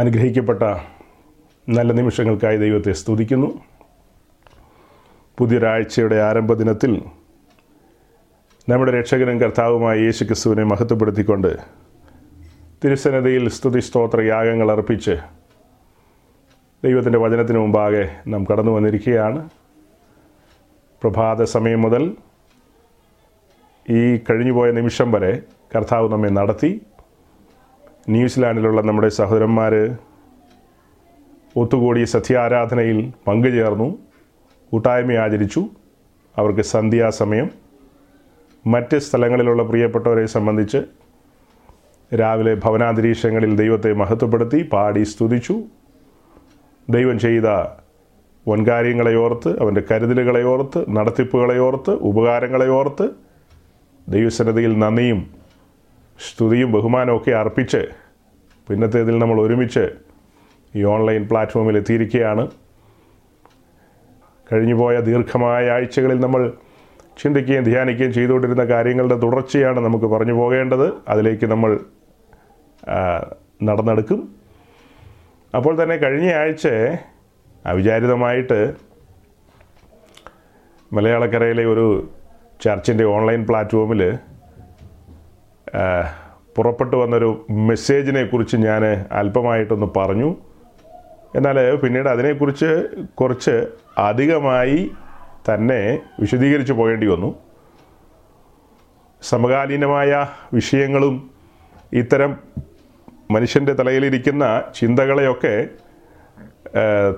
അനുഗ്രഹിക്കപ്പെട്ട നല്ല നിമിഷങ്ങൾക്കായി ദൈവത്തെ സ്തുതിക്കുന്നു. പുതിയൊരാഴ്ചയുടെ ആരംഭ ദിനത്തിൽ നമ്മുടെ രക്ഷകനും കർത്താവുമായ യേശു ക്രിസ്തുവിനെ മഹത്വപ്പെടുത്തിക്കൊണ്ട് തിരുസന്നിധിയിൽ സ്തുതിസ്തോത്ര യാഗങ്ങൾ അർപ്പിച്ച് ദൈവത്തിൻ്റെ വചനത്തിന് മുമ്പാകെ നാം കടന്നു വന്നിരിക്കുകയാണ്. പ്രഭാത സമയം മുതൽ ഈ കഴിഞ്ഞുപോയ നിമിഷം വരെ കർത്താവ് നമ്മെ നടത്തി. ന്യൂസിലാൻഡിലുള്ള നമ്മുടെ സഹോദരന്മാർ ഒത്തുകൂടി സത്യാരാധനയിൽ പങ്കുചേർന്നു, കൂട്ടായ്മ ആചരിച്ചു. അവർക്ക് സന്ധ്യാസമയം, മറ്റ് സ്ഥലങ്ങളിലുള്ള പ്രിയപ്പെട്ടവരെ സംബന്ധിച്ച് രാവിലെ ഭവനാന്തരീക്ഷങ്ങളിൽ ദൈവത്തെ മഹത്വപ്പെടുത്തി പാടി സ്തുതിച്ചു. ദൈവം ചെയ്ത വൻകാര്യങ്ങളെ ഓർത്ത്, അവൻ്റെ കരുതലുകളെ ഓർത്ത്, നടത്തിപ്പുകളെ ഓർത്ത്, ഉപകാരങ്ങളെ ഓർത്ത് ദൈവസന്നിധിയിൽ നന്ദിയും സ്തുതിയും ബഹുമാനമൊക്കെ അർപ്പിച്ച് പിന്നത്തേതിൽ നമ്മൾ ഒരുമിച്ച് ഈ ഓൺലൈൻ പ്ലാറ്റ്ഫോമിൽ എത്തിയിരിക്കുകയാണ്. കഴിഞ്ഞുപോയ ദീർഘമായ ആഴ്ചകളിൽ നമ്മൾ ചിന്തിക്കുകയും ധ്യാനിക്കുകയും ചെയ്തുകൊണ്ടിരുന്ന കാര്യങ്ങളുടെ തുടർച്ചയാണ് നമുക്ക് പറഞ്ഞു പോകേണ്ടത്. അതിലേക്ക് നമ്മൾ നടന്നെടുക്കും. അപ്പോൾ തന്നെ കഴിഞ്ഞ ആഴ്ച അവിചാരിതമായിട്ട് മലയാളക്കരയിലെ ഒരു ചർച്ചിൻ്റെ ഓൺലൈൻ പ്ലാറ്റ്ഫോമിൽ പുറപ്പെട്ടു വന്നൊരു മെസ്സേജിനെ കുറിച്ച് ഞാൻ അല്പമായിട്ടൊന്ന് പറഞ്ഞു. എന്നാൽ പിന്നീട് അതിനെക്കുറിച്ച് കുറച്ച് അധികമായി തന്നെ വിശദീകരിച്ചു പോകേണ്ടി വന്നു. സമകാലീനമായ വിഷയങ്ങളും ഇത്തരം മനുഷ്യൻ്റെ തലയിലിരിക്കുന്ന ചിന്തകളെയൊക്കെ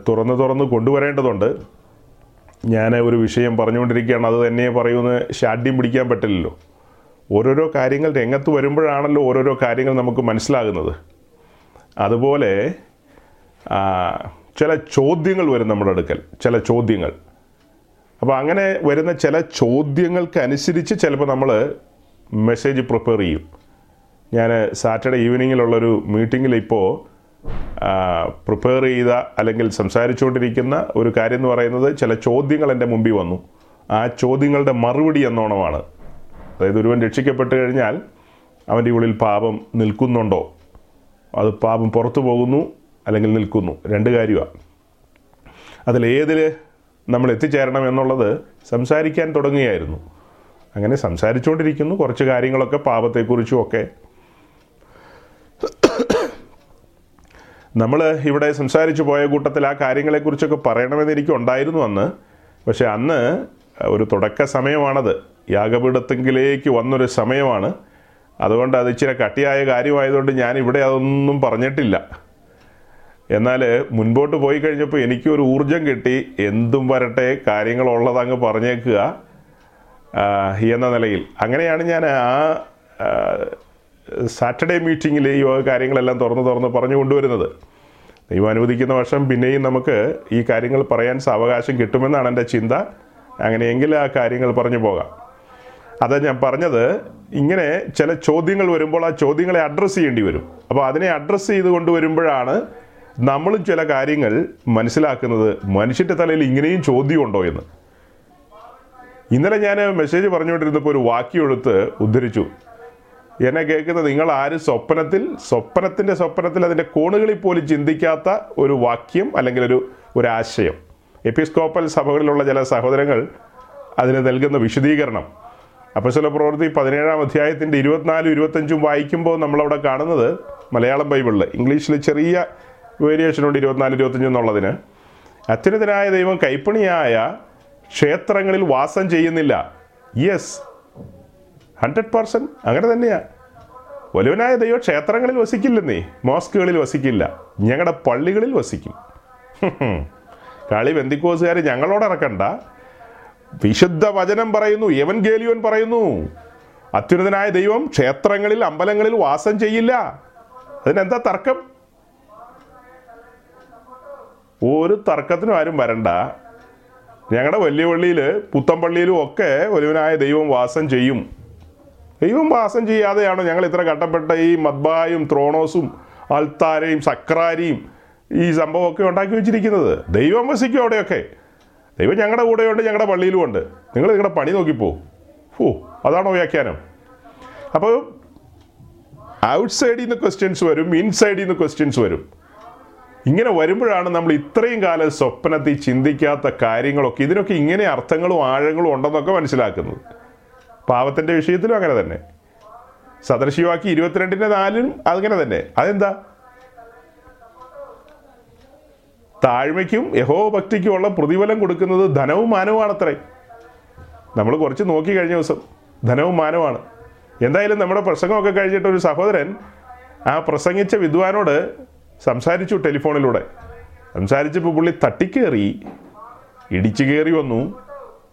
തുറന്ന് കൊണ്ടുവരേണ്ടതുണ്ട്. ഞാൻ ഒരു വിഷയം പറഞ്ഞുകൊണ്ടിരിക്കുകയാണ്, അത് തന്നെ പറയുമെന്ന് ശാഠ്യം പിടിക്കാൻ പറ്റില്ലല്ലോ. ഓരോരോ കാര്യങ്ങൾ രംഗത്ത് വരുമ്പോഴാണല്ലോ ഓരോരോ കാര്യങ്ങൾ നമുക്ക് മനസ്സിലാകുന്നത്. അതുപോലെ ചില ചോദ്യങ്ങൾ വരും നമ്മുടെ അടുക്കൽ, ചില ചോദ്യങ്ങൾ. അപ്പോൾ അങ്ങനെ വരുന്ന ചില ചോദ്യങ്ങൾക്കനുസരിച്ച് ചിലപ്പോൾ നമ്മൾ മെസ്സേജ് പ്രിപ്പയർ ചെയ്യും. ഞാൻ സാറ്റർഡേ ഈവനിങ്ങിലുള്ളൊരു മീറ്റിങ്ങിൽ ഇപ്പോൾ പ്രിപ്പയർ ചെയ്ത അല്ലെങ്കിൽ സംസാരിച്ചുകൊണ്ടിരിക്കുന്ന ഒരു കാര്യം എന്ന് പറയുന്നത്, ചില ചോദ്യങ്ങൾ എൻ്റെ മുമ്പിൽ വന്നു. ആ ചോദ്യങ്ങളുടെ മറുപടി എന്നോണമാണ്. അതായത്, ഒരുവൻ രക്ഷിക്കപ്പെട്ട് കഴിഞ്ഞാൽ അവൻ്റെ ഉള്ളിൽ പാപം നിൽക്കുന്നുണ്ടോ, അത് പാപം പുറത്തു പോകുന്നു അല്ലെങ്കിൽ നിൽക്കുന്നു, രണ്ട് കാര്യമാണ്. അതിലേതിൽ നമ്മൾ എത്തിച്ചേരണം എന്നുള്ളത് സംസാരിക്കാൻ തുടങ്ങുകയായിരുന്നു. അങ്ങനെ സംസാരിച്ചുകൊണ്ടിരിക്കുന്നു. കുറച്ച് കാര്യങ്ങളൊക്കെ പാപത്തെക്കുറിച്ചുമൊക്കെ നമ്മൾ ഇവിടെ സംസാരിച്ചു പോയ കൂട്ടത്തിൽ ആ കാര്യങ്ങളെക്കുറിച്ചൊക്കെ പറയണമെന്ന് എനിക്ക് ഉണ്ടായിരുന്നു അന്ന്. പക്ഷേ അന്ന് ഒരു തുടക്ക സമയമാണത്, യാഗപീഠത്തിലേക്ക് വന്നൊരു സമയമാണ്. അതുകൊണ്ട് അത് ഇച്ചിരി കട്ടിയായ കാര്യമായതുകൊണ്ട് ഞാനിവിടെ അതൊന്നും പറഞ്ഞിട്ടില്ല. എന്നാൽ മുൻപോട്ട് പോയി കഴിഞ്ഞപ്പോൾ എനിക്കൊരു ഊർജം കിട്ടി, എന്തും വരട്ടെ, കാര്യങ്ങളുള്ളത് അങ്ങ് പറഞ്ഞേക്കുക എന്ന നിലയിൽ. അങ്ങനെയാണ് ഞാൻ ആ സാറ്റർഡേ മീറ്റിങ്ങിൽ ഈ കാര്യങ്ങളെല്ലാം തുറന്ന് പറഞ്ഞു കൊണ്ടുവരുന്നത്. ദൈവം അനുവദിക്കുന്ന വർഷം പിന്നെയും നമുക്ക് ഈ കാര്യങ്ങൾ പറയാൻ സാവകാശം കിട്ടുമെന്നാണ് എൻ്റെ ചിന്ത. അങ്ങനെയെങ്കിൽ ആ കാര്യങ്ങൾ പറഞ്ഞു പോകാം. അതാ ഞാൻ പറഞ്ഞത്, ഇങ്ങനെ ചില ചോദ്യങ്ങൾ വരുമ്പോൾ ആ ചോദ്യങ്ങളെ അഡ്രസ്സ് ചെയ്യേണ്ടി വരും. അപ്പോൾ അതിനെ അഡ്രസ്സ് ചെയ്ത് കൊണ്ടുവരുമ്പോഴാണ് നമ്മളും ചില കാര്യങ്ങൾ മനസ്സിലാക്കുന്നത്, മനുഷ്യൻ്റെ തലയിൽ ഇങ്ങനെയും ചോദ്യമുണ്ടോ എന്ന്. ഇന്നലെ ഞാൻ മെസ്സേജ് പറഞ്ഞുകൊണ്ടിരുന്നപ്പോൾ ഒരു വാക്യമെടുത്ത് ഉദ്ധരിച്ചു. എന്നെ കേൾക്കുന്നത് നിങ്ങൾ ആരും സ്വപ്നത്തിൽ അതിൻ്റെ കോണുകളിൽ പോലും ചിന്തിക്കാത്ത ഒരു വാക്യം അല്ലെങ്കിൽ ഒരു ആശയം. എപ്പിസ്കോപ്പൽ സഭകളിലുള്ള ചില സഹോദരങ്ങൾ അതിന് നൽകുന്ന വിശദീകരണം അപ്പോസ്തല പ്രവൃത്തി 17-ാം അധ്യായത്തിൻ്റെ 24-25 വായിക്കുമ്പോൾ നമ്മളവിടെ കാണുന്നത്, മലയാളം ബൈബിളിൽ, ഇംഗ്ലീഷിൽ ചെറിയ വേരിയേഷനുണ്ട് 24-25 എന്നുള്ളതിന്. അത്യുന്നതനായ ദൈവം കൈപ്പണിയായ ക്ഷേത്രങ്ങളിൽ വാസം ചെയ്യുന്നില്ല. യെസ്, 100% അങ്ങനെ തന്നെയാണ്. വലുവനായ ദൈവം ക്ഷേത്രങ്ങളിൽ വസിക്കില്ലെന്നേ, മോസ്കുകളിൽ വസിക്കില്ല, ഞങ്ങളുടെ പള്ളികളിൽ വസിക്കും. കളി ബെന്തിക്കോസുകാർ ഞങ്ങളോട് ഇറക്കണ്ട. വിശുദ്ധ വചനം പറയുന്നു, എവൻഗേലിയോൻ പറയുന്നു, അത്യുന്നതനായ ദൈവം ക്ഷേത്രങ്ങളിൽ, അമ്പലങ്ങളിൽ വാസം ചെയ്യില്ല. അതിനെന്താ തർക്കം? ഒരു തർക്കത്തിനും ആരും വരണ്ട. ഞങ്ങളുടെ വലിയ പള്ളിയിൽ, പുത്തമ്പള്ളിയിലും ഒക്കെ വലുവനായ ദൈവം വാസം ചെയ്യും. ദൈവം വാസം ചെയ്യാതെയാണോ ഞങ്ങൾ ഇത്ര കട്ടപ്പെട്ട ഈ മദ്ബായും ത്രോണോസും അൽത്താരയും സക്രാരിയും ഈ സംഭവമൊക്കെ ഉണ്ടാക്കി വെച്ചിരിക്കുന്നത്? ദൈവം വസിക്കും അവിടെയൊക്കെ. ദൈവം ഞങ്ങളുടെ കൂടെയുണ്ട്, ഞങ്ങളുടെ പള്ളിയിലുമുണ്ട്. നിങ്ങൾ നിങ്ങളുടെ പണി നോക്കിപ്പോ. ഓ, അതാണോ വ്യാഖ്യാനം? അപ്പോൾ ഔട്ട്സൈഡിൽ നിന്ന് ക്വസ്റ്റ്യൻസ് വരും, ഇൻസൈഡിൽ നിന്ന് ക്വസ്റ്റ്യൻസ് വരും. ഇങ്ങനെ വരുമ്പോഴാണ് നമ്മൾ ഇത്രയും കാലം സ്വപ്നത്തിൽ ചിന്തിക്കാത്ത കാര്യങ്ങളൊക്കെ ഇതിനൊക്കെ ഇങ്ങനെ അർത്ഥങ്ങളും ആഴങ്ങളും ഉണ്ടെന്നൊക്കെ മനസ്സിലാക്കുന്നത്. പാപത്തിൻ്റെ വിഷയത്തിലും അങ്ങനെ തന്നെ. സദൃശ്യവാക്യം 22:4 അങ്ങനെ തന്നെ. അതെന്താ? താഴ്മയ്ക്കും യഹോഭക്തിക്കുമുള്ള പ്രതിഫലം കൊടുക്കുന്നത് ധനവും മാനവുമാണത്രേ. നമ്മൾ കുറച്ച് നോക്കി കഴിഞ്ഞ ദിവസം. ധനവും മാനവുമാണ്. എന്തായാലും നമ്മുടെ പ്രസംഗമൊക്കെ കഴിഞ്ഞിട്ട് ഒരു സഹോദരൻ ആ പ്രസംഗിച്ച വിദ്വാനോട് സംസാരിച്ചു ടെലിഫോണിലൂടെ. സംസാരിച്ചപ്പോൾ പുള്ളി തട്ടിക്കേറി, ഇടിച്ചു കയറി വന്നു.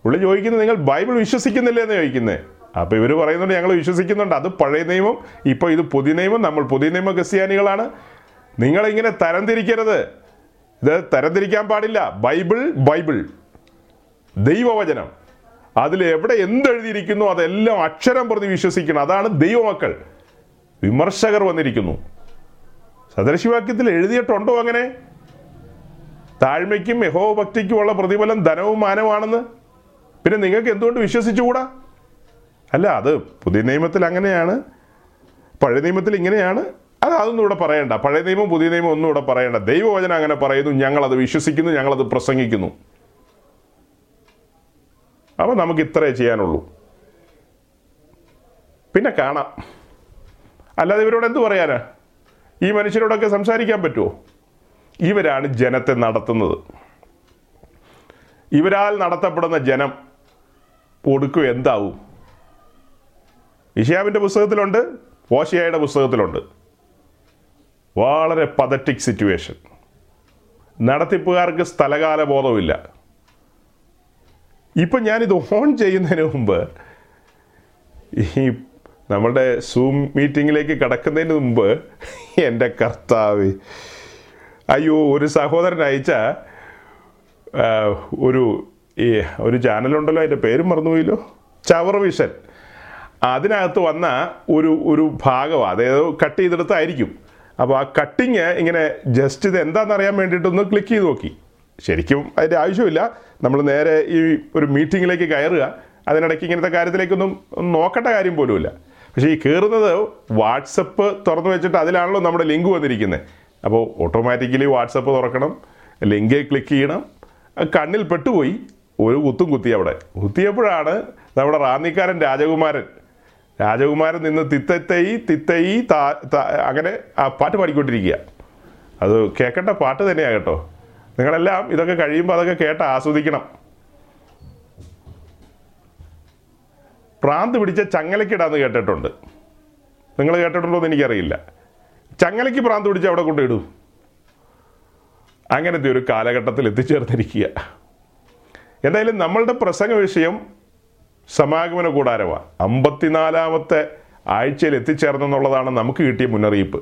പുള്ളി ചോദിക്കുന്നത്, നിങ്ങൾ ബൈബിൾ വിശ്വസിക്കുന്നില്ലേ എന്ന് ചോദിക്കുന്നത്. അപ്പോൾ ഇവർ പറയുന്നുണ്ട്, ഞങ്ങൾ വിശ്വസിക്കുന്നുണ്ട്. അത് പഴയ നിയമം, ഇപ്പോൾ ഇത് പുതിയ നിയമം. നമ്മൾ പുതിയ നിയമ ക്രിസ്ത്യാനികളാണ്. നിങ്ങളിങ്ങനെ തരംതിരിക്കരുത്. ഇത് തരംതിരിക്കാൻ പാടില്ല. ബൈബിൾ ദൈവവചനം, അതിലെവിടെ എന്തെഴുതിയിരിക്കുന്നു അതെല്ലാം അക്ഷരം പ്രതി വിശ്വസിക്കണം. അതാണ് ദൈവമക്കൾ. വിമർശകർ വന്നിരിക്കുന്നു. സദൃശിവാക്യത്തിൽ എഴുതിയിട്ടുണ്ടോ അങ്ങനെ താഴ്മയ്ക്കും യഹോഭക്തിക്കുമുള്ള പ്രതിഫലം ധനവും മാനവുമാണെന്ന്? പിന്നെ നിങ്ങൾക്ക് എന്തുകൊണ്ട് വിശ്വസിച്ചുകൂടാ? അല്ല, അത് പുതിയ നിയമത്തിൽ അങ്ങനെയാണ്, പഴയ നിയമത്തിൽ ഇങ്ങനെയാണ്. അതൊന്നും ഇവിടെ പറയണ്ട. പഴയ നിയമം പുതിയ നിയമം ഒന്നും ഇവിടെ പറയണ്ട. ദൈവവചനം അങ്ങനെ പറയുന്നു, ഞങ്ങളത് വിശ്വസിക്കുന്നു, ഞങ്ങളത് പ്രസംഗിക്കുന്നു. അപ്പോൾ നമുക്ക് ഇത്രേ ചെയ്യാനുള്ളൂ. പിന്നെ കാണാം. അല്ലാതെ ഇവരോട് എന്ത് പറയാനാ? ഈ മനുഷ്യരോടൊക്കെ സംസാരിക്കാൻ പറ്റുമോ? ഇവരാണ് ജനത്തെ നടത്തുന്നത്. ഇവരാൽ നടത്തപ്പെടുന്ന ജനം ഒടുക്കും എന്താവും? യെശയ്യാവിൻ്റെ പുസ്തകത്തിലുണ്ട്, ഹോശേയയുടെ പുസ്തകത്തിലുണ്ട്. വളരെ പതറ്റിക് സിറ്റുവേഷൻ. നടത്തിപ്പുകാർക്ക് സ്ഥലകാല ബോധമില്ല. ഇപ്പം ഞാനിത് ഓൺ ചെയ്യുന്നതിന് മുമ്പ്, ഈ നമ്മുടെ സൂം മീറ്റിങ്ങിലേക്ക് കടക്കുന്നതിന് മുമ്പ്, എൻ്റെ കർത്താവ്, അയ്യോ, ഒരു സഹോദരൻ അയച്ച ഒരു ചാനലുണ്ടല്ലോ, അതിൻ്റെ പേരും മറന്നുപോയില്ലോ, ചവർവിഷൻ. അതിനകത്ത് വന്ന ഒരു ഭാഗം, അതായത് കട്ട് ചെയ്തെടുത്തായിരിക്കും. അപ്പോൾ ആ കട്ടിങ് ഇങ്ങനെ ജസ്റ്റ് ഇത് എന്താണെന്നറിയാൻ വേണ്ടിയിട്ടൊന്ന് ക്ലിക്ക് ചെയ്ത് നോക്കി. ശരിക്കും അതിൻ്റെ ആവശ്യമില്ല. നമ്മൾ നേരെ ഈ ഒരു മീറ്റിങ്ങിലേക്ക് കയറുക, അതിനിടയ്ക്ക് ഇങ്ങനത്തെ കാര്യത്തിലേക്കൊന്നും നോക്കേണ്ട കാര്യം പോലുമില്ല. പക്ഷേ ഈ കയറുന്നത് വാട്സപ്പ് തുറന്നു വെച്ചിട്ട് അതിലാണല്ലോ നമ്മുടെ ലിങ്ക് വന്നിരിക്കുന്നത്. അപ്പോൾ ഓട്ടോമാറ്റിക്കലി വാട്സപ്പ് തുറക്കണം, ലിങ്ക് ക്ലിക്ക് ചെയ്യണം. കണ്ണിൽ പെട്ടുപോയി, ഒരു കുത്തും കുത്തി. അവിടെ കുത്തിയപ്പോഴാണ് നമ്മുടെ റാന്നിക്കാരൻ രാജകുമാരൻ നിന്ന് തിത്തൈ അങ്ങനെ ആ പാട്ട് പാടിക്കൊണ്ടിരിക്കുക. അത് കേൾക്കേണ്ട പാട്ട് തന്നെയാണ് കേട്ടോ. നിങ്ങളെല്ലാം ഇതൊക്കെ കഴിയുമ്പോൾ അതൊക്കെ കേട്ട് ആസ്വദിക്കണം. പ്രാന്ത് പിടിച്ച ചങ്ങലയ്ക്കിടാന്ന് കേട്ടിട്ടുണ്ട്. നിങ്ങൾ കേട്ടിട്ടുണ്ടോ എന്ന് എനിക്കറിയില്ല. ചങ്ങലയ്ക്ക് പ്രാന്ത് പിടിച്ച് അവിടെ കൊണ്ടിടും. അങ്ങനത്തെ ഒരു കാലഘട്ടത്തിൽ എത്തിച്ചേർന്നിരിക്കുക. എന്തായാലും നമ്മളുടെ പ്രസംഗ വിഷയം സമാഗമന കൂടാരമാണ്. 54-ാമത്തെ ആഴ്ചയിൽ എത്തിച്ചേർന്നെന്നുള്ളതാണ് നമുക്ക് കിട്ടിയ മുന്നറിയിപ്പ്.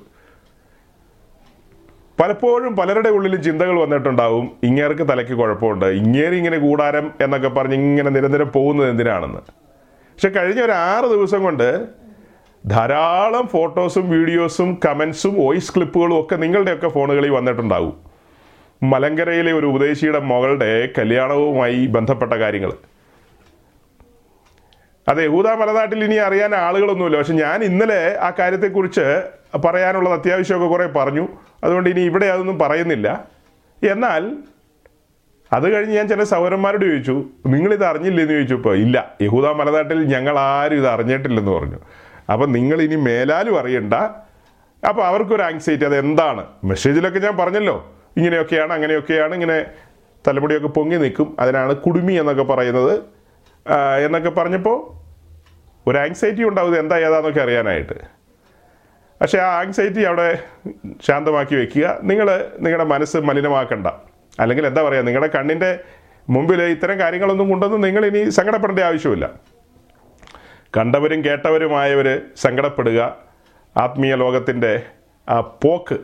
പലപ്പോഴും പലരുടെ ഉള്ളിലും ചിന്തകൾ വന്നിട്ടുണ്ടാവും, ഇങ്ങേർക്ക് തലയ്ക്ക് കുഴപ്പമുണ്ട്, ഇങ്ങനെ കൂടാരം എന്നൊക്കെ പറഞ്ഞ് ഇങ്ങനെ നിരന്തരം പോകുന്നത് എന്തിനാണെന്ന്. പക്ഷെ കഴിഞ്ഞ ഒരു 6 ദിവസം കൊണ്ട് ധാരാളം ഫോട്ടോസും വീഡിയോസും കമൻസും വോയിസ് ക്ലിപ്പുകളും ഒക്കെ നിങ്ങളുടെയൊക്കെ ഫോണുകളിൽ വന്നിട്ടുണ്ടാവും. മലങ്കരയിലെ ഒരു ഉപദേശിയുടെ മകളുടെ കല്യാണവുമായി ബന്ധപ്പെട്ട കാര്യങ്ങൾ. അതെ, യഹൂദ മലനാട്ടിൽ ഇനി അറിയാൻ ആളുകളൊന്നുമില്ല. പക്ഷെ ഞാൻ ഇന്നലെ ആ കാര്യത്തെക്കുറിച്ച് പറയാനുള്ളത് അത്യാവശ്യമൊക്കെ കുറേ പറഞ്ഞു. അതുകൊണ്ട് ഇനി ഇവിടെ അതൊന്നും പറയുന്നില്ല. എന്നാൽ അത് കഴിഞ്ഞ് ഞാൻ ചില സഹോദരന്മാരോട് ചോദിച്ചു, നിങ്ങളിത് അറിഞ്ഞില്ലെന്ന് ചോദിച്ചപ്പോൾ ഇല്ല, യഹൂദ മലനാട്ടിൽ ഞങ്ങൾ ആരും ഇത് അറിഞ്ഞിട്ടില്ലെന്ന് പറഞ്ഞു. അപ്പം നിങ്ങളിനി മേലാലും അറിയണ്ട. അപ്പോൾ അവർക്കൊരു ആങ്സൈറ്റി. അതെന്താണ്? മെസ്സേജിലൊക്കെ ഞാൻ പറഞ്ഞല്ലോ, ഇങ്ങനെയൊക്കെയാണ് അങ്ങനെയൊക്കെയാണ്, ഇങ്ങനെ തലമുടിയൊക്കെ പൊങ്ങി നിൽക്കും, അതിനാണ് കുടുമി എന്നൊക്കെ പറയുന്നത് എന്നൊക്കെ പറഞ്ഞപ്പോൾ ഒരു ആങ്സൈറ്റി ഉണ്ടാവും, എന്താ ഏതാന്നൊക്കെ അറിയാനായിട്ട്. പക്ഷേ ആ ആങ്സൈറ്റി അവിടെ ശാന്തമാക്കി വയ്ക്കുക. നിങ്ങൾ നിങ്ങളുടെ മനസ്സ് മലിനമാക്കണ്ട. അല്ലെങ്കിൽ എന്താ പറയുക, നിങ്ങളുടെ കണ്ണിൻ്റെ മുമ്പിൽ ഇത്തരം കാര്യങ്ങളൊന്നും കൊണ്ടൊന്ന് നിങ്ങളിനി സങ്കടപ്പെടേണ്ട ആവശ്യമില്ല. കണ്ടവരും കേട്ടവരുമായവർ സങ്കടപ്പെടുക. ആത്മീയ ലോകത്തിൻ്റെ ആ പോക്ക്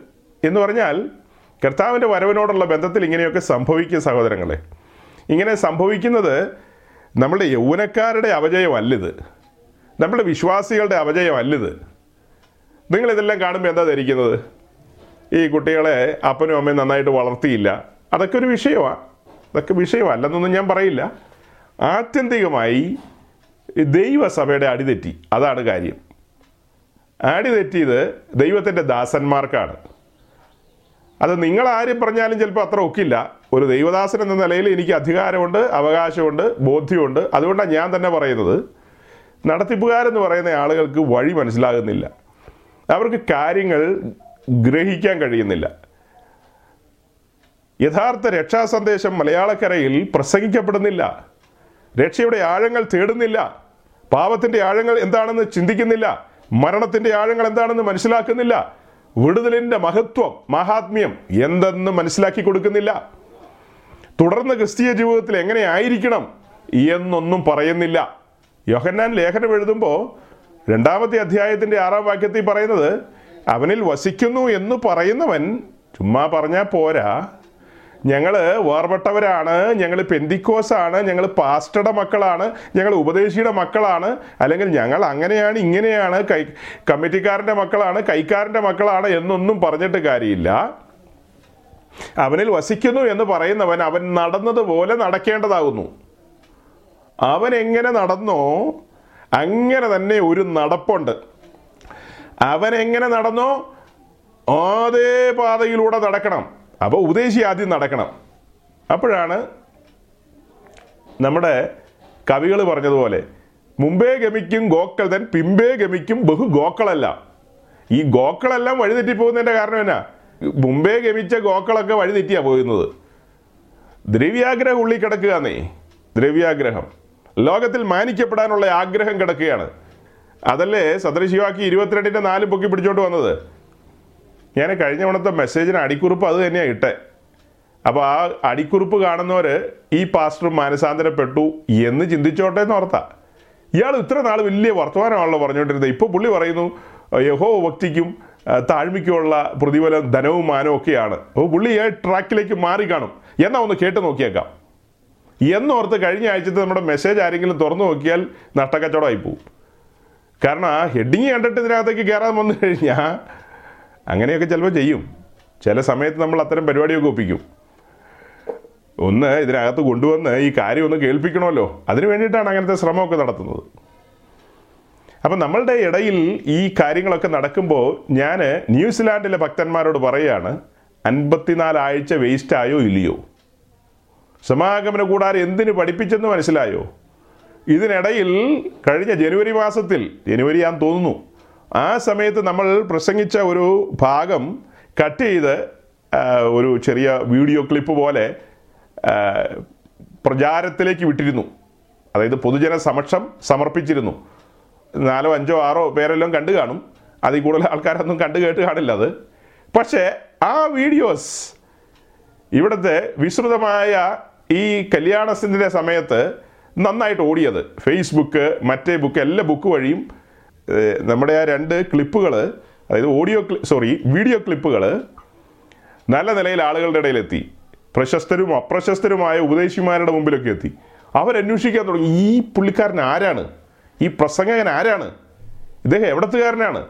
എന്ന് പറഞ്ഞാൽ കർത്താവിൻ്റെ വരവിനോടുള്ള ബന്ധത്തിൽ ഇങ്ങനെയൊക്കെ സംഭവിക്കുക സഹോദരങ്ങളെ. ഇങ്ങനെ സംഭവിക്കുന്നത് നമ്മളുടെ യൗവനക്കാരുടെ അപജയമല്ലിത്, നമ്മുടെ വിശ്വാസികളുടെ അപജയമല്ലിത്. നിങ്ങളിതെല്ലാം കാണുമ്പോൾ എന്താ ധരിക്കുന്നത്? ഈ കുട്ടികളെ അപ്പനും അമ്മയും നന്നായിട്ട് വളർത്തിയില്ല. അതൊക്കെ ഒരു വിഷയമാണ്. അതൊക്കെ വിഷയമല്ലെന്നൊന്നും ഞാൻ പറയില്ല. ആത്യന്തികമായി ദൈവസഭയുടെ അടിതെറ്റി, അതാണ് കാര്യം. അടിതെറ്റിയത് ദൈവത്തിൻ്റെ ദാസന്മാർക്കാണ്. അത് നിങ്ങൾ ആരും പറഞ്ഞാലും ചിലപ്പോൾ അത്ര ഒക്കില്ല. ഒരു ദൈവദാസൻ എന്ന നിലയിൽ എനിക്ക് അധികാരമുണ്ട്, അവകാശമുണ്ട്, ബോധ്യമുണ്ട്. അതുകൊണ്ടാണ് ഞാൻ തന്നെ പറയുന്നത്. നടത്തിപ്പുകാരെന്ന് പറയുന്ന ആളുകൾക്ക് വഴി മനസ്സിലാകുന്നില്ല, അവർക്ക് കാര്യങ്ങൾ ഗ്രഹിക്കാൻ കഴിയുന്നില്ല. യഥാർത്ഥ രക്ഷാസന്ദേശം മലയാളക്കരയിൽ പ്രസംഗിക്കപ്പെടുന്നില്ല. രക്ഷയുടെ ആഴങ്ങൾ തേടുന്നില്ല, പാപത്തിൻ്റെ ആഴങ്ങൾ എന്താണെന്ന് ചിന്തിക്കുന്നില്ല, മരണത്തിൻ്റെ ആഴങ്ങൾ എന്താണെന്ന് മനസ്സിലാക്കുന്നില്ല, വിടുതലിൻ്റെ മഹത്വം മഹാത്മ്യം എന്തെന്ന് മനസ്സിലാക്കി കൊടുക്കുന്നില്ല, തുടർന്ന് ക്രിസ്തീയ ജീവിതത്തിൽ എങ്ങനെ ആയിരിക്കണം എന്നൊന്നും പറയുന്നില്ല. യോഹന്നാൻ ലേഖനം എഴുതുമ്പോൾ 2-ാമത്തെ അധ്യായത്തിൻ്റെ 6-ാം വാക്യത്തിൽ പറയുന്നത്, അവനിൽ വസിക്കുന്നു എന്ന് പറയുന്നവൻ ചുമ്മാ പറഞ്ഞാൽ പോരാ, ഞങ്ങൾ വേർപെട്ടവരാണ്, ഞങ്ങൾ പെന്തിക്കോസാണ്, ഞങ്ങൾ പാസ്റ്ററുടെ മക്കളാണ്, ഞങ്ങൾ ഉപദേശിയുടെ മക്കളാണ്, അല്ലെങ്കിൽ ഞങ്ങൾ അങ്ങനെയാണ് ഇങ്ങനെയാണ്, കമ്മിറ്റിക്കാരൻ്റെ മക്കളാണ്, കൈക്കാരൻ്റെ മക്കളാണ് എന്നൊന്നും പറഞ്ഞിട്ട് കാര്യമില്ല. അവനിൽ വസിക്കുന്നു എന്ന് പറയുന്നവൻ അവൻ നടന്നതുപോലെ നടക്കേണ്ടതാകുന്നു. അവൻ എങ്ങനെ നടന്നോ അങ്ങനെ തന്നെ ഒരു നടപ്പുണ്ട്. അവൻ എങ്ങനെ നടന്നോ അതേ പാതയിലൂടെ നടക്കണം. അപ്പോൾ ഉപദേശി ആദ്യം നടക്കണം. അപ്പോഴാണ് നമ്മുടെ കവികൾ പറഞ്ഞതുപോലെ, മുമ്പേ ഗമിക്കും ഗോക്കൾ തൻ പിമ്പേ ഗമിക്കും ബഹു ഗോക്കളെല്ലാം. ഈ ഗോക്കളെല്ലാം വഴിതെറ്റിപ്പോകുന്നതിൻ്റെ കാരണം എന്നാ? മുമ്പേ ഗമിച്ച ഗോക്കളൊക്കെ വഴിതെറ്റിയാണ് പോകുന്നത്. ദ്രവ്യാഗ്രഹം ഉള്ളിൽ കിടക്കുകയെന്നേ, ദ്രവ്യാഗ്രഹം ലോകത്തിൽ മാനിക്കപ്പെടാനുള്ള ആഗ്രഹം കിടക്കുകയാണ്. അതല്ലേ സദൃശിവാക്കി 22-ന്റെ 4 പൊക്കി പിടിച്ചോണ്ട് വന്നത്. ഞാൻ കഴിഞ്ഞ തവണത്തെ മെസ്സേജിന് അടിക്കുറിപ്പ് അത് തന്നെയാണ് ഇട്ടേ. അപ്പോൾ ആ അടിക്കുറിപ്പ് കാണുന്നവർ ഈ പാസ്റ്റർ മാനസാന്തരപ്പെട്ടു എന്ന് ചിന്തിച്ചോട്ടെ എന്ന് ഓർത്താ. ഇയാൾ ഇത്ര നാൾ വലിയ വർത്തമാനമാണല്ലോ പറഞ്ഞുകൊണ്ടിരുന്നത്. ഇപ്പോൾ പുള്ളി പറയുന്നു യഹോവ ഭക്തിക്കും താഴ്മയ്ക്കുമുള്ള പ്രതിഫലം ധനവും മാനവും ഒക്കെയാണ്. അപ്പോൾ പുള്ളി ഈ ട്രാക്കിലേക്ക് മാറിക്കാണും. എന്നാൽ ഒന്ന് കേട്ട് നോക്കിയേക്കാം എന്നോർത്ത് കഴിഞ്ഞ ആഴ്ചത്തെ നമ്മുടെ മെസ്സേജ് ആരെങ്കിലും തുറന്നു നോക്കിയാൽ നട്ടക്കച്ചവടമായി പോവും. കാരണം ആ ഹെഡിങ് കണ്ടിട്ട് ഇതിനകത്തേക്ക് കയറാൻ വന്നു കഴിഞ്ഞാൽ അങ്ങനെയൊക്കെ ചിലപ്പോൾ ചെയ്യും. ചില സമയത്ത് നമ്മൾ അത്തരം പരിപാടിയൊക്കെ ഒപ്പിക്കും. ഒന്ന് ഇതിനകത്ത് കൊണ്ടുവന്ന് ഈ കാര്യം ഒന്ന് കേൾപ്പിക്കണമല്ലോ, അതിന് വേണ്ടിയിട്ടാണ് അങ്ങനത്തെ ശ്രമമൊക്കെ നടത്തുന്നത്. അപ്പം നമ്മളുടെ ഇടയിൽ ഈ കാര്യങ്ങളൊക്കെ നടക്കുമ്പോൾ ഞാൻ ന്യൂസിലാൻഡിലെ ഭക്തന്മാരോട് പറയുകയാണ്, 54 ആഴ്ച വേസ്റ്റായോ ഇല്ലയോ? സമാഗമന കൂടാരം എന്തിനു പഠിപ്പിച്ചെന്ന് മനസ്സിലായോ? ഇതിനിടയിൽ കഴിഞ്ഞ ജനുവരി ആണെന്ന് തോന്നുന്നു, ആ സമയത്ത് നമ്മൾ പ്രസംഗിച്ച ഒരു ഭാഗം കട്ട് ചെയ്ത് ഒരു ചെറിയ വീഡിയോ ക്ലിപ്പ് പോലെ പ്രചാരത്തിലേക്ക് വിട്ടിരുന്നു. അതായത് പൊതുജന സമക്ഷം സമർപ്പിച്ചിരുന്നു. 4, 5, 6 പേരെല്ലാം കണ്ടു കാണും. അതിൽ കൂടുതൽ ആൾക്കാരൊന്നും കണ്ടു കേട്ട് കാണില്ല അത്. പക്ഷേ ആ വീഡിയോസ് ഇവിടുത്തെ വിശ്രുതമായ ഈ കല്യാണത്തിൻ്റെ സമയത്ത് നന്നായിട്ട് ഓടിയത്. ഫേസ്ബുക്ക്, മറ്റേ ബുക്ക്, എല്ലാ ബുക്ക് വഴിയും നമ്മുടെ ആ 2 ക്ലിപ്പുകൾ, അതായത് വീഡിയോ ക്ലിപ്പുകൾ നല്ല നിലയിൽ ആളുകളുടെ ഇടയിലെത്തി. പ്രശസ്തരും അപ്രശസ്തരുമായ ഉപദേശിമാരുടെ മുമ്പിലൊക്കെ എത്തി. അവരന്വേഷിക്കാൻ തുടങ്ങി, ഈ പുള്ളിക്കാരൻ ആരാണ്, ഈ പ്രസംഗകൻ ആരാണ്, ഇദ്ദേഹം എവിടത്തുകാരനാണ്,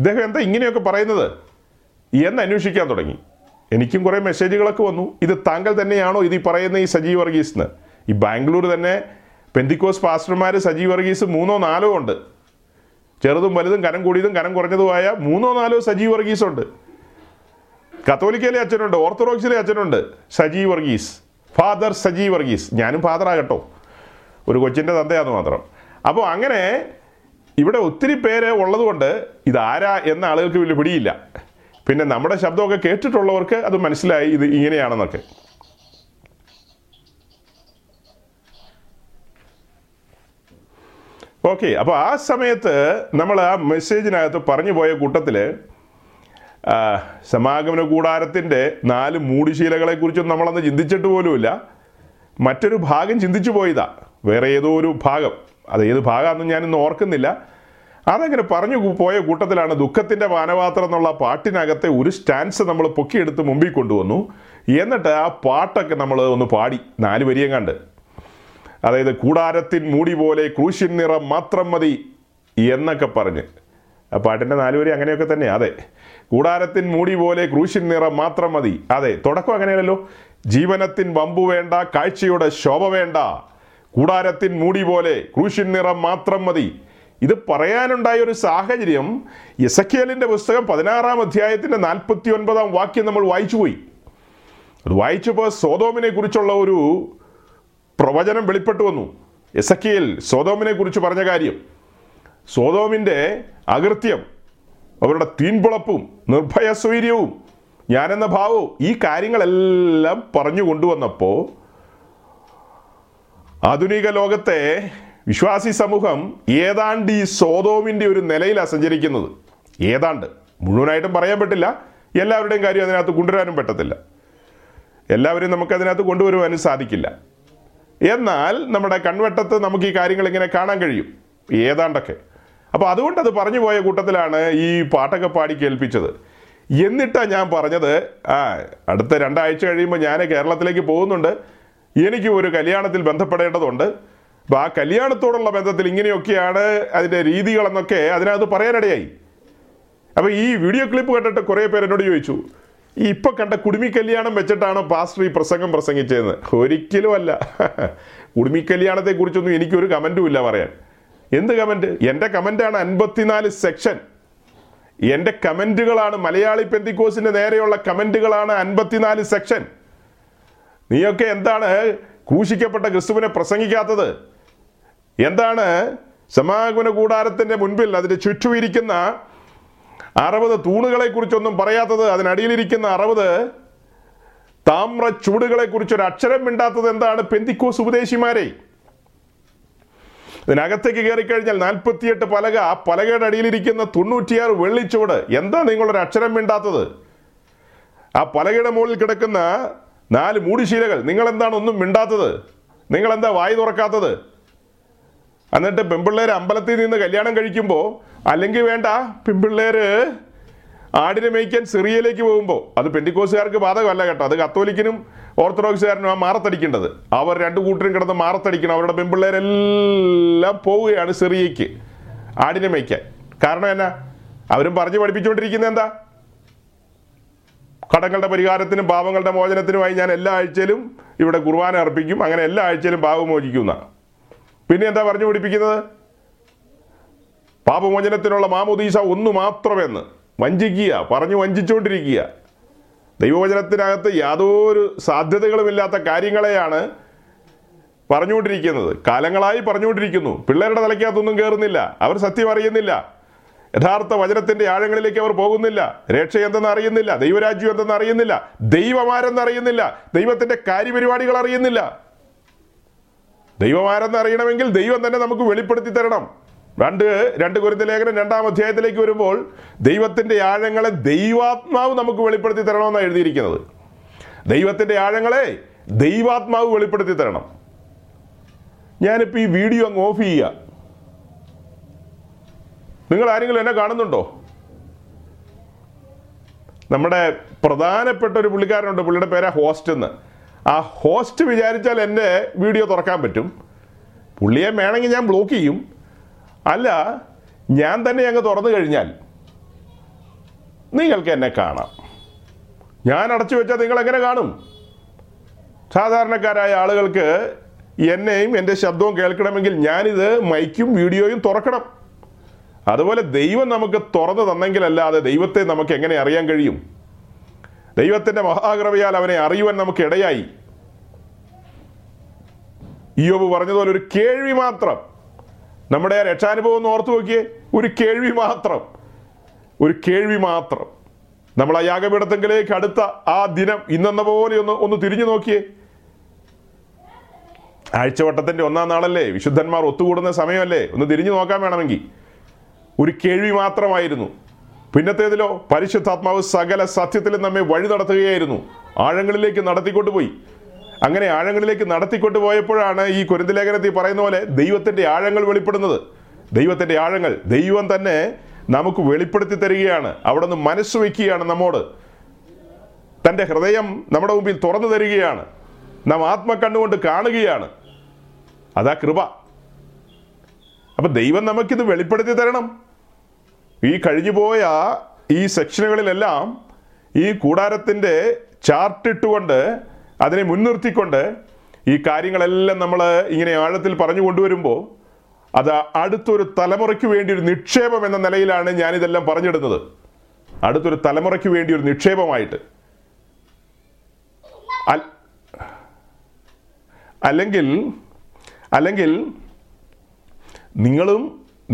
ഇദ്ദേഹം എന്താ ഇങ്ങനെയൊക്കെ പറയുന്നത് എന്നന്വേഷിക്കാൻ തുടങ്ങി. എനിക്കും കുറേ മെസ്സേജുകളൊക്കെ വന്നു, ഇത് താങ്കൾ തന്നെയാണോ ഇത് ഈ പറയുന്ന ഈ സജീവ് വർഗീസിന്? ഈ ബാംഗ്ലൂർ തന്നെ പെന്തിക്കോസ് പാസ്റ്റർമാർ സജീവ് വർഗീസ് 3-4 ഉണ്ട്. ചെറുതും വലുതും കനം കൂടിയതും കനം കുറഞ്ഞതുമായ 3-4 സജീവ് വർഗീസ് ഉണ്ട്. കത്തോലിക്കയിലെ അച്ഛനുണ്ട്, ഓർത്തഡോക്സിലെ അച്ഛനുണ്ട് സജീവ് വർഗീസ്, ഫാദർ സജീവ് വർഗീസ്. ഞാനും ഫാദറാകട്ടോ, ഒരു കൊച്ചിൻ്റെ തന്തയാന്ന് മാത്രം. അപ്പോൾ അങ്ങനെ ഇവിടെ ഒത്തിരി പേര് ഉള്ളതുകൊണ്ട് ഇതാരാ എന്ന ആളുകൾക്ക് വലിയ പിടിയില്ല. പിന്നെ നമ്മുടെ ശബ്ദമൊക്കെ കേട്ടിട്ടുള്ളവർക്ക് അത് മനസ്സിലായി, ഇത് ഇങ്ങനെയാണെന്നൊക്കെ. ഓക്കെ, അപ്പോൾ ആ സമയത്ത് നമ്മൾ ആ മെസ്സേജിനകത്ത് പറഞ്ഞു പോയ കൂട്ടത്തിൽ സമാഗമന കൂടാരത്തിൻ്റെ 4 മൂടിശീലകളെക്കുറിച്ചും നമ്മളന്ന് ചിന്തിച്ചിട്ട് പോലുമില്ല. മറ്റൊരു ഭാഗം ചിന്തിച്ചു പോയതാ, വേറെ ഏതോ ഒരു ഭാഗം. അത് ഏത് ഭാഗമാണെന്ന് ഞാനിന്ന് ഓർക്കുന്നില്ല. അതങ്ങനെ പറഞ്ഞു പോയ കൂട്ടത്തിലാണ് ദുഃഖത്തിൻ്റെ പാനപാത്രം എന്നുള്ള പാട്ടിനകത്തെ ഒരു സ്റ്റാൻസ് നമ്മൾ പൊക്കിയെടുത്ത് മുമ്പിൽ കൊണ്ടുവന്നു. എന്നിട്ട് ആ പാട്ടൊക്കെ നമ്മൾ ഒന്ന് പാടി 4 വരിയും കണ്ട്. അതായത് കൂടാരത്തിൻ മൂടി പോലെ ക്രൂശിൻ നിറം മാത്രം മതി എന്നൊക്കെ പറഞ്ഞ് ആ പാട്ടിൻ്റെ 4 വരി അങ്ങനെയൊക്കെ തന്നെ. അതെ, കൂടാരത്തിൻ മൂടി പോലെ ക്രൂശിൻ നിറം മാത്രം മതി. അതെ, തുടക്കം അങ്ങനെയല്ലോ, ജീവനത്തിൻ വമ്പു വേണ്ട, കാഴ്ചയുടെ ശോഭ വേണ്ട, കൂടാരത്തിൻ മൂടി പോലെ ക്രൂശിൻ നിറം മാത്രം മതി. ഇത് പറയാനുണ്ടായ ഒരു സാഹചര്യം എസെക്കിയേലിന്റെ പുസ്തകം 16-ാം അധ്യായത്തിന്റെ 49-ാം വാക്യം നമ്മൾ വായിച്ചുപോയി. അത് വായിച്ചപ്പോൾ സോദോമിനെ കുറിച്ചുള്ള ഒരു പ്രവചനം വെളിപ്പെട്ടു വന്നു. എസെക്കിയേൽ സോദോമിനെ കുറിച്ച് പറഞ്ഞ കാര്യം, സോദോമിൻ്റെ അകൃത്യം, അവരുടെ തീൻപുളപ്പും നിർഭയ സ്വൈര്യവും ഞാനെന്ന ഭാവവും, ഈ കാര്യങ്ങളെല്ലാം പറഞ്ഞു കൊണ്ടുവന്നപ്പോൾ ആധുനിക ലോകത്തെ വിശ്വാസി സമൂഹം ഏതാണ്ട് ഈ സോദോമിൻ്റെ ഒരു നിലയിലാണ് സഞ്ചരിക്കുന്നത്. ഏതാണ്ട്, മുഴുവനായിട്ടും പറയാൻ പറ്റില്ല, എല്ലാവരുടെയും കാര്യം അതിനകത്ത് കൊണ്ടുവരാനും പറ്റത്തില്ല, എല്ലാവരും നമുക്കതിനകത്ത് കൊണ്ടുവരുവാനും സാധിക്കില്ല. എന്നാൽ നമ്മുടെ കൺവെട്ടത്ത് നമുക്ക് ഈ കാര്യങ്ങൾ ഇങ്ങനെ കാണാൻ കഴിയും ഏതാണ്ടൊക്കെ. അപ്പോൾ അതുകൊണ്ട് അത് പറഞ്ഞു പോയ കൂട്ടത്തിലാണ് ഈ പാട്ടൊക്കെ പാടി കേൾപ്പിച്ചത്. എന്നിട്ടാണ് ഞാൻ പറഞ്ഞത്, അടുത്ത 2 ആഴ്ച കഴിയുമ്പോൾ ഞാൻ കേരളത്തിലേക്ക് പോകുന്നുണ്ട്, എനിക്ക് ഒരു കല്യാണത്തിൽ ബന്ധപ്പെടേണ്ടതുണ്ട്. അപ്പോൾ ആ കല്യാണത്തോടുള്ള ബന്ധത്തിൽ ഇങ്ങനെയൊക്കെയാണ് അതിൻ്റെ രീതികളെന്നൊക്കെ അതിനകത്ത് പറയാനിടയായി. അപ്പോൾ ഈ വീഡിയോ ക്ലിപ്പ് കണ്ടിട്ട് കുറേ പേര് എന്നോട് ചോദിച്ചു, ഈ ഇപ്പോൾ കണ്ട കുടുമിക്കല്യാണം വെച്ചിട്ടാണ് പാസ്റ്റർ ഈ പ്രസംഗം പ്രസംഗിച്ചതെന്ന്. ഒരിക്കലും അല്ല. കുടുമിക്കല്യാണത്തെക്കുറിച്ചൊന്നും എനിക്കൊരു കമൻറ്റും ഇല്ല പറയാൻ. എന്ത് കമൻറ്റ്? എൻ്റെ കമൻറ്റാണ് 54 സെക്ഷൻ. എൻ്റെ കമൻറ്റുകളാണ്, മലയാളി പെന്തിക്കോസിൻ്റെ നേരെയുള്ള കമൻറ്റുകളാണ് 54 സെക്ഷൻ. നീയൊക്കെ എന്താണ് ക്രൂശിക്കപ്പെട്ട ക്രിസ്തുവിനെ പ്രസംഗിക്കാത്തത്? എന്താണ് സമാഗമന കൂടാരത്തിൻ്റെ മുൻപിൽ അതിൻ്റെ ചുറ്റും ഇരിക്കുന്ന 60 തൂണുകളെക്കുറിച്ചൊന്നും പറയാത്തത്? അതിനടിയിലിരിക്കുന്ന 60 താമ്രച്ചുവടുകളെക്കുറിച്ചൊരു അക്ഷരം മിണ്ടാത്തത് എന്താണ് പെന്തിക്കോസ് ഉപദേശിമാരെ? ഇതിനകത്തേക്ക് കയറിക്കഴിഞ്ഞാൽ 48 പലക, ആ പലകയുടെ അടിയിലിരിക്കുന്ന 96 വെള്ളിച്ചുവട്, എന്താ നിങ്ങളൊരു അക്ഷരം മിണ്ടാത്തത്? ആ പലകയുടെ മുകളിൽ കിടക്കുന്ന 4 മൂടിശീലകൾ, നിങ്ങളെന്താണ് ഒന്നും മിണ്ടാത്തത്? നിങ്ങളെന്താ വായി തുറക്കാത്തത്? എന്നിട്ട് പെൺപിള്ളേർ അമ്പലത്തിൽ നിന്ന് കല്യാണം കഴിക്കുമ്പോൾ, അല്ലെങ്കിൽ വേണ്ട, പെൺപിള്ളേർ ആടിനെ മേയ്ക്കാൻ സിറിയയിലേക്ക് പോകുമ്പോൾ, അത് പെന്തിക്കോസുകാർക്ക് ബാധകമല്ല കേട്ടോ, അത് കത്തോലിക്കനും ഓർത്തഡോക്സുകാരനും ആ മാറത്തടിക്കേണ്ടത്. അവർ 2 കൂട്ടരും കിടന്ന് മാറത്തടിക്കണം. അവരുടെ പെൺപിള്ളേരെല്ലാം പോവുകയാണ് സിറിയയ്ക്ക് ആടിനെ മേയ്ക്കാൻ. കാരണം എന്നാ? അവരും പറഞ്ഞ് പഠിപ്പിച്ചുകൊണ്ടിരിക്കുന്നത് എന്താ? കടങ്ങളുടെ പരിഹാരത്തിനും പാപങ്ങളുടെ മോചനത്തിനുമായി ഞാൻ എല്ലാ ആഴ്ചയിലും ഇവിടെ കുർബാന അർപ്പിക്കും, അങ്ങനെ എല്ലാ ആഴ്ചയിലും പാപം മോചിക്കുന്നതാണ്. പിന്നെ എന്താ പറഞ്ഞു പിടിപ്പിക്കുന്നത്? പാപമോചനത്തിനുള്ള മാമോദീസ ഒന്ന് മാത്രമെന്ന് വഞ്ചിക്കുക, പറഞ്ഞു വഞ്ചിച്ചുകൊണ്ടിരിക്കുക. ദൈവവചനത്തിനകത്ത് യാതൊരു സാധ്യതകളുമില്ലാത്ത കാര്യങ്ങളെയാണ് പറഞ്ഞുകൊണ്ടിരിക്കുന്നത്, കാലങ്ങളായി പറഞ്ഞുകൊണ്ടിരിക്കുന്നു. പിള്ളേരുടെ തലയ്ക്കകത്തൊന്നും കയറുന്നില്ല, അവർ സത്യം അറിയുന്നില്ല, യഥാർത്ഥ വചനത്തിൻ്റെ ആഴങ്ങളിലേക്ക് അവർ പോകുന്നില്ല, രക്ഷ എന്തെന്ന് അറിയുന്നില്ല, ദൈവരാജ്യം എന്തെന്ന് അറിയുന്നില്ല, ദൈവമാരെന്ന് അറിയുന്നില്ല, ദൈവത്തിൻ്റെ കാര്യപരിപാടികൾ അറിയുന്നില്ല. ദൈവമാരെന്ന് അറിയണമെങ്കിൽ ദൈവം തന്നെ നമുക്ക് വെളിപ്പെടുത്തി തരണം. 2 കൊരിന്ത്യലേഖനം 2-ാം അധ്യായത്തിലേക്ക് വരുമ്പോൾ ദൈവത്തിൻ്റെ ആഴങ്ങളെ ദൈവാത്മാവ് നമുക്ക് വെളിപ്പെടുത്തി തരണമെന്നാണ് എഴുതിയിരിക്കുന്നത്. ദൈവത്തിൻ്റെ ആഴങ്ങളെ ദൈവാത്മാവ് വെളിപ്പെടുത്തി തരണം. ഞാനിപ്പോൾ ഈ വീഡിയോ അങ്ങ് ഓഫ് ചെയ്യുക. നിങ്ങൾ ആരെങ്കിലും എന്നെ കാണുന്നുണ്ടോ? നമ്മുടെ പ്രധാനപ്പെട്ട ഒരു പുള്ളിക്കാരനുണ്ട്, പുള്ളിയുടെ പേരാ ഹോസ്റ്റ് എന്ന്. ആ ഹോസ്റ്റ് വിചാരിച്ചാൽ എൻ്റെ വീഡിയോ തുറക്കാൻ പറ്റും. പുള്ളിയെ വേണമെങ്കിൽ ഞാൻ ബ്ലോക്ക് ചെയ്യും, അല്ല ഞാൻ തന്നെ അങ്ങ് തുറന്നു കഴിഞ്ഞാൽ നിങ്ങൾക്ക് എന്നെ കാണാം. ഞാൻ അടച്ചു വെച്ചാൽ നിങ്ങളെങ്ങനെ കാണും? സാധാരണക്കാരായ ആളുകൾക്ക് എന്നെയും എൻ്റെ ശബ്ദവും കേൾക്കണമെങ്കിൽ ഞാനിത് മൈക്കും വീഡിയോയും തുറക്കണം. അതുപോലെ ദൈവം നമുക്ക് തുറന്നു തന്നെങ്കിലല്ലാതെ ദൈവത്തെ നമുക്ക് എങ്ങനെ അറിയാൻ കഴിയും? ദൈവത്തിൻ്റെ മഹാകൃപയാൽ അവനെ അറിയുവാൻ നമുക്ക് ഇടയായി. ഇയ്യോബ് പറഞ്ഞതുപോലെ ഒരു കേൾവി മാത്രം. നമ്മുടെ രക്ഷാനുഭവം ഒന്ന് ഓർത്തു നോക്കിയേ, ഒരു കേൾവി മാത്രം, ഒരു കേൾവി മാത്രം. നമ്മൾ ആ യാഗപീഠത്തെങ്കിലേക്ക് അടുത്ത ആ ദിനം ഇന്നെന്ന പോലെ ഒന്ന് തിരിഞ്ഞു നോക്കിയേ. ആഴ്ചവട്ടത്തിൻ്റെ 1-ാം നാളല്ലേ, വിശുദ്ധന്മാർ ഒത്തുകൂടുന്ന സമയമല്ലേ, ഒന്ന് തിരിഞ്ഞു നോക്കാൻ വേണമെങ്കിൽ. ഒരു കേൾവി മാത്രമായിരുന്നു. പിന്നത്തേതിലോ പരിശുദ്ധാത്മാവ് സകല സത്യത്തിലും നമ്മെ വഴി നടത്തുകയായിരുന്നു, ആഴങ്ങളിലേക്ക് നടത്തിക്കൊണ്ടുപോയി. അങ്ങനെ ആഴങ്ങളിലേക്ക് നടത്തിക്കൊണ്ടു പോയപ്പോഴാണ് ഈ കൊരിന്ത്യലേഖനത്തിൽ പറയുന്ന പോലെ ദൈവത്തിൻ്റെ ആഴങ്ങൾ വെളിപ്പെടുന്നത്. ദൈവത്തിൻ്റെ ആഴങ്ങൾ ദൈവം തന്നെ നമുക്ക് വെളിപ്പെടുത്തി തരികയാണ്. അവിടെ നിന്ന് മനസ്സ് വയ്ക്കുകയാണ്, നമ്മോട് തൻ്റെ ഹൃദയം നമ്മുടെ മുമ്പിൽ തുറന്നു തരികയാണ്, നാം ആത്മക്കണ്ണുകൊണ്ട് കാണുകയാണ്. അതാ കൃപ. അപ്പം ദൈവം നമുക്കിത് വെളിപ്പെടുത്തി തരണം. ഈ കഴിഞ്ഞുപോയ ഈ സെക്ഷനുകളിലെല്ലാം ഈ കൂടാരത്തിൻ്റെ ചാർട്ടിട്ടുകൊണ്ട്, അതിനെ മുൻനിർത്തിക്കൊണ്ട് ഈ കാര്യങ്ങളെല്ലാം നമ്മൾ ഇങ്ങനെ ആഴത്തിൽ പറഞ്ഞു കൊണ്ടുവരുമ്പോൾ അത് അടുത്തൊരു തലമുറയ്ക്ക് വേണ്ടി ഒരു നിക്ഷേപം എന്ന നിലയിലാണ് ഞാനിതെല്ലാം പറഞ്ഞിടുന്നത്. അടുത്തൊരു തലമുറയ്ക്ക് വേണ്ടി ഒരു നിക്ഷേപമായിട്ട്, അല്ലെങ്കിൽ അല്ലെങ്കിൽ നിങ്ങളും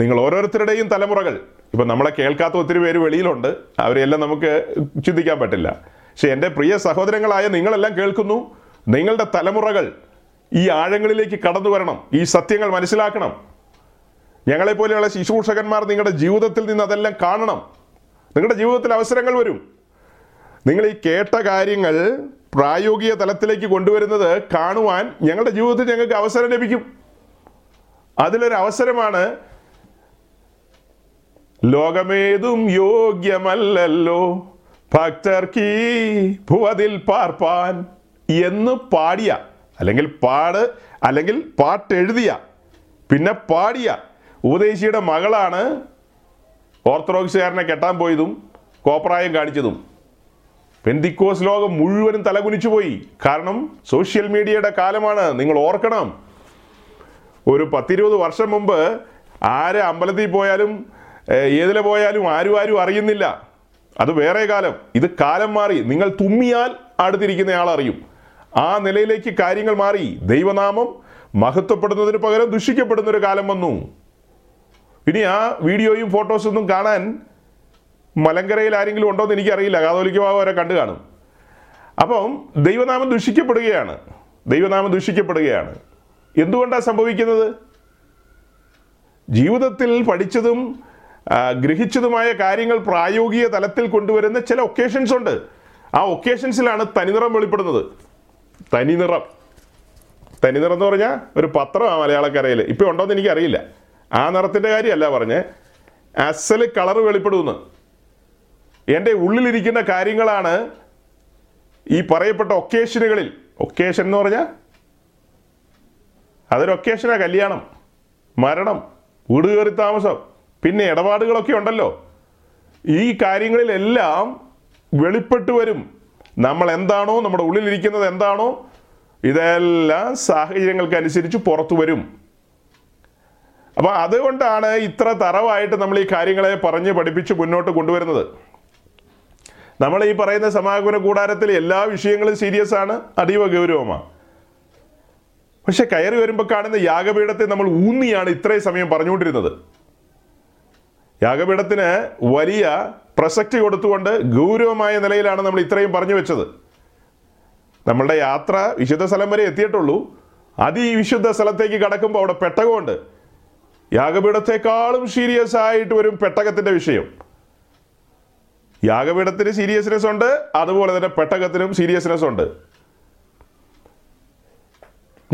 നിങ്ങൾ ഓരോരുത്തരുടെയും തലമുറകൾ, ഇപ്പം നമ്മളെ കേൾക്കാത്ത ഒത്തിരി പേര് വെളിയിലുണ്ട്, അവരെല്ലാം നമുക്ക് ചിന്തിക്കാൻ പറ്റില്ല. പക്ഷെ എൻ്റെ പ്രിയ സഹോദരങ്ങളായ നിങ്ങളെല്ലാം കേൾക്കുന്നു, നിങ്ങളുടെ തലമുറകൾ ഈ ആഴങ്ങളിലേക്ക് കടന്നു വരണം, ഈ സത്യങ്ങൾ മനസ്സിലാക്കണം. ഞങ്ങളെപ്പോലെയുള്ള ശുശ്രൂഷകന്മാർ നിങ്ങളുടെ ജീവിതത്തിൽ നിന്ന് അതെല്ലാം കാണണം. നിങ്ങളുടെ ജീവിതത്തിൽ അവസരങ്ങൾ വരും. നിങ്ങൾ ഈ കേട്ട കാര്യങ്ങൾ പ്രായോഗിക തലത്തിലേക്ക് കൊണ്ടുവരുന്നത് കാണുവാൻ ഞങ്ങളുടെ ജീവിതത്തിൽ ഞങ്ങൾക്ക് അവസരം ലഭിക്കും. അതിലൊരു അവസരമാണ് ലോകമേതും യോഗ്യമല്ലല്ലോ ഭക്തർക്കീ ഭുവതിൽ പാർപ്പാൻ എന്ന് പാടിയ, അല്ലെങ്കിൽ പാട്ടെഴുതിയ പിന്നെ പാടിയ ഉപദേശിയുടെ മകളാണ് ഓർത്തഡോക്സുകാരനെ കെട്ടാൻ പോയതും കോപ്രായം കാണിച്ചതും. പെന്തിക്കോസ് ലോകം മുഴുവനും തലകുനിച്ചു പോയി. കാരണം സോഷ്യൽ മീഡിയയുടെ കാലമാണ്. നിങ്ങൾ ഓർക്കണം, ഒരു 10-20 വർഷം മുമ്പ് ആരെ അമ്പലത്തിൽ പോയാലും ഏതിലെ പോയാലും ആരും അറിയുന്നില്ല. അത് വേറെ കാലം. ഇത് കാലം മാറി. നിങ്ങൾ തുമ്മിയാൽ അടുത്തിരിക്കുന്നയാൾ അറിയും. ആ നിലയിലേക്ക് കാര്യങ്ങൾ മാറി. ദൈവനാമം മഹത്വപ്പെടുന്നതിന് പകരം ദുഷിക്കപ്പെടുന്നൊരു കാലം വന്നു. ഇനി ആ വീഡിയോയും ഫോട്ടോസൊന്നും കാണാൻ മലങ്കരയിൽ ആരെങ്കിലും ഉണ്ടോ എന്ന് എനിക്കറിയില്ല. കാതോലിക്ക ബാബ അവരെ കണ്ടു കാണും. അപ്പം ദൈവനാമം ദുഷിക്കപ്പെടുകയാണ്. ദൈവനാമം ദുഷിക്കപ്പെടുകയാണ്. എന്തുകൊണ്ടാണ് സംഭവിക്കുന്നത്? ജീവിതത്തിൽ പഠിച്ചതും ഗ്രഹിച്ചതുമായ കാര്യങ്ങൾ പ്രായോഗിക തലത്തിൽ കൊണ്ടുവരുന്ന ചില ഒക്കേഷൻസ് ഉണ്ട്. ആ ഒക്കേഷൻസിലാണ് തനിനിറം വെളിപ്പെടുന്നത്. തനിനിറം എന്ന് പറഞ്ഞാൽ ഒരു പത്രമാണ് മലയാളക്കരയിൽ. ഇപ്പം ഉണ്ടോയെന്ന് എനിക്കറിയില്ല. ആ നിറത്തിൻ്റെ കാര്യമല്ല പറഞ്ഞ്, അസൽ കളർ വെളിപ്പെടുമെന്ന്. എൻ്റെ ഉള്ളിലിരിക്കുന്ന കാര്യങ്ങളാണ് ഈ പറയപ്പെട്ട ഒക്കേഷനുകളിൽ. ഒക്കേഷൻ എന്ന് പറഞ്ഞാൽ അതൊരു ഒക്കേഷനാണ്. കല്യാണം, മരണം, വീട് കയറി താമസം, പിന്നെ ഇടപാടുകളൊക്കെ ഉണ്ടല്ലോ. ഈ കാര്യങ്ങളിലെല്ലാം വെളിപ്പെട്ട് വരും. നമ്മൾ എന്താണോ, നമ്മുടെ ഉള്ളിലിരിക്കുന്നത് എന്താണോ, ഇതെല്ലാം സാഹചര്യങ്ങൾക്കനുസരിച്ച് പുറത്തു വരും. അപ്പം അതുകൊണ്ടാണ് ഇത്ര തറവായിട്ട് നമ്മൾ ഈ കാര്യങ്ങളെ പറഞ്ഞ് പഠിപ്പിച്ച് മുന്നോട്ട് കൊണ്ടുവരുന്നത്. നമ്മൾ ഈ പറയുന്ന സമാഗമന കൂടാരത്തിൽ എല്ലാ വിഷയങ്ങളും സീരിയസ് ആണ്, അതീവ ഗൗരവമാണ്. പക്ഷെ കയറി വരുമ്പോൾ കാണുന്ന യാഗപീഠത്തെ നമ്മൾ ഊന്നിയാണ് ഇത്രയും സമയം പറഞ്ഞുകൊണ്ടിരുന്നത്. യാഗപീഠത്തിന് വലിയ പ്രസക്തി കൊടുത്തുകൊണ്ട് ഗൗരവമായ നിലയിലാണ് നമ്മൾ ഇത്രയും പറഞ്ഞു വെച്ചത്. നമ്മളുടെ യാത്ര വിശുദ്ധ സ്ഥലം വരെ എത്തിയിട്ടുള്ളൂ. അതിവിശുദ്ധ സ്ഥലത്തേക്ക് കടക്കുമ്പോൾ അവിടെ പെട്ടകമുണ്ട്. യാഗപീഠത്തെക്കാളും സീരിയസ് ആയിട്ട് വരും പെട്ടകത്തിൻ്റെ വിഷയം. യാഗപീഠത്തിന് സീരിയസ്നെസ് ഉണ്ട്, അതുപോലെ തന്നെ പെട്ടകത്തിനും സീരിയസ്നെസ് ഉണ്ട്.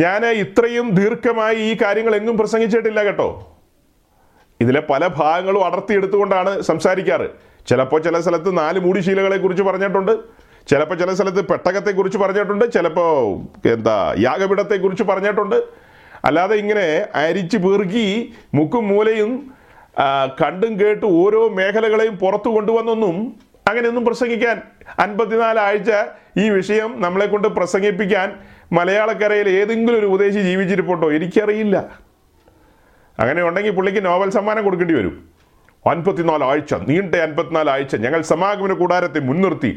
ഞാൻ ഇത്രയും ദീർഘമായി ഈ കാര്യങ്ങൾ എങ്ങും പ്രസംഗിച്ചിട്ടില്ല കേട്ടോ. ഇതിലെ പല ഭാഗങ്ങളും അടർത്തിയെടുത്തുകൊണ്ടാണ് സംസാരിക്കാറ്. ചിലപ്പോൾ ചില സ്ഥലത്ത് 4 മൂടിശീലകളെ കുറിച്ച് പറഞ്ഞിട്ടുണ്ട്, ചിലപ്പോൾ ചില സ്ഥലത്ത് പെട്ടകത്തെക്കുറിച്ച് പറഞ്ഞിട്ടുണ്ട്, ചിലപ്പോൾ യാഗപീഠത്തെക്കുറിച്ച് പറഞ്ഞിട്ടുണ്ട്. അല്ലാതെ ഇങ്ങനെ അരിച്ച് പെറുക്കി മുക്കും മൂലയും കണ്ടും കേട്ടും ഓരോ മേഖലകളെയും പുറത്തു കൊണ്ടുവന്നൊന്നും അങ്ങനെയൊന്നും പ്രസംഗിക്കാൻ 54 ആഴ്ച ഈ വിഷയം നമ്മളെ കൊണ്ട് പ്രസംഗിപ്പിക്കാൻ മലയാളക്കരയിൽ ഏതെങ്കിലും ഒരു ഉപദേശി ജീവിച്ചിരിപ്പുണ്ടോ? എനിക്കറിയില്ല. അങ്ങനെ ഉണ്ടെങ്കിൽ പുള്ളിക്ക് നോബൽ സമ്മാനം കൊടുക്കേണ്ടി വരും. 54 ആഴ്ച, നീണ്ട 54 ആഴ്ച ഞങ്ങൾ സമാഗമന കൂടാരത്തെ മുൻനിർത്തി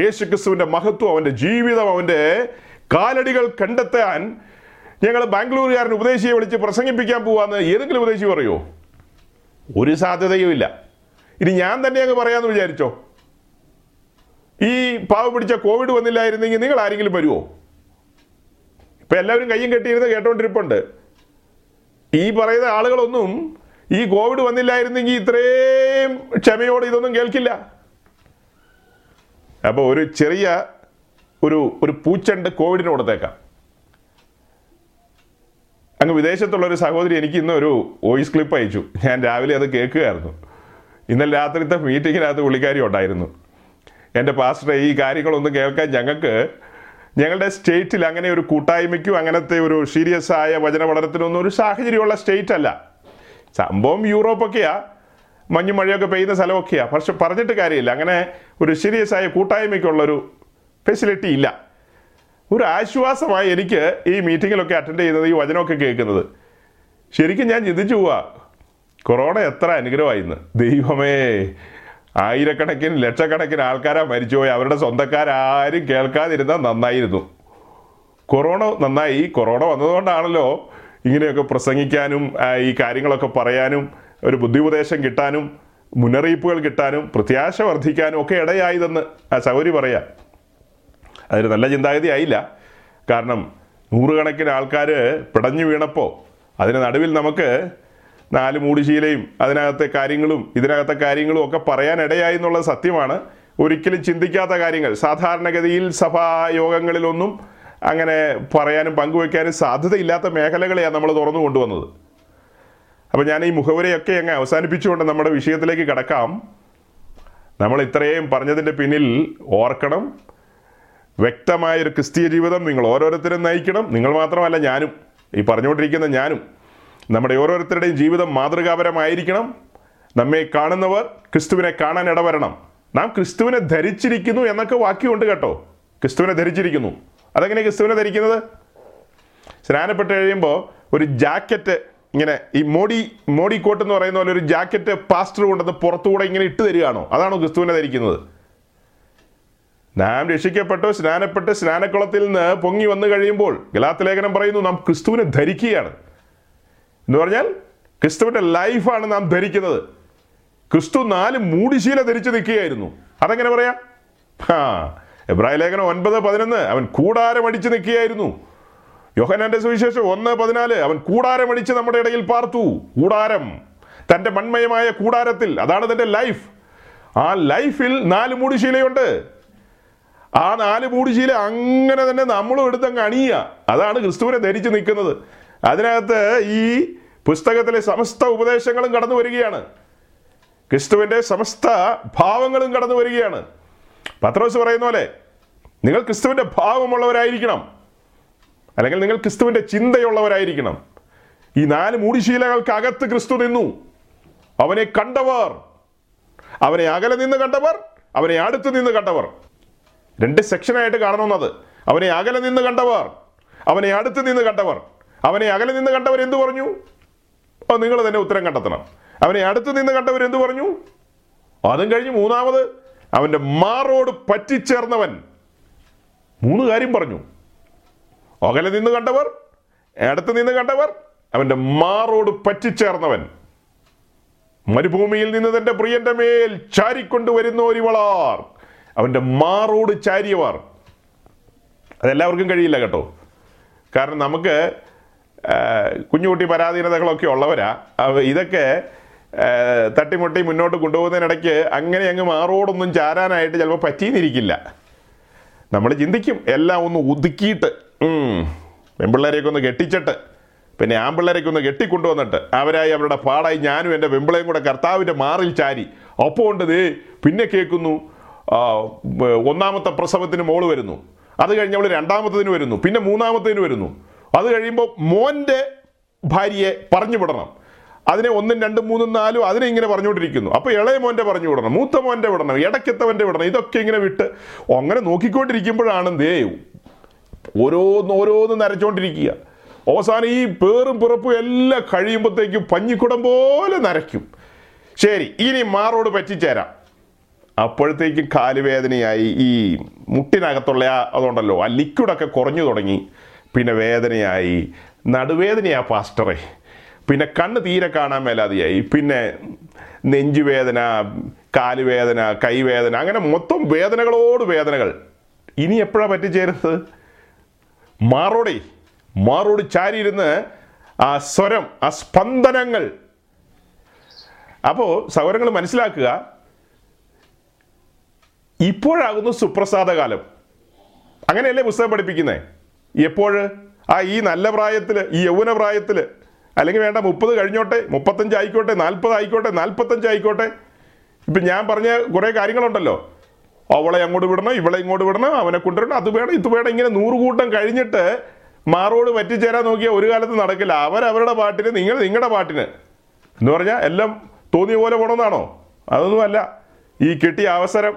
യേശുക്രിസ്തുവിൻ്റെ മഹത്വം, അവൻ്റെ ജീവിതം, അവൻ്റെ കാലടികൾ കണ്ടെത്താൻ ഞങ്ങൾ ബാംഗ്ലൂരുകാരൻ ഉപദേശിയെ വിളിച്ച് പ്രസംഗിപ്പിക്കാൻ പോവാന്ന് ഏതെങ്കിലും ഉപദേശി പറയുമോ? ഒരു സാധ്യതയുമില്ല. ഇനി ഞാൻ തന്നെ അങ്ങ് പറയാമെന്ന് വിചാരിച്ചോ? ഈ പാവ പിടിച്ച കോവിഡ് വന്നില്ലായിരുന്നെങ്കിൽ നിങ്ങൾ ആരെങ്കിലും വരുമോ? ഇപ്പം എല്ലാവരും കയ്യും കെട്ടിയിരുന്ന് കേട്ടോണ്ടിരിപ്പുണ്ട്. ഈ പറയുന്ന ആളുകളൊന്നും ഈ കോവിഡ് വന്നില്ലായിരുന്നെങ്കിൽ ഇത്രയും ക്ഷമയോടെ ഇതൊന്നും കേൾക്കില്ല. അപ്പോൾ ഒരു ചെറിയ ഒരു പൂച്ചണ്ട് കോവിഡിന് കൊടുത്തേക്കാം. അങ്ങ് വിദേശത്തുള്ളൊരു സഹോദരി എനിക്ക് ഇന്ന് ഒരു വോയിസ് ക്ലിപ്പ് അയച്ചു. ഞാൻ രാവിലെ അത് കേൾക്കുകയായിരുന്നു. ഇന്നലെ രാത്രിത്തെ മീറ്റിങ്ങിനകത്ത് പുള്ളിക്കാരി ഉണ്ടായിരുന്നു. എൻ്റെ പാസ്റ്ററെ, ഈ കാര്യങ്ങളൊന്നും കേൾക്കാൻ ഞങ്ങളുടെ സ്റ്റേറ്റിൽ അങ്ങനെ ഒരു കൂട്ടായ്മയ്ക്കും അങ്ങനത്തെ ഒരു സീരിയസ് ആയ വചന പഠനത്തിനൊന്നും ഒരു സാഹചര്യമുള്ള സ്റ്റേറ്റ് അല്ല. സംഭവം യൂറോപ്പൊക്കെയാണ്, മഞ്ഞും മഴയൊക്കെ പെയ്യുന്ന സ്ഥലമൊക്കെയാണ്. പക്ഷെ പറഞ്ഞിട്ട് കാര്യമില്ല, അങ്ങനെ ഒരു സീരിയസ് ആയ കൂട്ടായ്മയ്ക്കുള്ളൊരു ഫെസിലിറ്റി ഇല്ല. ഒരു ആശ്വാസമായി എനിക്ക് ഈ മീറ്റിങ്ങിലൊക്കെ അറ്റൻഡ് ചെയ്യുന്നത് ഈ വചനമൊക്കെ കേൾക്കുന്നത്. ശരിക്കും ഞാൻ ചിന്തിച്ചു പോവാ, കൊറോണ എത്ര അനുഗ്രഹമായിരുന്നു ദൈവമേ. ആയിരക്കണക്കിന് ലക്ഷക്കണക്കിന് ആൾക്കാരാ മരിച്ചുപോയി. അവരുടെ സ്വന്തക്കാരും കേൾക്കാതിരുന്നാൽ നന്നായിരുന്നു. കൊറോണ നന്നായി. കൊറോണ വന്നതുകൊണ്ടാണല്ലോ ഇങ്ങനെയൊക്കെ പ്രസംഗിക്കാനും ഈ കാര്യങ്ങളൊക്കെ പറയാനും ഒരു ബുദ്ധിപദേശം കിട്ടാനും മുന്നറിയിപ്പുകൾ കിട്ടാനും പ്രത്യാശ വർദ്ധിക്കാനും ഒക്കെ ഇടയായതെന്ന് ആ സൗരി പറയാം. അതിന് നല്ല ചിന്താഗതി ആയില്ല. കാരണം നൂറുകണക്കിന് ആൾക്കാർ പിടഞ്ഞു വീണപ്പോൾ അതിന് നടുവിൽ നമുക്ക് നാല് മൂടുശീലയും അതിനകത്തെ കാര്യങ്ങളും ഇതിനകത്തെ കാര്യങ്ങളും ഒക്കെ പറയാനിടയായി എന്നുള്ളത് സത്യമാണ്. ഒരിക്കലും ചിന്തിക്കാത്ത കാര്യങ്ങൾ സാധാരണഗതിയിൽ സഭായോഗങ്ങളിലൊന്നും അങ്ങനെ പറയാനും പങ്കുവയ്ക്കാനും സാധ്യതയില്ലാത്ത മേഖലകളെയാണ് നമ്മൾ തുറന്നു കൊണ്ടുവന്നത്. അപ്പം ഞാൻ ഈ മുഖവരെയൊക്കെ അങ്ങ് അവസാനിപ്പിച്ചുകൊണ്ട് നമ്മുടെ വിഷയത്തിലേക്ക് കടക്കാം. നമ്മൾ ഇത്രയും പറഞ്ഞതിൻ്റെ പിന്നിൽ ഓർക്കണം, വ്യക്തമായൊരു ക്രിസ്തീയ ജീവിതം നിങ്ങൾ ഓരോരുത്തരും നയിക്കണം. നിങ്ങൾ മാത്രമല്ല, ഞാനും ഈ പറഞ്ഞുകൊണ്ടിരിക്കുന്ന ഞാനും നമ്മുടെ ഓരോരുത്തരുടെയും ജീവിതം മാതൃകാപരമായിരിക്കണം. നമ്മെ കാണുന്നവർ ക്രിസ്തുവിനെ കാണാൻ ഇടവരണം. നാം ക്രിസ്തുവിനെ ധരിച്ചിരിക്കുന്നു എന്നൊക്കെ വാക്യമുണ്ട് കേട്ടോ. ക്രിസ്തുവിനെ ധരിച്ചിരിക്കുന്നു, അതെങ്ങനെ ക്രിസ്തുവിനെ ധരിക്കുന്നത്? സ്നാനപ്പെട്ട് കഴിയുമ്പോൾ ഒരു ജാക്കറ്റ് ഇങ്ങനെ ഈ മോഡി കോട്ട് എന്ന് പറയുന്ന പോലെ ഒരു ജാക്കറ്റ് പാസ്റ്റർ കൊണ്ടുവന്ന് പുറത്തുകൂടെ ഇങ്ങനെ ഇട്ട് തരികയാണോ? അതാണോ ക്രിസ്തുവിനെ ധരിക്കുന്നത്? നാം രക്ഷിക്കപ്പെട്ടു, സ്നാനപ്പെട്ട് സ്നാനക്കുളത്തിൽ നിന്ന് പൊങ്ങി വന്നു കഴിയുമ്പോൾ ഗലാത്യ ലേഖനം പറയുന്നു നാം ക്രിസ്തുവിനെ ധരിക്കുകയാണ്. എന്ന് പറഞ്ഞാൽ ക്രിസ്തുവിൻ്റെ ലൈഫാണ് നാം ധരിക്കുന്നത്. ക്രിസ്തു നാല് മൂടിശീല ധരിച്ചു നിൽക്കുകയായിരുന്നു. അതെങ്ങനെ പറയാം? എബ്രായ ലേഖനം 9:11 അവൻ കൂടാരമടിച്ച് നിൽക്കുകയായിരുന്നു. യോഹന്നാന്റെ സുവിശേഷം 1:14 അവൻ കൂടാരമടിച്ച് നമ്മുടെ ഇടയിൽ പാർത്തു. കൂടാരം, തൻ്റെ മൺമയമായ കൂടാരത്തിൽ, അതാണ് തൻ്റെ ലൈഫ്. ആ ലൈഫിൽ നാല് മൂടിശീലയുണ്ട്. ആ നാല് മൂടിശീല അങ്ങനെ തന്നെ നമ്മളും എടുത്തങ്ങ് അണിയുക. അതാണ് ക്രിസ്തുവിനെ ധരിച്ച് നിൽക്കുന്നത്. അതിനകത്ത് ഈ പുസ്തകത്തിലെ സമസ്ത ഉപദേശങ്ങളും കടന്നു വരികയാണ്. ക്രിസ്തുവിൻ്റെ സമസ്ത ഭാവങ്ങളും കടന്നു വരികയാണ്. പത്രോസ് പറയുന്ന പോലെ നിങ്ങൾ ക്രിസ്തുവിൻ്റെ ഭാവമുള്ളവരായിരിക്കണം, അല്ലെങ്കിൽ നിങ്ങൾ ക്രിസ്തുവിൻ്റെ ചിന്തയുള്ളവരായിരിക്കണം. ഈ നാല് മൂടിശീലകൾക്കകത്ത് ക്രിസ്തു നിന്നു. അവനെ കണ്ടവർ, അവനെ അകലെ നിന്ന് കണ്ടവർ, അവനെ അടുത്ത് നിന്ന് കണ്ടവർ. രണ്ട് സെക്ഷനായിട്ട് കാണണമെന്നത്. അവനെ അകലെ നിന്ന് കണ്ടവർ, അവനെ അടുത്ത് നിന്ന് കണ്ടവർ. അവനെ അകലെ നിന്ന് കണ്ടവർ എന്തു പറഞ്ഞു? ഓ, നിങ്ങൾ തന്നെ ഉത്തരം കണ്ടെത്തണം. അവനെ അടുത്ത് നിന്ന് കണ്ടവർ എന്തു പറഞ്ഞു? അതും കഴിഞ്ഞ് മൂന്നാമത് അവൻ്റെ മാറോട് പറ്റിച്ചേർന്നവൻ. മൂന്ന് കാര്യം പറഞ്ഞു. അകലെ നിന്ന് കണ്ടവർ, അടുത്ത് നിന്ന് കണ്ടവർ, അവൻ്റെ മാറോട് പറ്റിച്ചേർന്നവൻ. മരുഭൂമിയിൽ നിന്ന് തൻ്റെ പ്രിയന്റെ മേൽ ചാരിക്കൊണ്ടുവരുന്ന ഒരുവളാർ, അവൻ്റെ മാറോട് ചാരിയവർ. അതെല്ലാവർക്കും കഴിയില്ല കേട്ടോ. കാരണം നമുക്ക് കുഞ്ഞുകുട്ടി പരാധീനതകളൊക്കെ ഉള്ളവരാ. ഇതൊക്കെ തട്ടിമുട്ടി മുന്നോട്ട് കൊണ്ടുപോകുന്നതിനിടയ്ക്ക് അങ്ങനെ അങ്ങ് മാറോടൊന്നും ചാരാനായിട്ട് ചിലപ്പോൾ പറ്റിയെന്നിരിക്കില്ല. നമ്മൾ ചിന്തിക്കും എല്ലാം ഒന്ന് ഒതുക്കിയിട്ട്, പെൺപിള്ളേരെയൊക്കെ ഒന്ന് കെട്ടിച്ചിട്ട്, പിന്നെ ആൺപിള്ളേരെയൊക്കെ ഒന്ന് കെട്ടിക്കൊണ്ടുവന്നിട്ട് അവരായി അവരുടെ പാടായി ഞാനും എൻ്റെ പെൺപിള്ളേയും കൂടെ കർത്താവിൻ്റെ മാറിൽ ചാരി. അപ്പോൾ ഉണ്ട് ദേ പിന്നെ കേൾക്കുന്നു ഒന്നാമത്തെ പ്രസവത്തിന് മോള് വരുന്നു, അത് കഴിഞ്ഞ് അവൾ രണ്ടാമത്തതിന് വരുന്നു, പിന്നെ മൂന്നാമത്തതിന് വരുന്നു. അത് കഴിയുമ്പോൾ മോൻ്റെ ഭാര്യയെ പറഞ്ഞു വിടണം. അതിനെ 1, 2, 3, 4 അതിനെ ഇങ്ങനെ പറഞ്ഞുകൊണ്ടിരിക്കുന്നു. അപ്പോൾ ഇളയ മോൻ്റെ പറഞ്ഞു വിടണം, മൂത്ത മോൻ്റെ വിടണം, ഇടയ്ക്കത്തവൻ്റെ വിടണം. ഇതൊക്കെ ഇങ്ങനെ വിട്ട് അങ്ങനെ നോക്കിക്കൊണ്ടിരിക്കുമ്പോഴാണ് ദേ ഓരോന്ന് നരച്ചുകൊണ്ടിരിക്കുക. അവസാനം ഈ പേറും പിറപ്പും എല്ലാം കഴിയുമ്പോഴത്തേക്കും പഞ്ഞിക്കുടം പോലെ നരയ്ക്കും. ശരി, ഇനി മാറോട് പറ്റിച്ചേരാം. അപ്പോഴത്തേക്കും കാലുവേദനയായി, ഈ മുട്ടിനകത്തുള്ള അതുണ്ടല്ലോ ആ ലിക്വിഡൊക്കെ കുറഞ്ഞു തുടങ്ങി, പിന്നെ വേദനയായി, നടുവേദനയാ പാസ്റ്ററെ, പിന്നെ കണ്ണ് തീരെ കാണാൻ മേലാതെയായി, പിന്നെ നെഞ്ചുവേദന, കാലുവേദന, കൈവേദന, അങ്ങനെ മൊത്തം വേദനകളോട് വേദനകൾ. ഇനി എപ്പോഴാണ് പറ്റിച്ചേരുന്നത്? മാറോട് ചാരിയിരുന്ന് ആ സ്വരം, ആ സ്പന്ദനങ്ങൾ. അപ്പോൾ സൗരങ്ങൾ മനസ്സിലാക്കുക, ഇപ്പോഴാകുന്നു സുപ്രസാദകാലം. അങ്ങനെയല്ലേ പുസ്തകം പഠിപ്പിക്കുന്നത്? എപ്പോഴ്? ഈ നല്ല പ്രായത്തിൽ, ഈ യൗവന പ്രായത്തിൽ, അല്ലെങ്കിൽ വേണ്ട 30 കഴിഞ്ഞോട്ടെ, 35 ആയിക്കോട്ടെ, 40 ആയിക്കോട്ടെ, 45 ആയിക്കോട്ടെ. ഇപ്പം ഞാൻ പറഞ്ഞ കുറേ കാര്യങ്ങളുണ്ടല്ലോ. അവളെ അങ്ങോട്ട് വിടണം, ഇവളെ ഇങ്ങോട്ട് വിടണം, അവനെ കൊണ്ടുവരണം, അത് വേണം, ഇത് വേണം, ഇങ്ങനെ 100 കൂട്ടം കഴിഞ്ഞിട്ട് മാറോട് പറ്റിച്ചേരാൻ നോക്കിയാൽ ഒരു കാലത്ത് നടക്കില്ല. അവരവരുടെ പാട്ടിന്, നിങ്ങൾ നിങ്ങളുടെ പാട്ടിന് എന്ന് പറഞ്ഞാൽ എല്ലാം തോന്നിയ പോലെ പോണമെന്നാണോ? അതൊന്നുമല്ല. ഈ കിട്ടിയ അവസരം,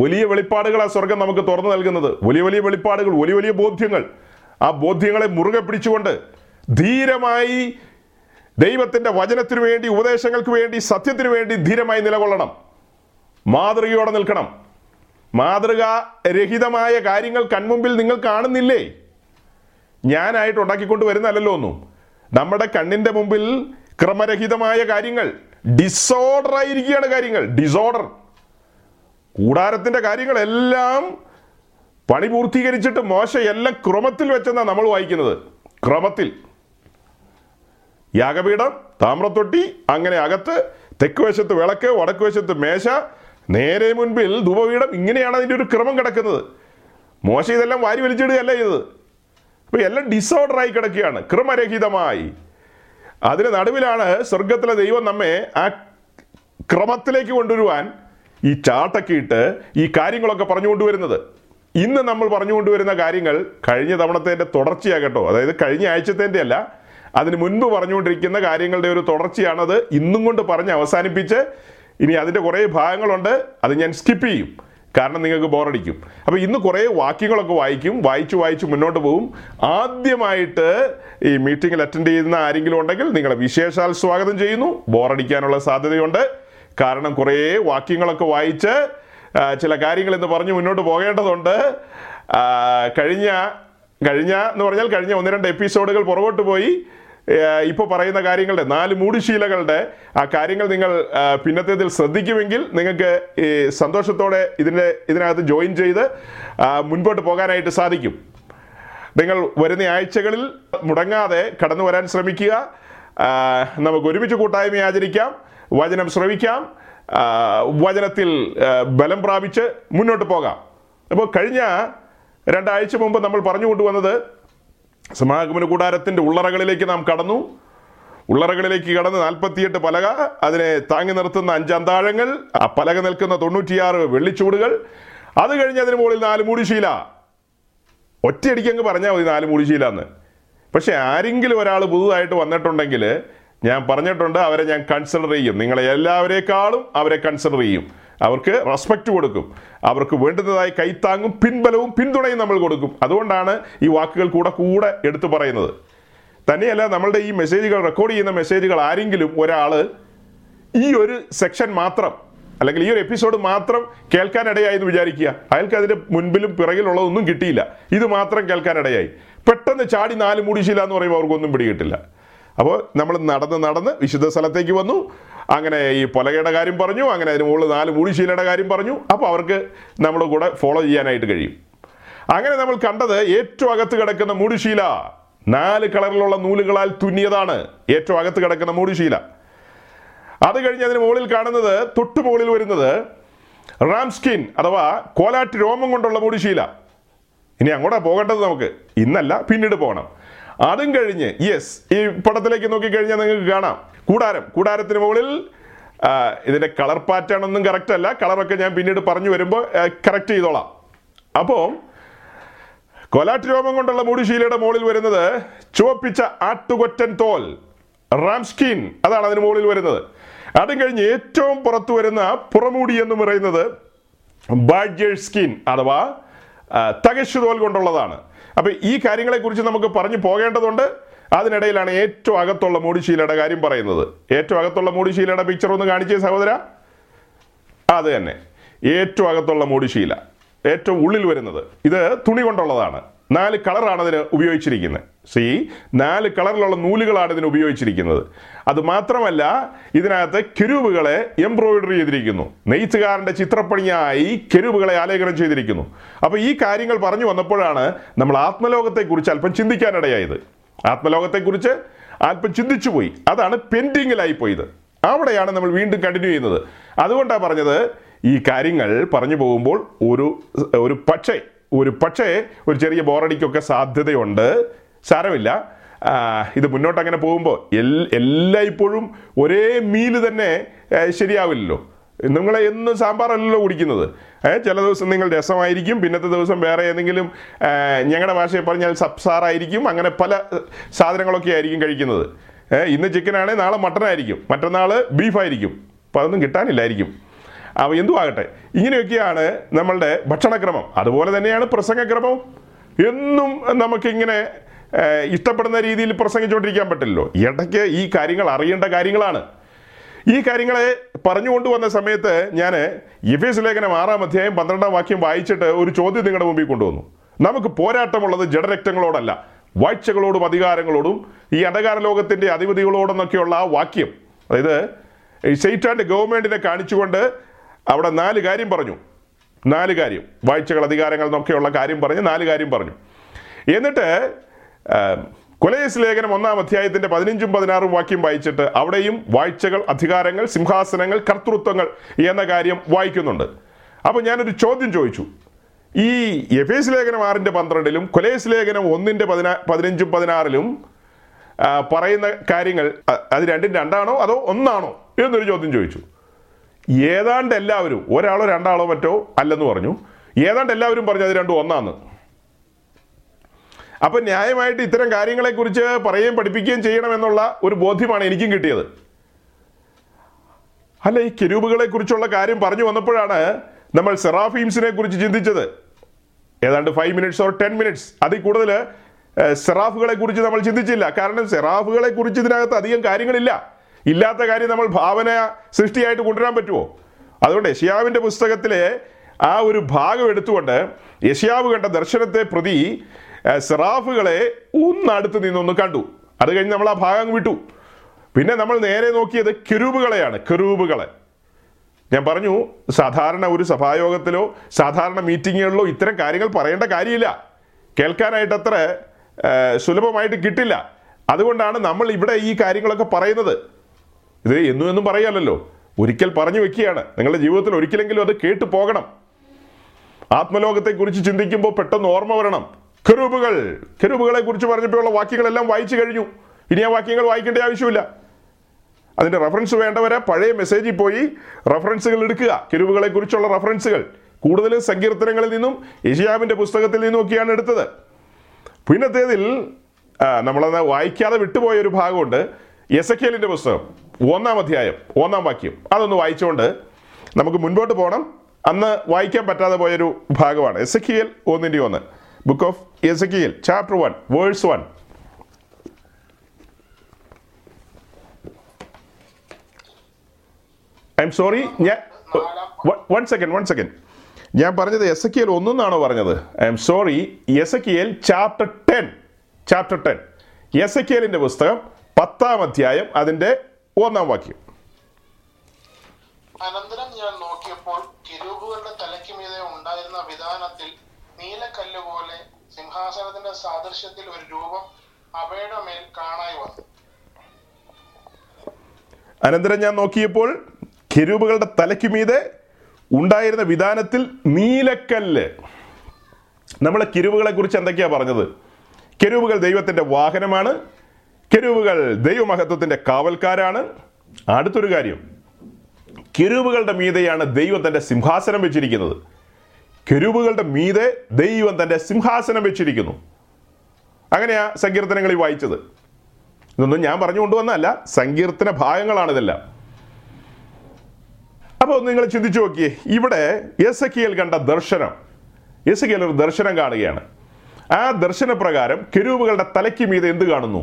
വലിയ വെളിപ്പാടുകൾ ആ സ്വർഗം നമുക്ക് തുറന്നു നൽകുന്നത്. വലിയ വെളിപ്പാടുകൾ, വലിയ ബോധ്യങ്ങൾ. ആ ബോധ്യങ്ങളെ മുറുകെ പിടിച്ചുകൊണ്ട് ധീരമായി ദൈവത്തിന്റെ വചനത്തിനു വേണ്ടി, ഉപദേശങ്ങൾക്ക് വേണ്ടി, സത്യത്തിനു വേണ്ടി ധീരമായി നിലകൊള്ളണം. മാതൃകയോടെ നിൽക്കണം. മാതൃകാരഹിതമായ കാര്യങ്ങൾ കൺമുമ്പിൽ നിങ്ങൾ കാണുന്നില്ലേ? ഞാനായിട്ട് ഉണ്ടാക്കിക്കൊണ്ട് വരുന്നതല്ലോ ഒന്നും. നമ്മുടെ കണ്ണിൻ്റെ മുമ്പിൽ ക്രമരഹിതമായ കാര്യങ്ങൾ, ഡിസോർഡർ ആയിരിക്കുകയാണ് കാര്യങ്ങൾ. ഡിസോർഡർ കൂടാരത്തിൻ്റെ കാര്യങ്ങളെല്ലാം പണി പൂർത്തീകരിച്ചിട്ട് മോശ എല്ലാം ക്രമത്തിൽ വെച്ചെന്നാണ് നമ്മൾ വായിക്കുന്നത്. ക്രമത്തിൽ യാഗപീഠം, താമ്രത്തൊട്ടി, അങ്ങനെ അകത്ത് തെക്കുവശത്ത് വിളക്ക്, വടക്കുവശത്ത് മേശ, നേരെ മുൻപിൽ ധൂപപീഠം. ഇങ്ങനെയാണ് അതിൻ്റെ ഒരു ക്രമം കിടക്കുന്നത്. മോശ ഇതെല്ലാം വാരി വലിച്ചിടുകയല്ല ചെയ്തത്. അപ്പോൾ എല്ലാം ഡിസോർഡറായി കിടക്കുകയാണ്, ക്രമരഹിതമായി. അതിന് നടുവിലാണ് സ്വർഗത്തിലെ ദൈവം നമ്മെ ആ ക്രമത്തിലേക്ക് കൊണ്ടുവരുവാൻ ഈ ചാട്ടൊക്കെ ഇട്ട് ഈ കാര്യങ്ങളൊക്കെ പറഞ്ഞുകൊണ്ടുവരുന്നത്. ഇന്ന് നമ്മൾ പറഞ്ഞുകൊണ്ടുവരുന്ന കാര്യങ്ങൾ കഴിഞ്ഞ തവണത്തേൻ്റെ തുടർച്ചയാകട്ടോ. അതായത് കഴിഞ്ഞ ആഴ്ചത്തേൻ്റെ അല്ല, അതിന് മുൻപ് പറഞ്ഞുകൊണ്ടിരിക്കുന്ന കാര്യങ്ങളുടെ ഒരു തുടർച്ചയാണത്. ഇന്നും കൊണ്ട് പറഞ്ഞ് അവസാനിപ്പിച്ച്, ഇനി അതിൻ്റെ കുറേ ഭാഗങ്ങളുണ്ട്, അത് ഞാൻ സ്കിപ്പ് ചെയ്യും, കാരണം നിങ്ങൾക്ക് ബോറടിക്കും. അപ്പോൾ ഇന്ന് കുറേ വാക്യങ്ങളൊക്കെ വായിക്കും, വായിച്ച് മുന്നോട്ട് പോകും. ആദ്യമായിട്ട് ഈ മീറ്റിങ്ങിൽ അറ്റൻഡ് ചെയ്യുന്ന ആരെങ്കിലും ഉണ്ടെങ്കിൽ നിങ്ങളെ വിശേഷാൽ സ്വാഗതം ചെയ്യുന്നു. ബോറടിക്കാനുള്ള സാധ്യതയുണ്ട്, കാരണം കുറേ വാക്യങ്ങളൊക്കെ വായിച്ച് ചില കാര്യങ്ങൾ ഇന്ന് പറഞ്ഞ് മുന്നോട്ട് പോകേണ്ടതുണ്ട്. കഴിഞ്ഞ എന്ന് പറഞ്ഞാൽ കഴിഞ്ഞ ഒന്ന് രണ്ട് എപ്പിസോഡുകൾ പുറകോട്ട് പോയി ഇപ്പോൾ പറയുന്ന കാര്യങ്ങളുടെ 4 മൂടുശീലകളുടെ ആ കാര്യങ്ങൾ നിങ്ങൾ പിന്നത്തേതിൽ ശ്രദ്ധിക്കുമെങ്കിൽ നിങ്ങൾക്ക് സന്തോഷത്തോടെ ഇതിനകത്ത് ജോയിൻ ചെയ്ത് മുൻപോട്ട് പോകാനായിട്ട് സാധിക്കും. നിങ്ങൾ വരുന്ന ആഴ്ചകളിൽ മുടങ്ങാതെ കടന്നു വരാൻ ശ്രമിക്കുക. നമുക്ക് ഒരുമിച്ച് കൂട്ടായ്മ ആചരിക്കാം, വചനം ശ്രവിക്കാം, വചനത്തിൽ ബലം പ്രാപിച്ച് മുന്നോട്ട് പോകാം. അപ്പോൾ കഴിഞ്ഞ രണ്ടാഴ്ച മുമ്പ് നമ്മൾ പറഞ്ഞുകൊണ്ടുവന്നത് സമാഗമന കൂടാരത്തിൻ്റെ ഉള്ളറകളിലേക്ക് നാം കടന്നു. ഉള്ളറകളിലേക്ക് കടന്ന് 48 പലക, അതിനെ താങ്ങി നിർത്തുന്ന 5 അന്താഴങ്ങൾ, ആ പലക നിൽക്കുന്ന 96 വെള്ളിച്ചൂടുകൾ, അത് കഴിഞ്ഞ് അതിന് മുകളിൽ 4 മൂടിശീല. ഒറ്റയടിക്കങ്ങ് പറഞ്ഞാൽ മതി 4 മൂടിശീല എന്ന്. പക്ഷെ ആരെങ്കിലും ഒരാൾ പുതുതായിട്ട് വന്നിട്ടുണ്ടെങ്കിൽ ഞാൻ പറഞ്ഞിട്ടുണ്ട്, അവരെ ഞാൻ കൺസിഡർ ചെയ്യും. നിങ്ങളെ എല്ലാവരെക്കാളും അവരെ കൺസിഡർ ചെയ്യും, അവർക്ക് റെസ്പെക്റ്റ് കൊടുക്കും, അവർക്ക് വേണ്ടുന്നതായി കൈത്താങ്ങും പിൻബലവും പിന്തുണയും നമ്മൾ കൊടുക്കും. അതുകൊണ്ടാണ് ഈ വാക്കുകൾ കൂടെ എടുത്തു പറയുന്നത്. തന്നെയല്ല, നമ്മളുടെ ഈ മെസ്സേജുകൾ, റെക്കോർഡ് ചെയ്യുന്ന മെസ്സേജുകൾ ആരെങ്കിലും ഒരാൾ ഈ ഒരു സെക്ഷൻ മാത്രം അല്ലെങ്കിൽ ഈ ഒരു എപ്പിസോഡ് മാത്രം കേൾക്കാനിടയായി എന്ന് വിചാരിക്കുക. അയാൾക്ക് അതിൻ്റെ മുൻപിലും പിറകിലുള്ളതൊന്നും കിട്ടിയില്ല, ഇത് മാത്രം കേൾക്കാനിടയായി. പെട്ടെന്ന് ചാടി 4 മൂടിശീല എന്ന് പറയുമ്പോൾ അവർക്കൊന്നും പിടികിട്ടില്ല. അപ്പോൾ നമ്മൾ നടന്ന് വിശുദ്ധ സ്ഥലത്തേക്ക് വന്നു. അങ്ങനെ ഈ പലകയുടെ കാര്യം പറഞ്ഞു, അങ്ങനെ അതിന് മുകളിൽ 4 മൂടിശീലയുടെ കാര്യം പറഞ്ഞു. അപ്പോൾ അവർക്ക് നമ്മുടെ കൂടെ ഫോളോ ചെയ്യാനായിട്ട് കഴിയും. അങ്ങനെ നമ്മൾ കണ്ടത് ഏറ്റവും അകത്ത് കിടക്കുന്ന മൂടിശീല 4 കളറിലുള്ള നൂലുകളാൽ തുന്നിയതാണ്. ഏറ്റവും അകത്ത് കിടക്കുന്ന മൂടിശീല. അത് കഴിഞ്ഞ് അതിന് മുകളിൽ കാണുന്നത്, തൊട്ട് മുകളിൽ വരുന്നത് റാംസ്കിൻ അഥവാ കോലാറ്റ് രോമം കൊണ്ടുള്ള മൂടിശീല. ഇനി അങ്ങോട്ടാണ് പോകേണ്ടത് നമുക്ക്, ഇന്നല്ല, പിന്നീട് പോകണം. അതും കഴിഞ്ഞ് ഈ പടത്തിലേക്ക് നോക്കിക്കഴിഞ്ഞാൽ നിങ്ങൾക്ക് കാണാം കൂടാരത്തിന് മുകളിൽ ഇതിൻ്റെ കളർ പാറ്റേൺ ഒന്നും കറക്റ്റ് അല്ല. കളറൊക്കെ ഞാൻ പിന്നീട് പറഞ്ഞു വരുമ്പോൾ കറക്റ്റ് ചെയ്തോളാം. അപ്പോൾ കോലാറ്റ് രോമം കൊണ്ടുള്ള മൂടിശീലയുടെ മുകളിൽ വരുന്നത് ചുവപ്പിച്ച ആട്ടുകൊറ്റൻ തോൽ, റാംസ്കിൻ, അതാണ് അതിന് മുകളിൽ വരുന്നത്. അതും കഴിഞ്ഞ് ഏറ്റവും പുറത്തു വരുന്ന പുറമൂടി എന്ന് പറയുന്നത് ബാഡ്ജർ സ്കിൻ അഥവാ തകശു തോൽ കൊണ്ടുള്ളതാണ്. അപ്പം ഈ കാര്യങ്ങളെക്കുറിച്ച് നമുക്ക് പറഞ്ഞു പോകേണ്ടതുണ്ട്. അതിനിടയിലാണ് ഏറ്റവും അകത്തുള്ള മൂടിശീലയുടെ കാര്യം പറയുന്നത്. ഏറ്റവും അകത്തുള്ള മൂടിശീലയുടെ പിക്ചർ ഒന്ന് കാണിച്ചേ സഹോദര. അത് തന്നെ ഏറ്റവും അകത്തുള്ള മൂടിശീല, ഏറ്റവും ഉള്ളിൽ വരുന്നത്. ഇത് തുണി കൊണ്ടുള്ളതാണ്. 4 കളറാണ് അതിന് ഉപയോഗിച്ചിരിക്കുന്നത്. സീ 4 കളറിലുള്ള നൂലുകളാണ് ഇതിന് ഉപയോഗിച്ചിരിക്കുന്നത്. അത് മാത്രമല്ല, ഇതിനകത്ത് കെരൂബുകളെ എംബ്രോയിഡറി ചെയ്തിരിക്കുന്നു. നെയ്ത്തുകാരൻ്റെ ചിത്രപ്പണിയായി കെരൂബുകളെ ആലേഖനം ചെയ്തിരിക്കുന്നു. അപ്പോൾ ഈ കാര്യങ്ങൾ പറഞ്ഞു വന്നപ്പോഴാണ് നമ്മൾ ആത്മലോകത്തെക്കുറിച്ച് അല്പം ചിന്തിക്കാനിടയായത്. ആത്മലോകത്തെക്കുറിച്ച് അല്പം ചിന്തിച്ചു പോയി, അതാണ് പെൻഡിങ്ങിലായി പോയത്. അവിടെയാണ് നമ്മൾ വീണ്ടും കണ്ടിന്യൂ ചെയ്യുന്നത്. അതുകൊണ്ടാണ് പറഞ്ഞത് ഈ കാര്യങ്ങൾ പറഞ്ഞു പോകുമ്പോൾ ഒരു പക്ഷേ ഒരു ചെറിയ ബോറടിക്കൊക്കെ സാധ്യതയുണ്ട്. സാരമില്ല, ഇത് മുന്നോട്ട് അങ്ങനെ പോകുമ്പോൾ എല്ലായ്പ്പോഴും ഒരേ മീല് തന്നെ ശരിയാവില്ലല്ലോ. നിങ്ങളെ എന്നും സാമ്പാറല്ലല്ലോ കുടിക്കുന്നത്. ചില ദിവസം നിങ്ങൾ രസമായിരിക്കും, പിന്നത്തെ ദിവസം വേറെ ഏതെങ്കിലും, ഞങ്ങളുടെ ഭാഷയെ പറഞ്ഞാൽ സബ്സാറായിരിക്കും, അങ്ങനെ പല സാധനങ്ങളൊക്കെ ആയിരിക്കും കഴിക്കുന്നത്. ഇന്ന് ചിക്കനാണെങ്കിൽ നാളെ മട്ടനായിരിക്കും, മറ്റന്നാൾ ബീഫായിരിക്കും. അപ്പോൾ അതൊന്നും കിട്ടാനില്ലായിരിക്കും. അവ എന്തുമാകട്ടെ, ഇങ്ങനെയൊക്കെയാണ് നമ്മളുടെ ഭക്ഷണക്രമം. അതുപോലെ തന്നെയാണ് പ്രസംഗക്രമം. എന്നും നമുക്കിങ്ങനെ ഇഷ്ടപ്പെടുന്ന രീതിയിൽ പ്രസംഗിച്ചുകൊണ്ടിരിക്കാൻ പറ്റില്ലല്ലോ. ഇടയ്ക്ക് ഈ കാര്യങ്ങൾ അറിയേണ്ട കാര്യങ്ങളാണ്. ഈ കാര്യങ്ങളെ പറഞ്ഞുകൊണ്ടുവന്ന സമയത്ത് ഞാൻ എഫേസ്യ ലേഖനം 6-ാം അധ്യായം 12-ാം വാക്യം വായിച്ചിട്ട് ഒരു ചോദ്യം നിങ്ങളുടെ മുമ്പിൽ കൊണ്ടുവന്നു. നമുക്ക് പോരാട്ടമുള്ളത് ജഡരക്തങ്ങളോടല്ല, വാഴ്ചകളോടും അധികാരങ്ങളോടും ഈ അന്ധകാര ലോകത്തിൻ്റെ അധിപതികളോടെന്നൊക്കെയുള്ള ആ വാക്യം, അതായത് സെയ്റ്റാൻ്റെ ഗവൺമെൻറ്റിനെ കാണിച്ചുകൊണ്ട് അവിടെ 4 കാര്യം പറഞ്ഞു. 4 കാര്യം, വാഴ്ചകൾ, അധികാരങ്ങൾ എന്നൊക്കെയുള്ള കാര്യം പറഞ്ഞ് 4 കാര്യം പറഞ്ഞു. എന്നിട്ട് കൊലസ്യ ലേഖനം 1-ാം അധ്യായത്തിൻ്റെ 15-ഉം 16-ഉം വാക്യം വായിച്ചിട്ട് അവിടെയും വാഴ്ചകൾ, അധികാരങ്ങൾ, സിംഹാസനങ്ങൾ, കർത്തൃത്വങ്ങൾ എന്ന കാര്യം വായിക്കുന്നുണ്ട്. അപ്പോൾ ഞാനൊരു ചോദ്യം ചോദിച്ചു. ഈ എഫേസ്യ ലേഖനം 6-ന്റെ 12-ലും കൊലസ്യ ലേഖനം 1-ന്റെ 15-ഉം 16-ലും പറയുന്ന കാര്യങ്ങൾ അത് 2-ഉം 2-ആണോ അതോ 1-ആണോ എന്നൊരു ചോദ്യം ചോദിച്ചു. ഏതാണ്ട് എല്ലാവരും, ഒരാളോ 2 ആളോ മറ്റോ അല്ലെന്ന് പറഞ്ഞു, ഏതാണ്ട് എല്ലാവരും പറഞ്ഞു അത് 2-1-ആണ്. അപ്പം ന്യായമായിട്ട് ഇത്തരം കാര്യങ്ങളെക്കുറിച്ച് പറയുകയും പഠിപ്പിക്കുകയും ചെയ്യണമെന്നുള്ള ഒരു ബോധ്യമാണ് എനിക്കും കിട്ടിയത്. അല്ല, ഈ കെരൂബുകളെക്കുറിച്ചുള്ള കാര്യം പറഞ്ഞു വന്നപ്പോഴാണ് നമ്മൾ സെറാഫീംസിനെ കുറിച്ച് ചിന്തിച്ചത്. ഏതാണ്ട് 5 minutes or 10 minutes അതിൽ കൂടുതൽ സെറാഫുകളെ കുറിച്ച് നമ്മൾ ചിന്തിച്ചില്ല. കാരണം സെറാഫുകളെ കുറിച്ച് ഇതിനകത്ത് അധികം കാര്യങ്ങളില്ല. ഇല്ലാത്ത കാര്യം നമ്മൾ ഭാവന സൃഷ്ടിയായിട്ട് കൊണ്ടുവരാൻ പറ്റുമോ? അതുകൊണ്ട് യെശയ്യാവിൻ്റെ പുസ്തകത്തിലെ ആ ഒരു ഭാഗം എടുത്തുകൊണ്ട് യെശയ്യാവ് കണ്ട ദർശനത്തെ പ്രതി സെറാഫുകളെ ഒന്നടുത്ത് നിന്നൊന്ന് കണ്ടു. അത് കഴിഞ്ഞ് നമ്മൾ ആ ഭാഗം വിട്ടു. പിന്നെ നമ്മൾ നേരെ നോക്കിയത് കെരൂബുകളെയാണ്. കെരൂബുകളെ ഞാൻ പറഞ്ഞു, സാധാരണ ഒരു സഭായോഗത്തിലോ സാധാരണ മീറ്റിങ്ങുകളിലോ ഇത്തരം കാര്യങ്ങൾ പറയേണ്ട കാര്യമില്ല. കേൾക്കാനായിട്ടത്ര സുലഭമായിട്ട് കിട്ടില്ല. അതുകൊണ്ടാണ് നമ്മൾ ഇവിടെ ഈ കാര്യങ്ങളൊക്കെ പറയുന്നത്. ഇത് എന്നും പറയാമല്ലോ, ഒരിക്കൽ പറഞ്ഞു വെക്കുകയാണ്. നിങ്ങളുടെ ജീവിതത്തിൽ ഒരിക്കലെങ്കിലും അത് കേട്ടു പോകണം. ആത്മലോകത്തെക്കുറിച്ച് ചിന്തിക്കുമ്പോൾ പെട്ടെന്ന് ഓർമ്മ വരണം. കെരൂബുകൾ, കെരൂബുകളെ കുറിച്ച് പറഞ്ഞപ്പോഴുള്ള വാക്യങ്ങളെല്ലാം വായിച്ചു കഴിഞ്ഞു. ഇനി ആ വാക്യങ്ങൾ വായിക്കേണ്ട ആവശ്യമില്ല. അതിൻ്റെ റെഫറൻസ് വേണ്ടവരെ പഴയ മെസ്സേജിൽ പോയി റെഫറൻസുകൾ എടുക്കുക. കെരൂബുകളെ കുറിച്ചുള്ള റെഫറൻസുകൾ കൂടുതലും സങ്കീർത്തനങ്ങളിൽ നിന്നും യെശയ്യാവിൻ്റെ പുസ്തകത്തിൽ നിന്നുമൊക്കെയാണ് എടുത്തത്. പിന്നത്തേതിൽ നമ്മളത് വായിക്കാതെ വിട്ടുപോയ ഒരു ഭാഗമുണ്ട്. യെസക്കേലിൻ്റെ പുസ്തകം 1-ാം അധ്യായം 1-ാം വാക്യം അതൊന്ന് വായിച്ചുകൊണ്ട് നമുക്ക് മുൻപോട്ട് പോകണം. അന്ന് വായിക്കാൻ പറ്റാതെ പോയൊരു ഭാഗമാണ് യെസക്കേൽ 1:1, ബുക്ക് ഓഫ് യെസക്കേൽ chapter 1 verse 1. ഞാൻ പറഞ്ഞത് യെസക്കേൽ 1-ാണോ പറഞ്ഞത്? യെസക്കേൽ chapter 10, യെസക്കേലിന്റെ പുസ്തകം 10-ാം അധ്യായം അതിന്റെ 1-ാം വാക്യം. അനന്തരം ഞാൻ നോക്കിയപ്പോൾ കെരൂബുകളുടെ തലയ്ക്ക് മീതെ ഉണ്ടായിരുന്ന വിതാനത്തിൽ നീലക്കല്ല് പോലെ സിംഹാസനത്തിന്റെ സാദൃശ്യത്തിൽ ഒരു രൂപം അവയുടെ മേൽ കാണായി വന്നു. അനന്തരം ഞാൻ നോക്കിയപ്പോൾ കെരൂബുകളുടെ തലയ്ക്ക് മീതെ ഉണ്ടായിരുന്ന വിധാനത്തിൽ നീലക്കല്ല്. നമ്മൾ കെരൂബുകളെ കുറിച്ച് എന്തൊക്കെയാണ് പറഞ്ഞത്? കെരൂബുകൾ ദൈവത്തിൻ്റെ വാഹനമാണ്. കെരൂബുകൾ ദൈവമഹത്വത്തിൻ്റെ കാവൽക്കാരാണ്. അടുത്തൊരു കാര്യം, കെരൂബുകളുടെ മീതെയാണ് ദൈവം തൻ്റെ സിംഹാസനം വെച്ചിരിക്കുന്നത്. കെരൂബുകളുടെ മീതെ ദൈവം തൻ്റെ സിംഹാസനം വെച്ചിരിക്കുന്നു. അങ്ങനെയാ സങ്കീർത്തനങ്ങളിൽ വായിച്ചത്. ഇതൊന്നും ഞാൻ പറഞ്ഞുകൊണ്ടുവന്നതല്ല, സങ്കീർത്തന ഭാഗങ്ങളാണിതെല്ലാം. അപ്പോൾ നിങ്ങൾ ചിന്തിച്ചു നോക്കിയേ, ഇവിടെ യെസക്കേൽ കണ്ട ദർശനം, യെസക്കേൽ ഒരു ദർശനം കാണുകയാണ്. ആ ദർശനപ്രകാരം കെരൂബുകളുടെ തലയ്ക്ക് മീതെ എന്ത് കാണുന്നു?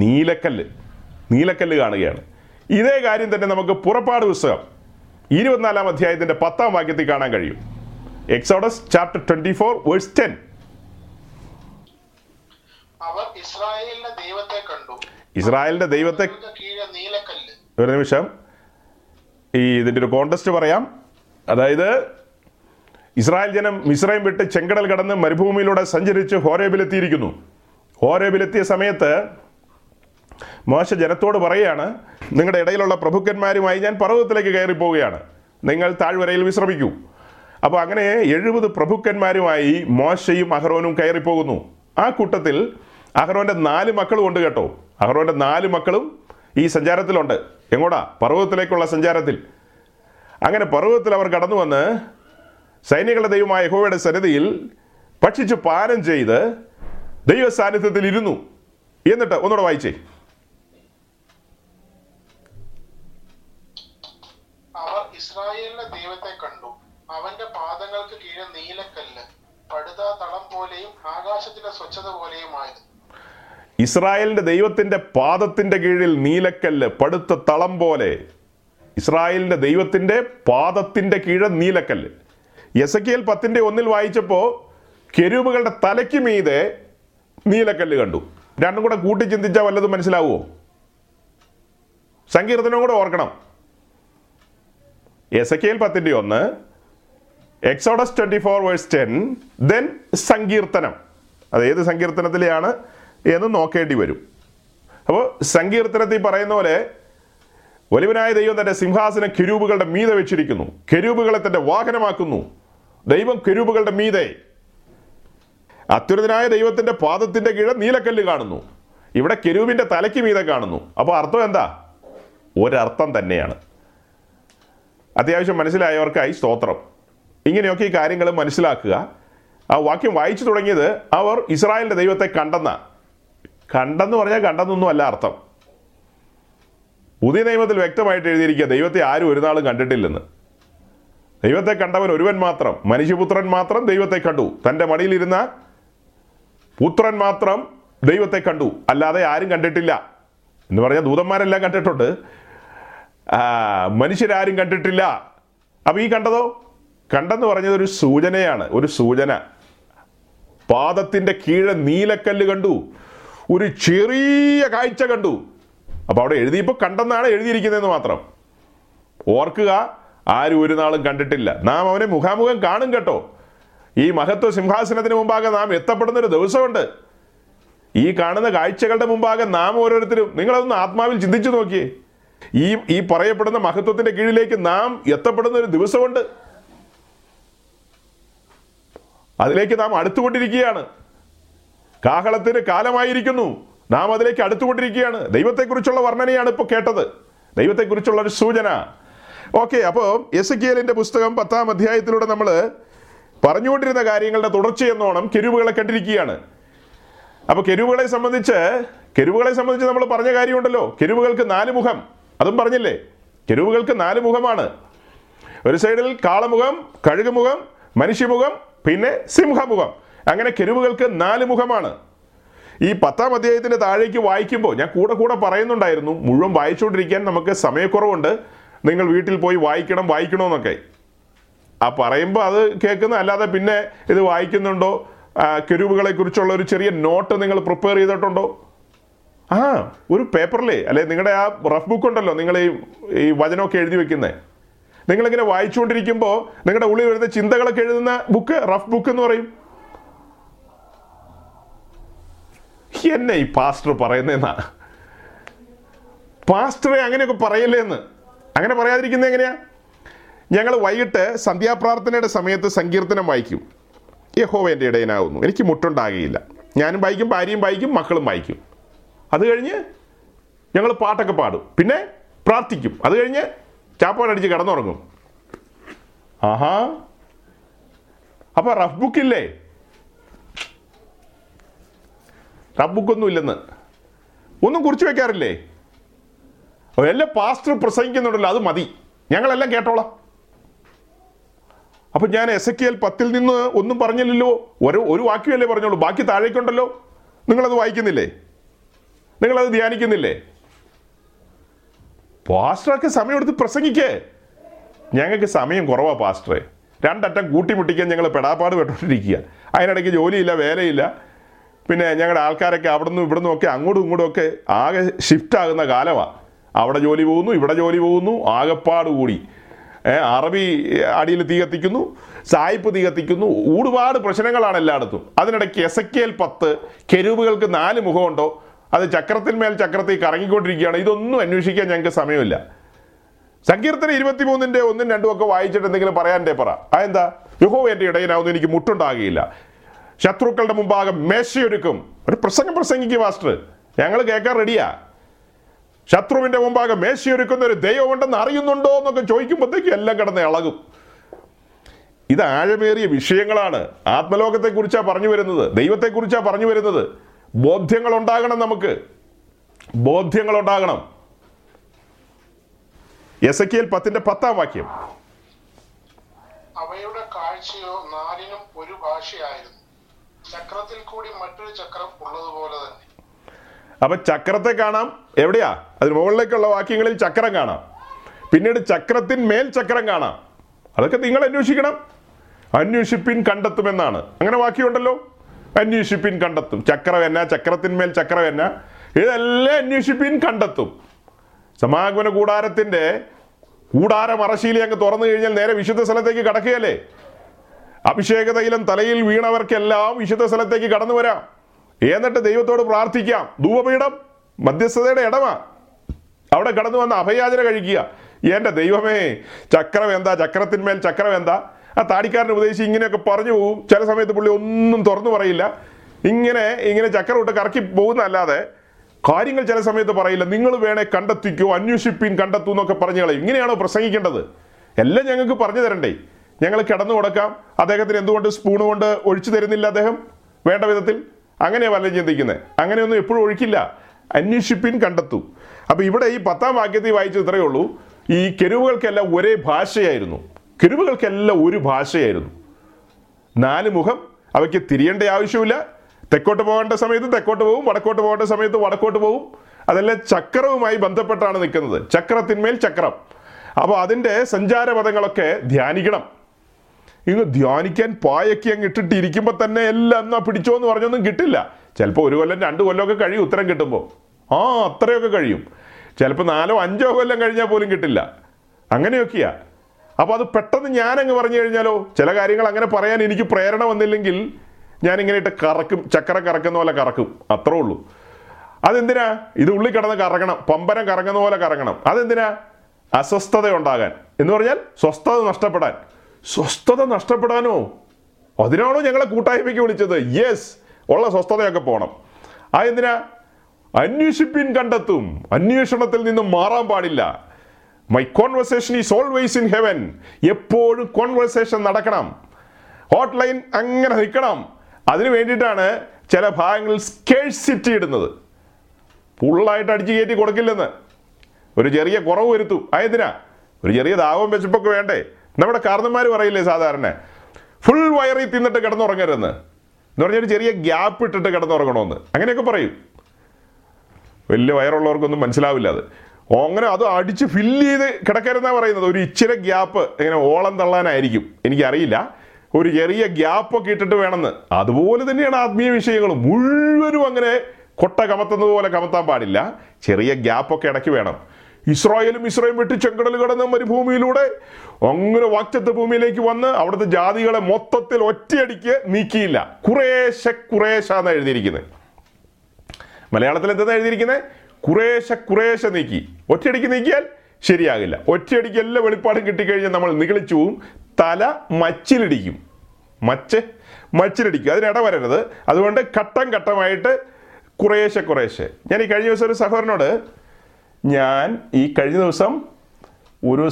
നീലക്കല്ല്, നീലക്കല്ല് കാണുകയാണ്. ഇതേ കാര്യം തന്നെ നമുക്ക് പുറപ്പാട് പുസ്തകം 24-ാം അധ്യായത്തിൻ്റെ 10-ാം വാക്യത്തിൽ കാണാൻ കഴിയും. Exodus chapter 24 verse 10. അവർ ഇസ്രായേലിന്റെ ദൈവത്തെ കണ്ടു. ഇസ്രായേലിന്റെ ദൈവത്തെ നീലക്കല്ല്. ഒരു നിമിഷം, ഈ ഇതിൻ്റെ ഒരു കോണ്ടസ്റ്റ് പറയാം. അതായത് ഇസ്രായേൽ ജനം മിസ്രൈം വിട്ട് ചെങ്കടൽ കടന്ന് മരുഭൂമിയിലൂടെ സഞ്ചരിച്ച് ഹോരേബിലെത്തിയിരിക്കുന്നു. ഹോരേബിലെത്തിയ സമയത്ത് മോശ ജനത്തോട് പറയുകയാണ്, നിങ്ങളുടെ ഇടയിലുള്ള പ്രഭുക്കന്മാരുമായി ഞാൻ പർവ്വതത്തിലേക്ക് കയറി പോവുകയാണ്, നിങ്ങൾ താഴ്വരയിൽ വിശ്രമിക്കൂ. അപ്പോൾ അങ്ങനെ 70 പ്രഭുക്കന്മാരുമായി മോശയും അഹ്റോനും കയറിപ്പോകുന്നു. ആ കൂട്ടത്തിൽ അഹ്റോൻ്റെ 4 മക്കളും ഉണ്ട് കേട്ടോ. അഹ്റോൻ്റെ 4 മക്കളും ഈ സഞ്ചാരത്തിലുണ്ട്. എങ്ങോടാ? പർവ്വതത്തിലേക്കുള്ള സഞ്ചാരത്തിൽ. അങ്ങനെ പർവ്വതത്തിൽ അവർ കടന്നു വന്ന് സൈനികളുടെ ദൈവമായ യഹോവയുടെ സന്നിധിയിൽ ഭക്ഷിച്ച് പാനം ചെയ്ത് ദൈവ സാന്നിധ്യത്തിൽ ഇരുന്നു. എന്നിട്ട് ഒന്നുകൂടെ വായിച്ചേ. അവർ ഇസ്രായേലിന്റെ ദൈവത്തെ കണ്ടു, അവന്റെ പാദങ്ങൾക്ക് കീഴെ നീലക്കല്ല്, പടുത തളം പോലെയും ആകാശത്തിന്റെ സ്വച്ഛത പോലെയുമായിരുന്നു. ഇസ്രായേലിൻ്റെ ദൈവത്തിൻ്റെ പാദത്തിൻ്റെ കീഴിൽ നീലക്കല്ല്, പടുത്ത തളം പോലെ. ഇസ്രായേലിൻ്റെ ദൈവത്തിൻ്റെ പാദത്തിൻ്റെ കീഴിൽ നീലക്കല്ല്. യെസക്കിയേൽ 10:1 വായിച്ചപ്പോൾ കെരൂബുകളുടെ തലയ്ക്ക് മീതെ നീലക്കല്ല് കണ്ടു. രണ്ടും കൂടെ കൂട്ടി ചിന്തിച്ചാൽ വല്ലതും മനസ്സിലാവുമോ? സങ്കീർത്തനം കൂടെ ഓർക്കണം. യെസക്കിയേൽ 10:1, എക്സോഡസ് 24:10, ദെൻ സങ്കീർത്തനം. അത് ഏത് സങ്കീർത്തനത്തിലെയാണ് എന്ന് നോക്കേണ്ടി വരും. അപ്പോൾ സങ്കീർത്തനത്തിൽ പറയുന്ന പോലെ വലിയവനായ ദൈവം തൻ്റെ സിംഹാസനം കെരൂബുകളുടെ മീതെ വെച്ചിരിക്കുന്നു, കെരൂബുകളെ തൻ്റെ വാഹനമാക്കുന്നു. ദൈവം കെരൂബുകളുടെ മീതെ, അത്യുന്നതനായ ദൈവത്തിൻ്റെ പാദത്തിൻ്റെ കീഴ് നീലക്കല്ല് കാണുന്നു, ഇവിടെ കെരൂബിൻ്റെ തലയ്ക്ക് മീതെ കാണുന്നു. അപ്പോൾ അർത്ഥം എന്താ? ഒരർത്ഥം തന്നെയാണ്. അത്യാവശ്യം മനസ്സിലായവർക്കായി സ്തോത്രം. ഇങ്ങനെയൊക്കെ ഈ കാര്യങ്ങൾ മനസ്സിലാക്കുക. ആ വാക്യം വായിച്ചു തുടങ്ങിയത് അവർ ഇസ്രായേലിൻ്റെ ദൈവത്തെ കണ്ടെന്ന് പറഞ്ഞാൽ കണ്ടെന്നൊന്നും അല്ല അർത്ഥം. പുതിയ നിയമത്തിൽ വ്യക്തമായിട്ട് എഴുതിയിരിക്കുക, ദൈവത്തെ ആരും ഒരു നാളും കണ്ടിട്ടില്ലെന്ന്. ദൈവത്തെ കണ്ടവൻ ഒരുവൻ മാത്രം, മനുഷ്യപുത്രൻ മാത്രം ദൈവത്തെ കണ്ടു, തൻ്റെ മടിയിലിരുന്ന പുത്രൻ മാത്രം ദൈവത്തെ കണ്ടു, അല്ലാതെ ആരും കണ്ടിട്ടില്ല എന്ന് പറഞ്ഞാൽ ദൂതന്മാരെല്ലാം കണ്ടിട്ടുണ്ട്, മനുഷ്യരാരും കണ്ടിട്ടില്ല. അപ്പം ഈ കണ്ടതോ? കണ്ടെന്ന് പറഞ്ഞത് ഒരു സൂചനയാണ്, ഒരു സൂചന. പാദത്തിൻ്റെ കീഴെ നീലക്കല്ല് കണ്ടു, ഒരു ചെറിയ കാഴ്ച കണ്ടു. അപ്പോൾ അവിടെ എഴുതിയപ്പോൾ കണ്ടെന്നാണ് എഴുതിയിരിക്കുന്നതെന്ന് മാത്രം ഓർക്കുക. ആരും ഒരു നാളും കണ്ടിട്ടില്ല. നാം അവനെ മുഖാമുഖം കാണും കേട്ടോ. ഈ മഹത്വ സിംഹാസനത്തിന് മുമ്പാകെ നാം എത്തപ്പെടുന്നൊരു ദിവസമുണ്ട്. ഈ കാണുന്ന കാഴ്ചകളുടെ മുമ്പാകെ നാം ഓരോരുത്തരും, നിങ്ങളതൊന്ന് ആത്മാവിൽ ചിന്തിച്ചു നോക്കിയേ, ഈ പറയപ്പെടുന്ന മഹത്വത്തിൻ്റെ കീഴിലേക്ക് നാം എത്തപ്പെടുന്ന ഒരു ദിവസമുണ്ട്. അതിലേക്ക് നാം അടുത്തുകൊണ്ടിരിക്കുകയാണ്. കാഹളത്തിന് കാലമായിരിക്കുന്നു, നാം അതിലേക്ക് അടുത്തുകൊണ്ടിരിക്കുകയാണ്. ദൈവത്തെക്കുറിച്ചുള്ള വർണ്ണനയാണ് ഇപ്പോൾ കേട്ടത്, ദൈവത്തെക്കുറിച്ചുള്ള ഒരു സൂചന. ഓക്കെ, അപ്പോൾ യെസക്കിയേലിൻ്റെ പുസ്തകം 10-ാം അധ്യായത്തിലൂടെ നമ്മൾ പറഞ്ഞുകൊണ്ടിരുന്ന കാര്യങ്ങളുടെ തുടർച്ചയെന്നോണം കെരൂബുകളെ കണ്ടിരിക്കുകയാണ്. അപ്പോൾ കെരൂബുകളെ സംബന്ധിച്ച് നമ്മൾ പറഞ്ഞ കാര്യമുണ്ടല്ലോ, കെരൂബുകൾക്ക് 4 മുഖം. അതും പറഞ്ഞില്ലേ, കെരൂബുകൾക്ക് 4 മുഖമാണ്. ഒരു സൈഡിൽ കാളമുഖം, കഴുകുമുഖം, മനുഷ്യമുഖം, പിന്നെ സിംഹമുഖം. അങ്ങനെ കെരൂബുകൾക്ക് 4 മുഖമാണ്. ഈ 10-ാം അധ്യായത്തിൻ്റെ താഴേക്ക് വായിക്കുമ്പോൾ ഞാൻ കൂടെ പറയുന്നുണ്ടായിരുന്നു, മുഴുവൻ വായിച്ചുകൊണ്ടിരിക്കാൻ നമുക്ക് സമയക്കുറവുണ്ട്, നിങ്ങൾ വീട്ടിൽ പോയി വായിക്കണമെന്നൊക്കെ ആ പറയുമ്പോൾ അത് കേൾക്കുന്ന, അല്ലാതെ പിന്നെ ഇത് വായിക്കുന്നുണ്ടോ? കെരൂബുകളെക്കുറിച്ചുള്ള ഒരു ചെറിയ നോട്ട് നിങ്ങൾ പ്രിപ്പയർ ചെയ്തിട്ടുണ്ടോ? ഒരു പേപ്പറിലേ, അല്ലെ നിങ്ങളുടെ ആ റഫ് ബുക്ക് ഉണ്ടല്ലോ, നിങ്ങൾ ഈ വചനമൊക്കെ എഴുതി വെക്കുന്നത്, നിങ്ങളിങ്ങനെ വായിച്ചുകൊണ്ടിരിക്കുമ്പോൾ നിങ്ങളുടെ ഉള്ളിൽ വരുന്ന ചിന്തകളൊക്കെ എഴുതുന്ന ബുക്ക് റഫ് ബുക്ക് എന്ന് പറയും. എന്നെ ഈ പാസ്റ്റർ പറയുന്നതെന്നാ, പാസ്റ്ററെ അങ്ങനെയൊക്കെ പറയല്ലേ എന്ന്. അങ്ങനെ പറയാതിരിക്കുന്നത് എങ്ങനെയാ? ഞങ്ങൾ വൈകിട്ട് സന്ധ്യാപ്രാർത്ഥനയുടെ സമയത്ത് സങ്കീർത്തനം വായിക്കും. യഹോവ എൻ്റെ ഇടയനാകുന്നു, എനിക്ക് മുട്ടുണ്ടാകുകയില്ല. ഞാനും വായിക്കും, ഭാര്യയും വായിക്കും, മക്കളും വായിക്കും. അത് കഴിഞ്ഞ് ഞങ്ങൾ പാട്ടൊക്കെ പാടും, പിന്നെ പ്രാർത്ഥിക്കും. അത് കഴിഞ്ഞ് ചാപ്പാടടിച്ച് കിടന്നുറങ്ങും. അപ്പോൾ റഫ് ബുക്കില്ലേ? റഫ് ബുക്കൊന്നും ഇല്ലെന്ന്, ഒന്നും കുറിച്ച് വെക്കാറില്ലേ? എല്ലാ പാസ്റ്റർ പ്രസംഗിക്കുന്നുണ്ടല്ലോ, അത് മതി, ഞങ്ങളെല്ലാം കേട്ടോളാം. അപ്പം ഞാൻ യെസക്കിയേൽ 10-ൽ നിന്ന് ഒന്നും പറഞ്ഞില്ലല്ലോ, ഒരു വാക്യമല്ലേ പറഞ്ഞോളൂ, ബാക്കി താഴേക്കുണ്ടല്ലോ. നിങ്ങളത് വായിക്കുന്നില്ലേ? നിങ്ങളത് ധ്യാനിക്കുന്നില്ലേ? പാസ്റ്ററൊക്കെ സമയമെടുത്ത് പ്രസംഗിക്കേ. ഞങ്ങൾക്ക് സമയം കുറവാണ് പാസ്റ്ററെ, രണ്ടറ്റം കൂട്ടിമുട്ടിക്കാൻ ഞങ്ങൾ പെടാപ്പാട് പെട്ടോണ്ടിരിക്കുക. അതിനിടയ്ക്ക് ജോലിയില്ല, വേലയില്ല, പിന്നെ ഞങ്ങളുടെ ആൾക്കാരൊക്കെ അവിടുന്ന് ഇവിടുന്നും ഒക്കെ അങ്ങോട്ടും ഇങ്ങോട്ടും ഒക്കെ ആകെ ഷിഫ്റ്റ് ആകുന്ന കാലമാണ്. അവിടെ ജോലി പോകുന്നു, ഇവിടെ ജോലി പോകുന്നു, ആകെപ്പാട് കൂടി അറബി അടിയിൽ തീ കത്തിക്കുന്നു, സായിപ്പ് തീ കത്തിക്കുന്നു, ഒരുപാട് പ്രശ്നങ്ങളാണ് എല്ലായിടത്തും. അതിനിടയ്ക്ക് യെസക്കിയേൽ 10 കെരൂബുകൾക്ക് 4 മുഖമുണ്ടോ, അത് ചക്രത്തിന്മേൽ ചക്രത്തിൽ കറങ്ങിക്കൊണ്ടിരിക്കുകയാണ്, ഇതൊന്നും അന്വേഷിക്കാൻ ഞങ്ങൾക്ക് സമയമില്ല. സങ്കീർത്തനം 23:1-2 ഒക്കെ വായിച്ചിട്ട് എന്തെങ്കിലും പറയാൻ്റെ പറ. അതെന്താ? യഹോവ എൻ്റെ ഇടയനാവുന്നു, എനിക്ക് മുട്ടുണ്ടാകുകയില്ല, ശത്രുക്കളുടെ മുമ്പാകെ മേശയൊരുക്കും. ഒരു പ്രസംഗം പ്രസംഗിക്കും മാസ്റ്റർ, ഞങ്ങൾ കേൾക്കാൻ റെഡിയാ. ശത്രുവിൻ്റെ മുമ്പാകെ മേശയൊരുക്കുന്ന ഒരു ദൈവമുണ്ടെന്ന് അറിയുന്നുണ്ടോ എന്നൊക്കെ ചോദിക്കുമ്പോഴത്തേക്കും എല്ലാം കിടന്ന് ഇളകും. ഇത് ആഴമേറിയ വിഷയങ്ങളാണ്. ആത്മലോകത്തെക്കുറിച്ചാണ് പറഞ്ഞു വരുന്നത്, ദൈവത്തെക്കുറിച്ചാണ് പറഞ്ഞു വരുന്നത്. ബോധ്യങ്ങളുണ്ടാകണം, നമുക്ക് ബോധ്യങ്ങളുണ്ടാകണം. യെസക്കിയേൽ 10:10 അവയുടെ കാഴ്ചയോ നാലിനും ഒരു ഭാഷയായിരുന്നു, ചക്രത്തിൽ കൂടി മറ്റൊരു ചക്രം ഉള്ളതുപോലെ തന്നെ. അപ്പൊ ചക്രത്തെ കാണാം, എവിടെയാ അതിന് മുകളിലേക്കുള്ള വാക്യങ്ങളിൽ ചക്രം കാണാം, പിന്നീട് ചക്രത്തിന്മേൽ ചക്രം കാണാം. അതൊക്കെ നിങ്ങൾ അന്വേഷിക്കണം. അന്വേഷിപ്പിൻ കണ്ടെത്തുമെന്നാണ്, അങ്ങനെ വാക്യമുണ്ടല്ലോ, അന്വേഷിപ്പിൻ കണ്ടെത്തും. ചക്രം എന്നാ, ചക്രത്തിന്മേൽ ചക്രം എന്നാ, ഇതെല്ലാം അന്വേഷിപ്പിൻ കണ്ടെത്തും. സമാഗമന കൂടാരത്തിന്റെ കൂടാരമറശീലി അങ്ങ് തുറന്നു കഴിഞ്ഞാൽ നേരെ വിശുദ്ധ സ്ഥലത്തേക്ക് കടക്കുകയല്ലേ. അഭിഷേക തൈലം തലയിൽ വീണവർക്കെല്ലാം വിശുദ്ധ സ്ഥലത്തേക്ക് കടന്നു വരാം. എന്നിട്ട് ദൈവത്തോട് പ്രാർത്ഥിക്കാം. ധൂപപീഠം മധ്യസ്ഥതയുടെ ഇടമാ, അവിടെ കടന്നു വന്ന് അഭയാചന കഴിക്കുക. എൻ്റെ ദൈവമേ, ചക്രം എന്താ, ചക്രത്തിന്മേൽ ചക്രം എന്താ. ആ താടിക്കാരൻ്റെ ഉപദേശി ഇങ്ങനെയൊക്കെ പറഞ്ഞു പോകും. ചില സമയത്ത് പുള്ളി ഒന്നും തുറന്നു പറയില്ല, ഇങ്ങനെ ചക്രം ഇട്ട് കറക്കി പോകുന്നല്ലാതെ കാര്യങ്ങൾ ചില സമയത്ത് പറയില്ല. നിങ്ങൾ വേണേൽ കണ്ടെത്തിക്കോ, അന്വേഷിപ്പിൻ കണ്ടെത്തൂ എന്നൊക്കെ പറഞ്ഞു കളയും. ഇങ്ങനെയാണോ പ്രസംഗിക്കേണ്ടത്? എല്ലാം ഞങ്ങൾക്ക് പറഞ്ഞു തരണ്ടേ? ഞങ്ങൾ കിടന്നു കൊടുക്കാം. അദ്ദേഹത്തിന് എന്തുകൊണ്ട് സ്പൂണ് കൊണ്ട് ഒഴിച്ചു തരുന്നില്ല അദ്ദേഹം വേണ്ട വിധത്തിൽ? അങ്ങനെയാണ് വല്ലതും ചിന്തിക്കുന്നത്. അങ്ങനെയൊന്നും എപ്പോഴും ഒഴിക്കില്ല. അന്വേഷിപ്പിൻ കണ്ടെത്തൂ. അപ്പം ഇവിടെ ഈ 10-ാം വാക്യത്തിൽ വായിച്ചത് ഇത്രയേ ഉള്ളൂ. ഈ കെരുവുകൾക്കെല്ലാം ഒരേ ഭാഷയായിരുന്നു. കെരുവുകൾക്കെല്ലാം ഒരു ഭാഷയായിരുന്നു. 4 മുഖം, അവയ്ക്ക് തിരിയേണ്ട ആവശ്യമില്ല. തെക്കോട്ട് പോകേണ്ട സമയത്ത് തെക്കോട്ട് പോകും, വടക്കോട്ട് പോകേണ്ട സമയത്ത് വടക്കോട്ട് പോകും. അതെല്ലാം ചക്രവുമായി ബന്ധപ്പെട്ടാണ് നിൽക്കുന്നത്. ചക്രത്തിന്മേൽ ചക്രം. അപ്പോൾ അതിൻ്റെ സഞ്ചാരപഥങ്ങളൊക്കെ ധ്യാനിക്കണം. ഇന്ന് ധ്യാനിക്കാൻ പായൊക്കെ അങ്ങ് ഇട്ടിട്ട് ഇരിക്കുമ്പോൾ തന്നെ എല്ലാം എന്നാ പിടിച്ചോ എന്ന് പറഞ്ഞൊന്നും കിട്ടില്ല. ചിലപ്പോൾ 1 കൊല്ലം 2 കൊല്ലമൊക്കെ കഴിയും ഉത്തരം കിട്ടുമ്പോൾ. അത്രയൊക്കെ കഴിയും. ചിലപ്പോൾ 4-5 കൊല്ലം കഴിഞ്ഞാൽ പോലും കിട്ടില്ല. അങ്ങനെയൊക്കെയാ. അപ്പോൾ അത് പെട്ടെന്ന് ഞാനങ്ങ് പറഞ്ഞു കഴിഞ്ഞാലോ, ചില കാര്യങ്ങൾ അങ്ങനെ പറയാൻ എനിക്ക് പ്രേരണ വന്നില്ലെങ്കിൽ ഞാനിങ്ങനെ ഇട്ട് കറക്കും, ചക്രം കറക്കുന്ന പോലെ കറക്കും, അത്രേ ഉള്ളൂ. അതെന്തിനാ? ഇത് ഉള്ളിൽ കിടന്ന് കറങ്ങണം, പമ്പരം കറങ്ങുന്ന പോലെ കറങ്ങണം. അതെന്തിനാ? അസ്വസ്ഥത ഉണ്ടാകാൻ, എന്ന് പറഞ്ഞാൽ സ്വസ്ഥത നഷ്ടപ്പെടാൻ. സ്വസ്ഥത നഷ്ടപ്പെടാനോ? അതിനാണോ ഞങ്ങളെ കൂട്ടായ്മയ്ക്ക് വിളിച്ചത്? യെസ്, ഉള്ള സ്വസ്ഥതയൊക്കെ പോകണം. അതെന്തിനാ? അന്വേഷിപ്പിൻ കണ്ടെത്തും. അന്വേഷണത്തിൽ നിന്നും മാറാൻ പാടില്ല. My conversation is always in heaven. എപ്പോഴും കോൺവെർസേഷൻ നടക്കണം. ഹോട്ട്ലൈൻ അങ്ങനെ നിൽക്കണം. അതിനു വേണ്ടിയിട്ടാണ് ചില ഭാഗങ്ങളിൽ സ്കേഴ്സിറ്റി ഇടുന്നത്. ഫുള്ളായിട്ട് അടിച്ചു കയറ്റി കൊടുക്കില്ലെന്ന്, ഒരു ചെറിയ കുറവ് വരുത്തും. അതെന്തിനാ? ഒരു ചെറിയ ദാഹവും വെച്ചപ്പൊക്കെ വേണ്ടേ? നമ്മുടെ കാരണന്മാർ പറയില്ലേ സാധാരണ, ഫുൾ വയറിൽ തിന്നിട്ട് കിടന്നുറങ്ങരുതെന്ന്, എന്ന് പറഞ്ഞാൽ ഒരു ചെറിയ ഗ്യാപ്പ് ഇട്ടിട്ട് കിടന്നുറങ്ങണമെന്ന്, അങ്ങനെയൊക്കെ പറയും. വലിയ വയറുള്ളവർക്കൊന്നും മനസ്സിലാവില്ല അത്. അങ്ങനെ അത് അടിച്ച് ഫില്ല് ചെയ്ത് കിടക്കരുതെന്നാണ് പറയുന്നത്. ഒരു ഇച്ചിരി ഗ്യാപ്പ്, ഇങ്ങനെ ഓളം തള്ളാനായിരിക്കും, എനിക്കറിയില്ല, ഒരു ചെറിയ ഗ്യാപ്പൊക്കെ ഇട്ടിട്ട് വേണമെന്ന്. അതുപോലെ തന്നെയാണ് ആത്മീയ വിഷയങ്ങളും. മുഴുവനും അങ്ങനെ കൊട്ട കമത്തുന്നത് പോലെ കമത്താൻ പാടില്ല, ചെറിയ ഗ്യാപ്പൊക്കെ ഇടയ്ക്ക് വേണം. ഇസ്രായേലും വിട്ട് ചെങ്കടൽ കടന്ന മരുഭൂമിയിലൂടെ അങ്ങനെ വാക്റ്റത്ത് ഭൂമിയിലേക്ക് വന്ന് അവിടുത്തെ ജാതികളെ മൊത്തത്തിൽ ഒറ്റയടിക്ക് നീക്കിയില്ല. കുറേശ്ശെ കുറേശ്ശാന്ന് എഴുതിയിരിക്കുന്നത്. മലയാളത്തിൽ എന്താ എഴുതിയിരിക്കുന്നത്? കുറേശ്ശെ കുറേശ്ശെ നീക്കി. ഒറ്റയടിക്ക് നീക്കിയാൽ ശരിയാകില്ല. ഒറ്റയടിക്ക് എല്ലാ വെളിപ്പാടും കിട്ടിക്കഴിഞ്ഞാൽ നമ്മൾ നിഗളിച്ചു പോവും. തല മച്ചിലിടിക്കും, മച്ചിലിടിക്കും. അതിനിട വരരുത്. അതുകൊണ്ട് ഘട്ടം ഘട്ടമായിട്ട് കുറേശ്ശെ കുറേശ്ശെ. ഞാൻ ഈ കഴിഞ്ഞ ദിവസം ഒരു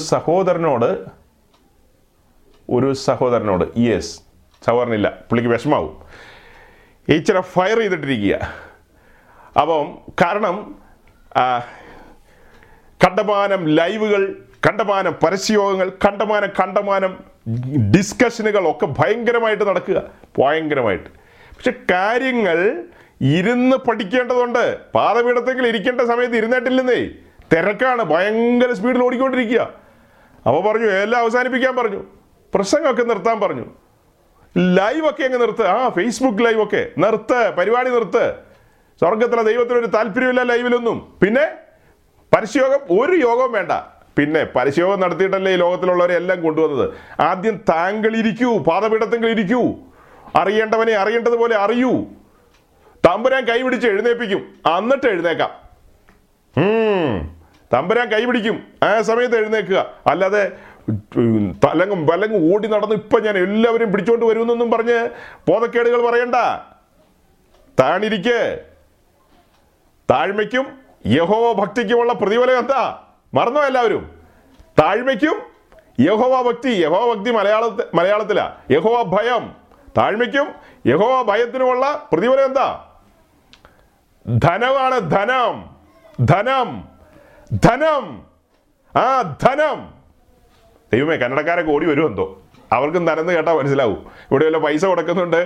സഹോദരനോട് യെസ്, സഹോദരനില്ല, പുള്ളിക്ക് വിഷമാവും, ഇച്ചിരി ഫയർ ചെയ്തിട്ടിരിക്കുക. അപ്പം കാരണം കണ്ടമാനം ലൈവുകൾ, കണ്ടമാനം പരസ്യയോഗങ്ങൾ, കണ്ടമാനം ഡിസ്കഷനുകളൊക്കെ ഭയങ്കരമായിട്ട് നടക്കുക, ഭയങ്കരമായിട്ട്. പക്ഷെ കാര്യങ്ങൾ ഇരുന്ന് പഠിക്കേണ്ടതുണ്ട്. പാദപീഠത്തെങ്കിൽ ഇരിക്കേണ്ട സമയത്ത് ഇരുന്നിട്ടില്ലെന്നേ, തിരക്കാണ്, ഭയങ്കര സ്പീഡിൽ ഓടിക്കൊണ്ടിരിക്കുക. അപ്പോൾ പറഞ്ഞു എല്ലാം അവസാനിപ്പിക്കാൻ പറഞ്ഞു, പ്രസംഗമൊക്കെ നിർത്താൻ പറഞ്ഞു, ലൈവൊക്കെ അങ്ങ് നിർത്ത്, ഫേസ്ബുക്ക് ലൈവൊക്കെ നിർത്ത്, പരിപാടി നിർത്ത്. സ്വർഗത്തിലെ ദൈവത്തിനൊരു താല്പര്യമില്ല ലൈവിലൊന്നും. പിന്നെ പരസ്യയോഗം, ഒരു യോഗവും വേണ്ട. പിന്നെ പരസ്യയോഗം നടത്തിയിട്ടല്ലേ ഈ ലോകത്തിലുള്ളവരെല്ലാം കൊണ്ടുവന്നത്. ആദ്യം താങ്കളിരിക്കൂ, പാദപീഠത്തെങ്കിലിരിക്കൂ, അറിയേണ്ടവനെ അറിയേണ്ടതുപോലെ അറിയൂ. തമ്പുരാൻ കൈപിടിച്ച് എഴുന്നേൽപ്പിക്കും, എന്നിട്ട് എഴുന്നേക്കാം. തമ്പുരാൻ കൈപിടിക്കും, ആ സമയത്ത് എഴുന്നേൽക്കുക. അല്ലാതെ തലങ്ങും വലങ്ങും ഓടി നടന്ന് ഇപ്പം ഞാൻ എല്ലാവരും പിടിച്ചോണ്ട് വരുമെന്നൊന്നും പറഞ്ഞ് ബോധക്കേടുകൾ പറയണ്ട. താണിരിക്കെ. താഴ്മയ്ക്കും യഹോവ ഭക്തിക്കുമുള്ള പ്രതിഫലം എന്താ? മറന്നോ എല്ലാവരും? താഴ്മയ്ക്കും യഹോവ ഭക്തി. യഹോവ ഭക്തി മലയാളത്തിലാ യഹോവ ഭയം. താഴ്മയ്ക്കും യഹോവ ഭയത്തിനുമുള്ള പ്രതിഫലം എന്താ? ധനമാണ്. ധനം, ധനം, ധനം, ധനം. ദൈവമേ, കന്നടക്കാരൊക്കെ ഓടി വരും എന്തോ, അവർക്കും ധനം എന്ന് കേട്ടാൽ മനസ്സിലാവും. ഇവിടെ വല്ല പൈസ കൊടുക്കുന്നുണ്ട്,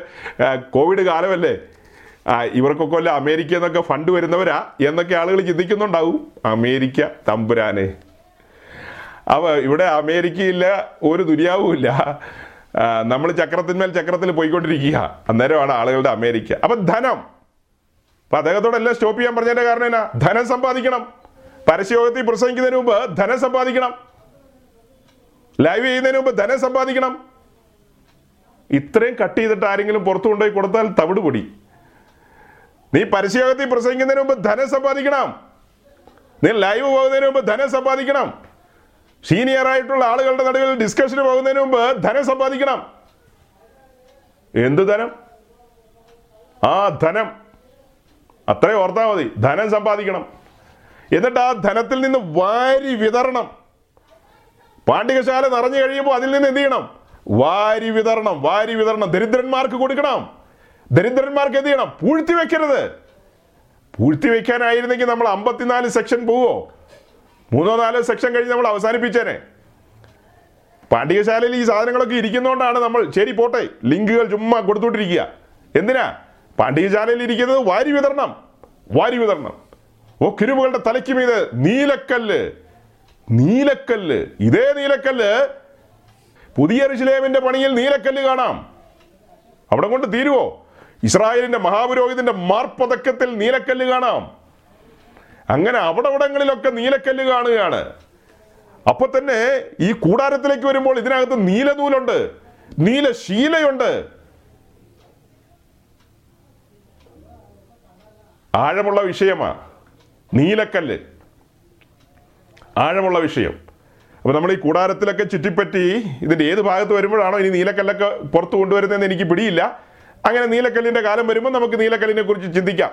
കോവിഡ് കാലമല്ലേ, ഇവർക്കൊക്കെ അല്ല അമേരിക്ക എന്നൊക്കെ ഫണ്ട് വരുന്നവരാ എന്നൊക്കെ ആളുകൾ ചിന്തിക്കുന്നുണ്ടാവും. അമേരിക്ക തമ്പുരാനെ, അപ്പോൾ ഇവിടെ അമേരിക്കയില്ല, ഒരു ദുര്യാവുമില്ല, നമ്മൾ ചക്രത്തിന്മേൽ ചക്രത്തിൽ പോയിക്കൊണ്ടിരിക്കുക. അന്നേരമാണ് ആളുകളുടെ അമേരിക്ക. അപ്പം ധനം, അപ്പം അദ്ദേഹത്തോടെല്ലാം സ്റ്റോപ്പ് ചെയ്യാൻ പറഞ്ഞതിൻ്റെ കാരണം എന്നാ? ധനം സമ്പാദിക്കണം. പരസ്യയോഗത്തിൽ പ്രസംഗിക്കുന്നതിന് മുമ്പ് ധനം സമ്പാദിക്കണം, ലൈവ് ചെയ്യുന്നതിന് മുമ്പ് ധനം സമ്പാദിക്കണം. ഇത്രയും കട്ട് ചെയ്തിട്ട് ആരെങ്കിലും പുറത്തു കൊണ്ടുപോയി കൊടുത്താൽ തവിട് പൊടി. നീ പരസ്യയോഗത്തിൽ പ്രസംഗിക്കുന്നതിന് മുമ്പ് ധനം സമ്പാദിക്കണം, നീ ലൈവ് പോകുന്നതിന് മുമ്പ് ധനം സമ്പാദിക്കണം, സീനിയർ ആയിട്ടുള്ള ആളുകളുടെ നടുവിൽ ഡിസ്കഷന് പോകുന്നതിന് മുമ്പ് ധനം സമ്പാദിക്കണം. എന്ത് ധനം? ആ ധനം അത്രയും ഓർത്താൽ മതി. ധനം സമ്പാദിക്കണം, എന്നിട്ട് ആ ധനത്തിൽ നിന്ന് വാരി വിതരണം. പാണ്ഡികശാല നിറഞ്ഞു കഴിയുമ്പോൾ അതിൽ നിന്ന് എന്ത് ചെയ്യണം? വാരി വിതരണം. വാരി വിതരണം ദരിദ്രന്മാർക്ക് കൊടുക്കണം. ദരിദ്രന്മാർക്ക് എന്ത് ചെയ്യണം? പൂഴ്ത്തി വെക്കരുത്. പൂഴ്ത്തി വെക്കാനായിരുന്നെങ്കിൽ നമ്മൾ 54 സെക്ഷൻ പോവോ? 3 or 4 സെക്ഷൻ കഴിഞ്ഞ് നമ്മൾ അവസാനിപ്പിച്ചേനെ. പാണ്ഡികശാലയിൽ ഈ സാധനങ്ങളൊക്കെ ഇരിക്കുന്നതുകൊണ്ടാണ് നമ്മൾ ശരി പോട്ടെ ലിങ്കുകൾ ചുമ്മാ കൊടുത്തുകൊണ്ടിരിക്കുക. എന്തിനാ? പാണ്ഡികശാലയിൽ ഇരിക്കുന്നത് വാരി വിതരണം, വാരി വിതരണം. ഓ കിരുവുകളുടെ തലയ്ക്ക് മീത് നീലക്കല്ല്, നീലക്കല്ല്, ഇതേ നീലക്കല്ല് പുതിയ യെരുശലേമിന്റെ പണിയിൽ നീലക്കല്ല് കാണാം. അവിടെ കൊണ്ട് തീരുവോ? ഇസ്രായേലിന്റെ മഹാപുരോഹിതന്റെ മാർപ്പതക്കത്തിൽ നീലക്കല്ല് കാണാം. അങ്ങനെ അവിടെവിടങ്ങളിലൊക്കെ നീലക്കല്ല് കാണുകയാണ്. അപ്പൊ തന്നെ ഈ കൂടാരത്തിലേക്ക് വരുമ്പോൾ ഇതിനകത്ത് നീലനൂലുണ്ട്, നീലശീലയുണ്ട്. ആഴമുള്ള വിഷയമാ നീലക്കല്ല്, ആഴമുള്ള വിഷയം. അപ്പോൾ നമ്മൾ ഈ കൂടാരത്തിലൊക്കെ ചുറ്റിപ്പറ്റി ഇതിൻ്റെ ഏത് ഭാഗത്ത് വരുമ്പോഴാണോ ഇനി നീലക്കല്ലൊക്കെ പുറത്ത് കൊണ്ടുവരുന്നതെന്ന് എനിക്ക് പിടിയില്ല. അങ്ങനെ നീലക്കല്ലിൻ്റെ കാലം വരുമ്പോൾ നമുക്ക് നീലക്കല്ലിനെ കുറിച്ച് ചിന്തിക്കാം.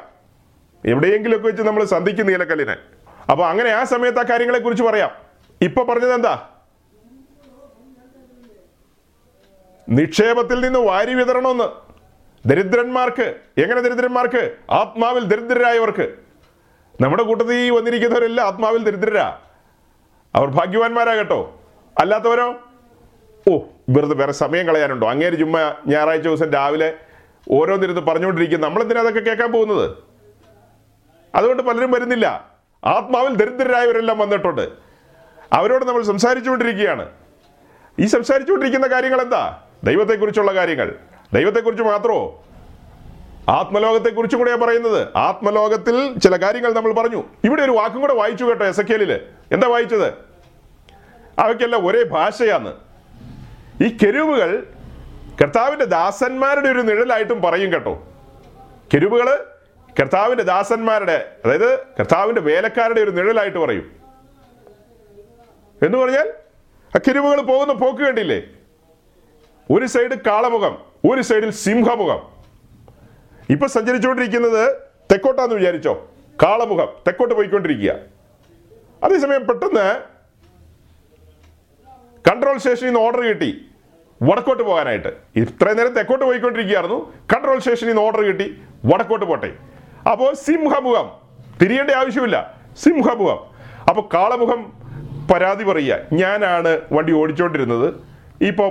എവിടെയെങ്കിലുമൊക്കെ വെച്ച് നമ്മൾ സന്ധിക്കും നീലക്കല്ലിനെ. അപ്പോൾ അങ്ങനെ ആ സമയത്ത് ആ കാര്യങ്ങളെക്കുറിച്ച് പറയാം. ഇപ്പോൾ പറഞ്ഞത് എന്താ? നിക്ഷേപത്തിൽ നിന്ന് വാരി വിതരണമെന്ന്. ദരിദ്രന്മാർക്ക്. എങ്ങനെ ദരിദ്രന്മാർക്ക്? ആത്മാവിൽ ദരിദ്രരായവർക്ക്. നമ്മുടെ കൂട്ടത്തിൽ വന്നിരിക്കുന്നവരെല്ലാം ആത്മാവിൽ ദരിദ്രരാ. അവർ ഭാഗ്യവാന്മാരാ കേട്ടോ. അല്ലാത്തവരോ? ഓ, വെറുതെ വേറെ സമയം കളയാനുണ്ടോ? അങ്ങേര് ചുമ്മാ ഞായറാഴ്ച ദിവസം രാവിലെ ഓരോന്നിരുന്ന് പറഞ്ഞുകൊണ്ടിരിക്കും. നമ്മളെന്തിനാ അതൊക്കെ കേൾക്കാൻ പോകുന്നത്? അതുകൊണ്ട് പലരും വരുന്നില്ല. ആത്മാവിൽ ദരിദ്രരായവരെല്ലാം വന്നിട്ടുണ്ട്. അവരോട് നമ്മൾ സംസാരിച്ചുകൊണ്ടിരിക്കുകയാണ്. ഈ സംസാരിച്ചുകൊണ്ടിരിക്കുന്ന കാര്യങ്ങൾ എന്താ? ദൈവത്തെക്കുറിച്ചുള്ള കാര്യങ്ങൾ. ദൈവത്തെക്കുറിച്ച് മാത്രമോ? ആത്മലോകത്തെക്കുറിച്ചും കൂടെയാണ് പറയുന്നത്. ആത്മലോകത്തിൽ ചില കാര്യങ്ങൾ നമ്മൾ പറഞ്ഞു. ഇവിടെ ഒരു വാക്കും കൂടെ വായിച്ചു കേട്ടോ എസെക്കിയേലിൽ. എന്താ വായിച്ചത്? അവയ്ക്കെല്ലാം ഒരേ ഭാഷയാന്ന്. ഈ കെരൂബുകൾ കർത്താവിൻ്റെ ദാസന്മാരുടെ ഒരു നിഴലായിട്ടും പറയും കേട്ടോ. കെരൂബുകൾ കർത്താവിൻ്റെ ദാസന്മാരുടെ, അതായത് കർത്താവിൻ്റെ വേലക്കാരുടെ ഒരു നിഴലായിട്ട് പറയും. എന്ന് പറഞ്ഞാൽ ആ കെരൂബുകൾ പോകുന്ന പോക്ക് കണ്ടില്ലേ? ഒരു സൈഡ് കാളമുഖം, ഒരു സൈഡിൽ സിംഹമുഖം. ഇപ്പൊ സഞ്ചരിച്ചുകൊണ്ടിരിക്കുന്നത് തെക്കോട്ടാന്ന് വിചാരിച്ചോ, കാളമുഖം തെക്കോട്ട് പോയിക്കൊണ്ടിരിക്കുക. അതേസമയം പെട്ടെന്ന് കൺട്രോൾ സ്റ്റേഷനിൽ നിന്ന് ഓർഡർ കിട്ടി വടക്കോട്ട് പോകാനായിട്ട്. ഇത്രയും നേരം തെക്കോട്ട് പോയിക്കൊണ്ടിരിക്കുകയായിരുന്നു. കൺട്രോൾ സ്റ്റേഷനിൽ നിന്ന് ഓർഡർ കിട്ടി വടക്കോട്ട് പോട്ടെ. അപ്പോൾ സിംഹമുഖം, തിരിയേണ്ട ആവശ്യമില്ല, സിംഹമുഖം. അപ്പോൾ കാളമുഖം പരാതി പറയുക, ഞാനാണ് വണ്ടി ഓടിച്ചോണ്ടിരുന്നത്, ഇപ്പോൾ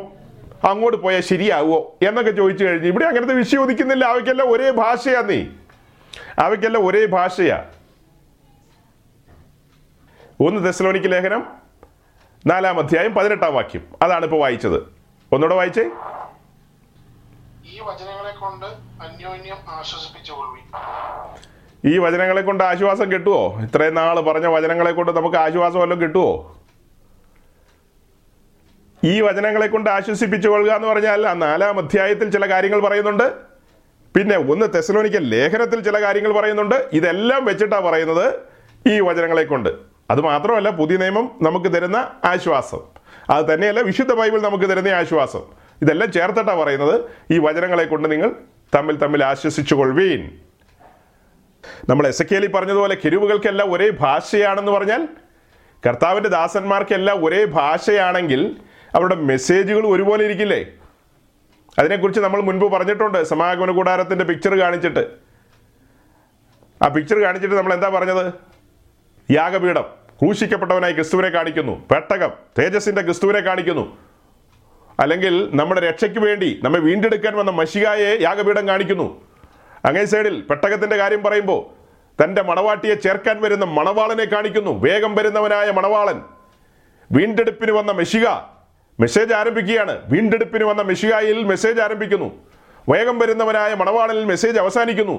അങ്ങോട്ട് പോയാൽ ശരിയാവോ എന്നൊക്കെ ചോദിച്ചു കഴിഞ്ഞ്. ഇവിടെ അങ്ങനത്തെ വിഷയം ഒതുക്കുന്നില്ല. അവയ്ക്കെല്ലാം ഒരേ ഭാഷയാ. നീ അവയ്ക്കെല്ലാം ഒരേ ഭാഷയാ. 1 Thessalonians 4:18 അതാണ് ഇപ്പോൾ വായിച്ചത്. ഒന്നുകൂടെ വായിച്ചേ. ഈ വചനങ്ങളെ കൊണ്ട് ആശ്വാസം കിട്ടുവോ? ഇത്രയും നാൾ പറഞ്ഞ വചനങ്ങളെ കൊണ്ട് നമുക്ക് ആശ്വാസം വല്ലതും കിട്ടുവോ? ഈ വചനങ്ങളെ കൊണ്ട് ആശ്വസിപ്പിച്ചു കൊള്ളുക എന്ന് പറഞ്ഞാൽ 4 ചില കാര്യങ്ങൾ പറയുന്നുണ്ട്. പിന്നെ 1 Thessalonians ചില കാര്യങ്ങൾ പറയുന്നുണ്ട്. ഇതെല്ലാം വെച്ചിട്ടാണ് പറയുന്നത് ഈ വചനങ്ങളെ കൊണ്ട്. അത് മാത്രമല്ല, പുതിയ നിയമം നമുക്ക് തരുന്ന ആശ്വാസം, അത് തന്നെയല്ല വിശുദ്ധ ബൈബിൾ നമുക്ക് തരുന്ന ആശ്വാസം, ഇതെല്ലാം ചേർത്തിട്ടാണ് പറയുന്നത്. ഈ വചനങ്ങളെ കൊണ്ട് നിങ്ങൾ തമ്മിൽ തമ്മിൽ ആശ്വസിച്ചു കൊള്ളുവീൻ. നമ്മൾ എസെക്കിയേൽ പറഞ്ഞതുപോലെ കെരൂബുകൾക്കെല്ലാം ഒരേ ഭാഷയാണെന്ന് പറഞ്ഞാൽ, കർത്താവിൻ്റെ ദാസന്മാർക്കെല്ലാം ഒരേ ഭാഷയാണെങ്കിൽ അവരുടെ മെസ്സേജുകൾ ഒരുപോലെ ഇരിക്കില്ലേ? അതിനെക്കുറിച്ച് നമ്മൾ മുൻപ് പറഞ്ഞിട്ടുണ്ട്. സമാഗമന കൂടാരത്തിൻ്റെ പിക്ചർ കാണിച്ചിട്ട്, ആ പിക്ചർ കാണിച്ചിട്ട് നമ്മൾ എന്താ പറഞ്ഞത്? യാഗപീഠം ക്രൂശിക്കപ്പെട്ടവനായി ക്രിസ്തുവിനെ കാണിക്കുന്നു, പെട്ടകം തേജസ്സിൻ്റെ ക്രിസ്തുവിനെ കാണിക്കുന്നു, അല്ലെങ്കിൽ നമ്മുടെ രക്ഷയ്ക്ക് വേണ്ടി നമ്മെ വീണ്ടെടുക്കാൻ വന്ന മശിഹായെ യാഗപീഠം കാണിക്കുന്നു. അങ്ങേ സൈഡിൽ പെട്ടകത്തിന്റെ കാര്യം പറയുമ്പോൾ തന്റെ മണവാട്ടിയെ ചേർക്കാൻ വരുന്ന മണവാളനെ കാണിക്കുന്നു. വേഗം വരുന്നവനായ മണവാളൻ, വീണ്ടെടുപ്പിന് വന്ന മെഷിക. മെസ്സേജ് ആരംഭിക്കുകയാണ്, വീണ്ടെടുപ്പിന് വന്ന മെഷികയിൽ മെസ്സേജ് ആരംഭിക്കുന്നു. വേഗം വരുന്നവനായ മണവാളനിൽ മെസ്സേജ് അവസാനിക്കുന്നു.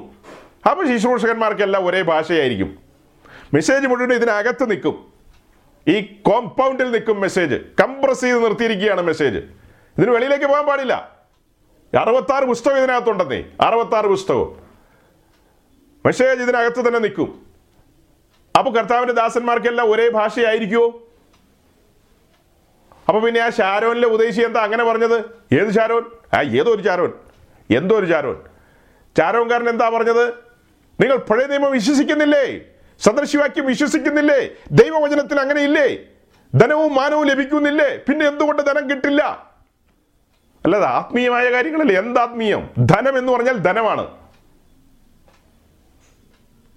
അപ്പോൾ ശുശ്രൂഷകന്മാർക്കെല്ലാം ഒരേ ഭാഷയായിരിക്കും. മെസ്സേജ് മുഴുവൻ ഇതിനകത്ത് നിൽക്കും, ഈ കോമ്പൗണ്ടിൽ നിൽക്കും. മെസ്സേജ് കംപ്രസ് ചെയ്ത് നിർത്തിയിരിക്കുകയാണ്. മെസ്സേജ് ഇതിന് വെളിയിലേക്ക് പോകാൻ പാടില്ല. 66 പുസ്തകം ഇതിനകത്തുണ്ടെന്നേ, 66 പുസ്തകം. മെസ്സേജ് ഇതിനകത്ത് തന്നെ നിൽക്കും. അപ്പോൾ കർത്താവിൻ്റെ ദാസന്മാർക്കെല്ലാം ഒരേ ഭാഷയായിരിക്കുമോ? അപ്പോൾ പിന്നെ ആ ഷാരോനിലെ ഉദ്ദേശി എന്താ അങ്ങനെ പറഞ്ഞത്? ഏത് ഷാരോൻ? ഏതൊരു ചാരോൻ, എന്തോ ഒരു ചാരോൻ. ചാരോൻകാരൻ എന്താ പറഞ്ഞത്? നിങ്ങൾ പഴയ നിയമം വിശ്വസിക്കുന്നില്ലേ? സദൃശവാക്യം വിശ്വസിക്കുന്നില്ലേ? ദൈവവചനത്തിൽ അങ്ങനെ ഇല്ലേ? ധനവും മാനവും ലഭിക്കുന്നില്ലേ? പിന്നെ എന്തുകൊണ്ട് ധനം കിട്ടില്ല? അല്ലാതെ ആത്മീയമായ കാര്യങ്ങളല്ലേ. എന്താത്മീയം? ധനം എന്ന് പറഞ്ഞാൽ ധനമാണ്.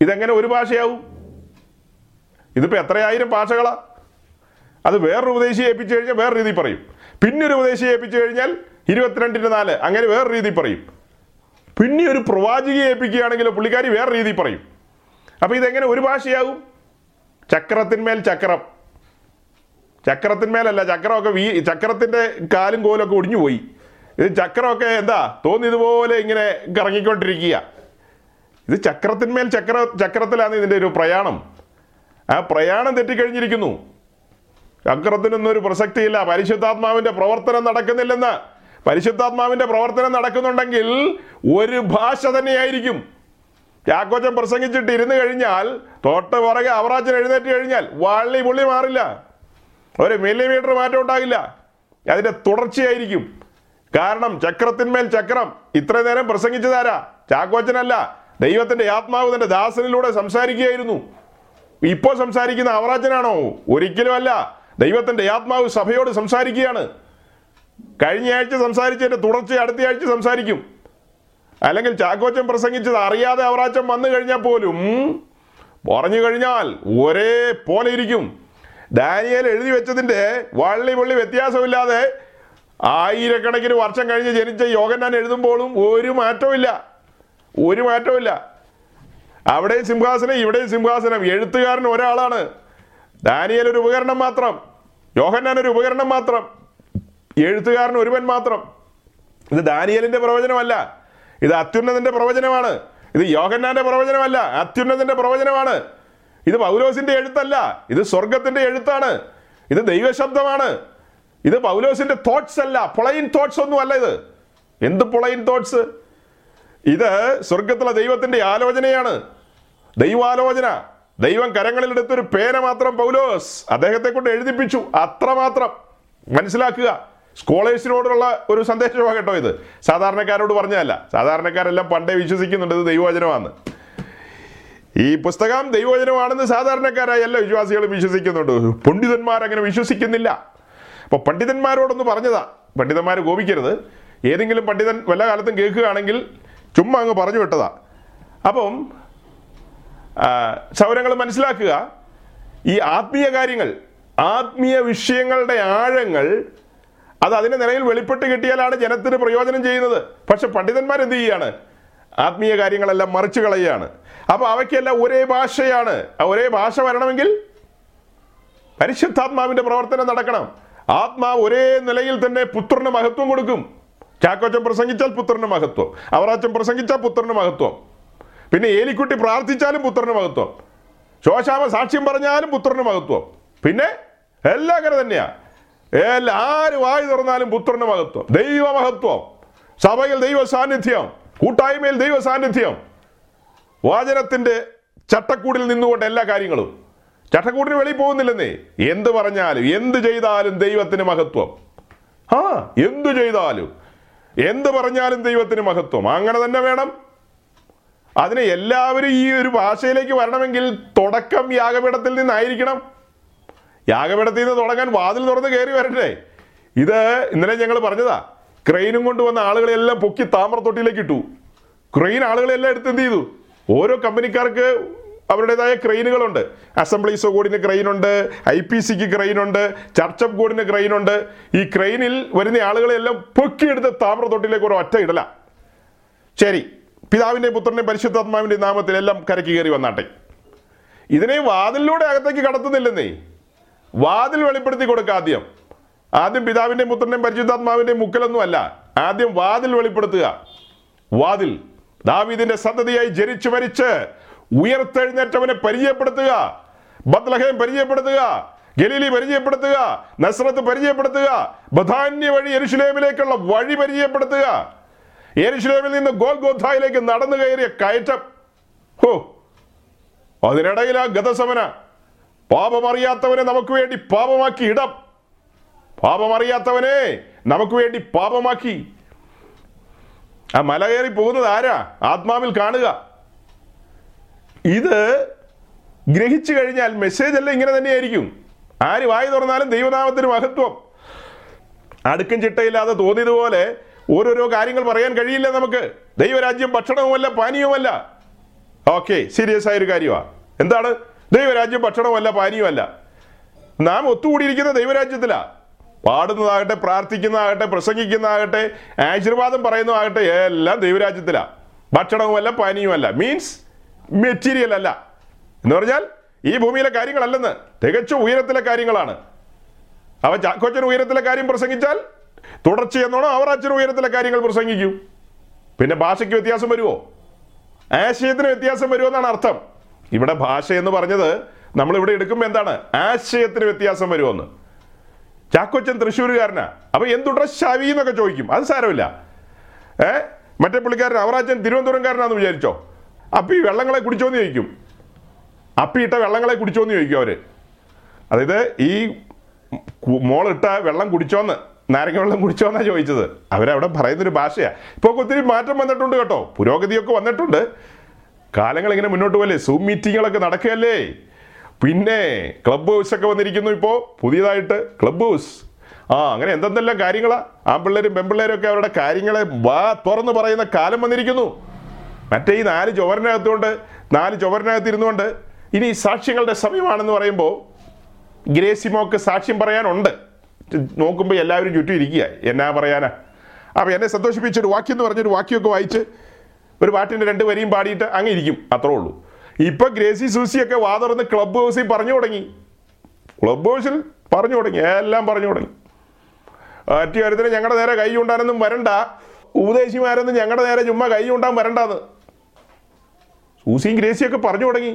ഇതെങ്ങനെ ഒരു ഭാഷയാവും? ഇതിപ്പോൾ എത്രയായിരം ഭാഷകളാ. അത് വേറൊരു ഉപദേശിയെ ഏൽപ്പിച്ചു കഴിഞ്ഞാൽ വേറെ രീതി പറയും. പിന്നൊരു ഉപദേശിയെ ഏൽപ്പിച്ചു കഴിഞ്ഞാൽ 22:4 അങ്ങനെ വേറെ രീതി പറയും. പിന്നെ ഒരു പ്രവാചകയെ ഏൽപ്പിക്കുകയാണെങ്കിലോ പുള്ളിക്കാരി വേറെ രീതി പറയും. അപ്പോൾ ഇതെങ്ങനെ ഒരു ഭാഷയാകും? ചക്രത്തിന്മേൽ ചക്രം, ചക്രത്തിന്മേലല്ല, ചക്രമൊക്കെ ചക്രത്തിൻ്റെ കാലും കോലൊക്കെ ഒടിഞ്ഞു പോയി. ഇത് ചക്രമൊക്കെ എന്താ തോന്നിയതുപോലെ ഇങ്ങനെ കറങ്ങിക്കൊണ്ടിരിക്കുക. ഇത് ചക്രത്തിന്മേൽ ചക്രത്തിലാണ് ഇതിൻ്റെ ഒരു പ്രയാണം. ആ പ്രയാണം തെറ്റിക്കഴിഞ്ഞിരിക്കുന്നു. ചക്രത്തിനൊന്നൊരു പ്രസക്തിയില്ല. പരിശുദ്ധാത്മാവിൻ്റെ പ്രവർത്തനം നടക്കുന്നില്ലെന്ന്. പരിശുദ്ധാത്മാവിൻ്റെ പ്രവർത്തനം നടക്കുന്നുണ്ടെങ്കിൽ ഒരു ഭാഷ തന്നെയായിരിക്കും. ചാക്കോച്ചൻ പ്രസംഗിച്ചിട്ട് ഇരുന്ന് കഴിഞ്ഞാൽ, തൊട്ട് പുറകെ അവറാച്ചൻ എഴുന്നേറ്റ് കഴിഞ്ഞാൽ വള്ളി പുള്ളി മാറില്ല, ഒരു മില്ലിമീറ്റർ മാറ്റം ഉണ്ടാകില്ല. അതിൻ്റെ തുടർച്ചയായിരിക്കും. കാരണം ചക്രത്തിന്മേൽ ചക്രം. ഇത്രയും നേരം പ്രസംഗിച്ചതാരാ? ചാക്കോച്ചനല്ല, ദൈവത്തിൻ്റെ ആത്മാവ് തൻ്റെ ദാസനിലൂടെ സംസാരിക്കുകയായിരുന്നു. ഇപ്പോൾ സംസാരിക്കുന്ന അവറാച്ചനാണോ? ഒരിക്കലും അല്ല. ദൈവത്തിൻ്റെ ആത്മാവ് സഭയോട് സംസാരിക്കുകയാണ്. കഴിഞ്ഞ ആഴ്ച സംസാരിച്ചതിൻ്റെ തുടർച്ച അടുത്ത ആഴ്ച സംസാരിക്കും. അല്ലെങ്കിൽ ചാക്കോച്ചൻ പ്രസംഗിച്ചത് അറിയാതെ അവറാച്ചൻ വന്നു കഴിഞ്ഞാൽ പോലും പറഞ്ഞു കഴിഞ്ഞാൽ ഒരേ പോലെ ഇരിക്കും. ഡാനിയേൽ എഴുതി വെച്ചതിൻ്റെ വള്ളി പുള്ളി വ്യത്യാസമില്ലാതെ ആയിരക്കണക്കിന് വർഷം കഴിഞ്ഞ് ജനിച്ച യോഹന്നാൻ എഴുതുമ്പോഴും ഒരു മാറ്റമില്ല, ഒരു മാറ്റമില്ല. അവിടെയും സിംഹാസനം, ഇവിടെയും സിംഹാസനം. എഴുത്തുകാരൻ ഒരാളാണ്. ഡാനിയേൽ ഒരു ഉപകരണം മാത്രം, യോഹന്നാൻ ഒരു ഉപകരണം മാത്രം, എഴുത്തുകാരൻ ഒരുവൻ മാത്രം. ഇത് ഡാനിയേലിൻ്റെ പ്രവചനമല്ല, ഇത് അത്യുന്നതിൻ്റെ പ്രവചനമാണ്. ഇത് യോഹന്നാൻ്റെ പ്രവചനമല്ല, അത്യുന്നതിൻ്റെ പ്രവചനമാണ്. ഇത് പൗലോസിൻ്റെ എഴുത്തല്ല, ഇത് സ്വർഗത്തിൻ്റെ എഴുത്താണ്. ഇത് ദൈവശബ്ദമാണ്. ഇത് പൗലോസിൻ്റെ തോട്ട്സ് അല്ല, പൊളൈൻ തോട്ട്സ് ഒന്നും അല്ല. ഇത് എന്ത് പൊളൈൻ തോട്ട്സ്? ഇത് സ്വർഗത്തിലെ ദൈവത്തിൻ്റെ ആലോചനയാണ്, ദൈവാലോചന. ദൈവം കരങ്ങളിലെടുത്തൊരു പേന മാത്രം പൗലോസ് അദ്ദേഹത്തെ കൊണ്ട് എഴുതിപ്പിച്ചു, അത്രമാത്രം മനസ്സിലാക്കുക. സ്കോളേഴ്സിനോടുള്ള ഒരു സന്ദേശമാണ് കേട്ടോ ഇത്, സാധാരണക്കാരോട് പറഞ്ഞതല്ല. സാധാരണക്കാരെല്ലാം പണ്ടേ വിശ്വസിക്കുന്നുണ്ട് ഇത് ദൈവവചനമാണ്, ഈ പുസ്തകം ദൈവവചനമാണെന്ന് സാധാരണക്കാരായ എല്ലാ വിശ്വാസികളും വിശ്വസിക്കുന്നുണ്ട്. പണ്ഡിതന്മാരങ്ങനെ വിശ്വസിക്കുന്നില്ല. അപ്പോൾ പണ്ഡിതന്മാരോടൊന്ന് പറഞ്ഞതാ, പണ്ഡിതന്മാർ കോപിക്കരുത്. ഏതെങ്കിലും പണ്ഡിതൻ വല്ല കാലത്തും കേൾക്കുകയാണെങ്കിൽ ചുമ്മാ അങ്ങ് പറഞ്ഞു വിട്ടതാ. അപ്പം സൗരങ്ങൾ മനസ്സിലാക്കുക, ഈ ആത്മീയ കാര്യങ്ങൾ, ആത്മീയ വിഷയങ്ങളുടെ ആഴങ്ങൾ അത് അതിൻ്റെ നിലയിൽ വെളിപ്പെട്ട് കിട്ടിയാലാണ് ജനത്തിന് പ്രയോജനം ചെയ്യുന്നത്. പക്ഷെ പണ്ഡിതന്മാരെന്ത് ചെയ്യുകയാണ്? ആത്മീയ കാര്യങ്ങളെല്ലാം മറിച്ച് കളയുകയാണ്. അപ്പോൾ അവയ്ക്കെല്ലാം ഒരേ ഭാഷയാണ്. ആ ഒരേ ഭാഷ വരണമെങ്കിൽ പരിശുദ്ധാത്മാവിൻ്റെ പ്രവർത്തനം നടക്കണം. ആത്മാവ് ഒരേ നിലയിൽ തന്നെ പുത്രന് മഹത്വം കൊടുക്കും. ചാക്കോച്ചൻ പ്രസംഗിച്ചാൽ പുത്രന് മഹത്വം, അവറാച്ചൻ പ്രസംഗിച്ചാൽ പുത്രന് മഹത്വം, പിന്നെ ഏലിക്കുട്ടി പ്രാർത്ഥിച്ചാലും പുത്രന് മഹത്വം, ശോശാമ സാക്ഷ്യം പറഞ്ഞാലും പുത്രന് മഹത്വം, പിന്നെ എല്ലാം അങ്ങനെ തന്നെയാ. എല്ലാരും വായി തുറന്നാലും പുത്രന് മഹത്വം, ദൈവ മഹത്വം, സഭയിൽ ദൈവ സാന്നിധ്യം, കൂട്ടായ്മയിൽ ദൈവ സാന്നിധ്യം, വാചനത്തിന്റെ ചട്ടക്കൂടിൽ നിന്നുകൊണ്ട് എല്ലാ കാര്യങ്ങളും. ചട്ടക്കൂടിന് വെളിയിൽ പോകുന്നില്ലെന്നേ. എന്ത് പറഞ്ഞാലും എന്ത് ചെയ്താലും ദൈവത്തിന് മഹത്വം. എന്തു ചെയ്താലും എന്ത് പറഞ്ഞാലും ദൈവത്തിന് മഹത്വം. അങ്ങനെ തന്നെ വേണം. അതിന് എല്ലാവരും ഈ ഒരു ഭാഷയിലേക്ക് വരണമെങ്കിൽ തുടക്കം യാഗപീഠത്തിൽ നിന്നായിരിക്കണം. യാഗപീഠത്തിൽ നിന്ന് തുടങ്ങാൻ വാതിൽ തുറന്ന് കയറി വരട്ടെ. ഇത് ഇന്നലെ ഞങ്ങൾ പറഞ്ഞതാ, ക്രെയിനും കൊണ്ടുവന്ന ആളുകളെല്ലാം പൊക്കി താമരത്തൊട്ടിയിലേക്ക് ഇട്ടു. ക്രെയിൻ ആളുകളെല്ലാം എടുത്ത് എന്ത് ചെയ്തു? ഓരോ കമ്പനിക്കാർക്ക് അവരുടേതായ ക്രെയിനുകളുണ്ട്. അസംബ്ലീസ് കോഡിന് ക്രെയിനുണ്ട്, IPCക്ക് ക്രെയിനുണ്ട്, ചർച്ചപ്പ് കോഡിന് ക്രെയിനുണ്ട്. ഈ ക്രെയിനിൽ വരുന്ന ആളുകളെല്ലാം പൊക്കിയെടുത്ത് താമരത്തൊട്ടിലേക്ക് ഒരു ഒറ്റ ഇടല. ശരി, പിതാവിൻ്റെ പുത്രൻ്റെ പരിശുദ്ധാത്മാവിൻ്റെ നാമത്തിൽ എല്ലാം കരയ്ക്ക് കയറി വന്നാട്ടെ. ഇതിനെ വാതിലിലൂടെ അകത്തേക്ക് കടത്തുന്നില്ലെന്നേ, വാതിൽ വെളിപ്പെടുത്തി കൊടുക്കുക. ആദ്യം ആദ്യം പിതാവിൻ്റെയും പുത്രൻ്റെയും പരിശുദ്ധാത്മാവിൻ്റെയും മുക്കലൊന്നും അല്ല, ആദ്യം വാതിൽ വെളിപ്പെടുത്തുക. വാതിൽ ദാവീദിന്റെ സന്തതിയായി ജനിച്ചു മരിച്ച് ഉയർത്തെഴുന്നേറ്റവനെ പരിചയപ്പെടുത്തുക. ബത്ലഹേം പരിചയപ്പെടുത്തുക, ഗലീലി പരിചയപ്പെടുത്തുക, നസ്രത്ത് പരിചയപ്പെടുത്തുക, ബഥാന്യ വഴി യെരുശലേമിലേക്കുള്ള വഴി പരിചയപ്പെടുത്തുക, യെരുശലേമിൽ നിന്ന് ഗോൽഗോഥായിലേക്ക് നടന്നു കയറിയ കയറ്റം. ഹോ, അതിനിടയിൽ ആ ഗതസമന പാപമറിയാത്തവനെ നമുക്ക് വേണ്ടി പാപമാക്കി ഇടം, പാപമറിയാത്തവനെ നമുക്ക് വേണ്ടി പാപമാക്കി. ആ മല കയറി പോകുന്നത് ആരാ? ആത്മാവിൽ കാണുക. ഇത് ഗ്രഹിച്ചു കഴിഞ്ഞാൽ മെസ്സേജ് എല്ലാം ഇങ്ങനെ തന്നെയായിരിക്കും. ആര് വായി തുറന്നാലും ദൈവനാമത്തിന് മഹത്വം. അടുക്കും ചിട്ടയില്ലാതെ തോന്നിയതുപോലെ ഓരോരോ കാര്യങ്ങൾ പറയാൻ കഴിയില്ല നമുക്ക്. ദൈവരാജ്യം ഭക്ഷണവുമല്ല പാനീയവുമല്ല. ഓക്കെ, സീരിയസ് ആയൊരു കാര്യമാണ്. എന്താണ്? ദൈവരാജ്യം ഭക്ഷണവുമല്ല പാനീയവുമല്ല. നാം ഒത്തുകൂടിയിരിക്കുന്ന ദൈവരാജ്യത്തിലാണ്. പാടുന്നതാകട്ടെ, പ്രാർത്ഥിക്കുന്നതാകട്ടെ, പ്രസംഗിക്കുന്നതാകട്ടെ, ആശീർവാദം പറയുന്നതാകട്ടെ, എല്ലാം ദൈവരാജ്യത്തിലാണ്. ഭക്ഷണവുമല്ല പാനീയവുമല്ല. മീൻസ് മെറ്റീരിയൽ അല്ല. എന്ന് പറഞ്ഞാൽ ഈ ഭൂമിയിലെ കാര്യങ്ങളല്ലെന്ന്, തികച്ചും ഉയരത്തിലെ കാര്യങ്ങളാണ്. അവൻ ചാക്കോച്ചൻ ഉയരത്തിലെ കാര്യം പ്രസംഗിച്ചാൽ തുടർച്ചയെന്നോണം അവർ അച്ഛൻ ഉയരത്തിലെ കാര്യങ്ങൾ പ്രസംഗിക്കും. പിന്നെ ഭാഷയ്ക്ക് വ്യത്യാസം വരുമോ? ആശയത്തിന് വ്യത്യാസം വരുമോ എന്നാണ് അർത്ഥം. ഇവിടെ ഭാഷ എന്ന് പറഞ്ഞത് നമ്മളിവിടെ എടുക്കുമ്പോൾ എന്താണ്? ആശയത്തിന് വ്യത്യാസം വരുമോ എന്ന്. ചാക്കോച്ചൻ തൃശ്ശൂരുകാരനാ, അപ്പം എന്തുടർ ശവി എന്നൊക്കെ ചോദിക്കും. അത് സാരമില്ല. മറ്റേ പുള്ളിക്കാരൻ അവറാച്ചൻ തിരുവനന്തപുരംകാരനാണെന്ന് വിചാരിച്ചോ, അപ്പം ഈ വെള്ളങ്ങളെ കുടിച്ചോന്ന് ചോദിക്കും. അപ്പിയിട്ട വെള്ളങ്ങളെ കുടിച്ചോന്ന് ചോദിക്കും അവർ. അതായത് ഈ മോളിട്ട വെള്ളം കുടിച്ചോന്ന്, നാരങ്ങ വെള്ളം കുടിച്ചോന്നാണ് ചോദിച്ചത്. അവരവിടെ പറയുന്നൊരു ഭാഷയാണ്. ഇപ്പോൾ ഒത്തിരി മാറ്റം വന്നിട്ടുണ്ട് കേട്ടോ, പുരോഗതിയൊക്കെ വന്നിട്ടുണ്ട്. കാലങ്ങളിങ്ങനെ മുന്നോട്ട് പോകല്ലേ, സൂം മീറ്റിങ്ങുകളൊക്കെ നടക്കുകയല്ലേ, പിന്നെ ക്ലബ് ഹൗസൊക്കെ വന്നിരിക്കുന്നു. ഇപ്പോൾ പുതിയതായിട്ട് ക്ലബ് ഹൗസ്, ആ അങ്ങനെ എന്തെന്തെല്ലാം കാര്യങ്ങളാണ്. ആൺപിള്ളേരും പെൺപിള്ളേരും ഒക്കെ അവരുടെ കാര്യങ്ങളെ വാ തുറന്ന് പറയുന്ന കാലം വന്നിരിക്കുന്നു. മറ്റേ ഈ നാല് ചുവരിനകത്തിരുന്നുകൊണ്ട് ഇനി സാക്ഷ്യങ്ങളുടെ സമയമാണെന്ന് പറയുമ്പോൾ ഗ്രേസിമോക്ക് സാക്ഷ്യം പറയാനുണ്ട്. നോക്കുമ്പോൾ എല്ലാവരും ചുറ്റും ഇരിക്കുക, എന്നാ പറയാനാ. അപ്പം എന്നെ സന്തോഷിപ്പിച്ചൊരു വാക്യം എന്ന് പറഞ്ഞൊരു വാക്യമൊക്കെ വായിച്ച് ഒരു പാട്ടിൻ്റെ 2 വരിയും പാടിയിട്ട് അങ്ങ് ഇരിക്കും, അത്രേ ഉള്ളൂ. ഇപ്പം ഗ്രേസി സൂസിയൊക്കെ വാതുറന്ന് ക്ലബ് ഹൗസിൽ ക്ലബ് ഹൗസിൽ പറഞ്ഞു തുടങ്ങി, എല്ലാം പറഞ്ഞു തുടങ്ങി. മറ്റു കാര്യത്തിന് ഞങ്ങളുടെ നേരെ കൈ ചൂണ്ടാനൊന്നും വരണ്ട, ഉപദേശിമാരൊന്നും ഞങ്ങളുടെ നേരെ ചുമ്മാ കൈ ചൂണ്ടാൻ വരണ്ടാന്ന് സൂസിയും ഗ്രേസിയൊക്കെ പറഞ്ഞു തുടങ്ങി.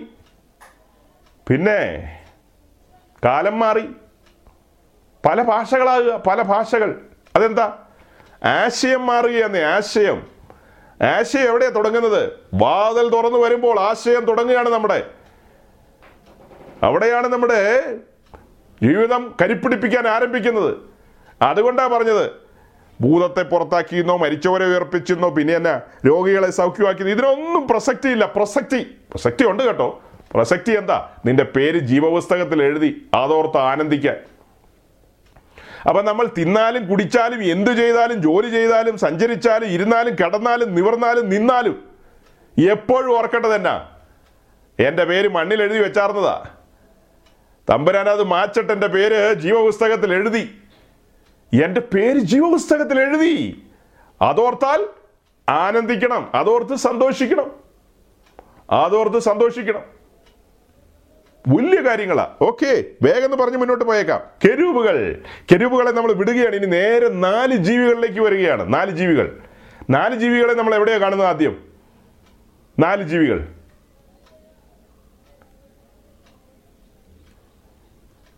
പിന്നെ കാലം മാറി, പല ഭാഷകളാകുക, പല ഭാഷകൾ. അതെന്താ? ആശയം മാറുകയെന്നേ. ആശയം എവിടെയാണ് തുടങ്ങുന്നത്? വാതിൽ തുറന്നു വരുമ്പോൾ ആശയം തുടങ്ങുകയാണ്. അവിടെയാണ് നമ്മുടെ ജീവിതം കരിപ്പിടിപ്പിക്കാൻ ആരംഭിക്കുന്നത്. അതുകൊണ്ടാണ് പറഞ്ഞത്, ഭൂതത്തെ പുറത്താക്കിയെന്നോ മരിച്ചവരെ ഉയർപ്പിച്ചെന്നോ പിന്നെ എന്നാ രോഗികളെ സൗഖ്യമാക്കിയെന്നോ ഇതിനൊന്നും പ്രസക്തി ഇല്ല. പ്രസക്തി ഉണ്ട് കേട്ടോ. പ്രസക്തി എന്താ? നിന്റെ പേര് ജീവപുസ്തകത്തിൽ എഴുതി, അതോർത്ത് ആനന്ദിക്കാൻ. അപ്പം നമ്മൾ തിന്നാലും കുടിച്ചാലും എന്തു ചെയ്താലും ജോലി ചെയ്താലും സഞ്ചരിച്ചാലും ഇരുന്നാലും കിടന്നാലും നിവർന്നാലും നിന്നാലും എപ്പോഴും ഓർക്കേണ്ടത് തന്നെ, എൻ്റെ പേര് മണ്ണിൽ എഴുതി വെച്ചാർന്നതാ. തമ്പുരാനത് മാച്ചിട്ട് എൻ്റെ പേര് ജീവപുസ്തകത്തിൽ എഴുതി. എൻ്റെ പേര് ജീവപുസ്തകത്തിൽ എഴുതി, അതോർത്താൽ ആനന്ദിക്കണം, അതോർത്ത് സന്തോഷിക്കണം. വലിയ കാര്യങ്ങളാണ്. ഓക്കെ, വേഗം പറഞ്ഞ് മുന്നോട്ട് പോയേക്കാം. കെരൂബുകളെ നമ്മൾ വിടുകയാണ്. ഇനി നേരെ 4 ജീവികളിലേക്ക് വരികയാണ്. 4 ജീവികളെ നമ്മൾ എവിടെയാണ് കാണുന്നത്? ആദ്യം 4 ജീവികൾ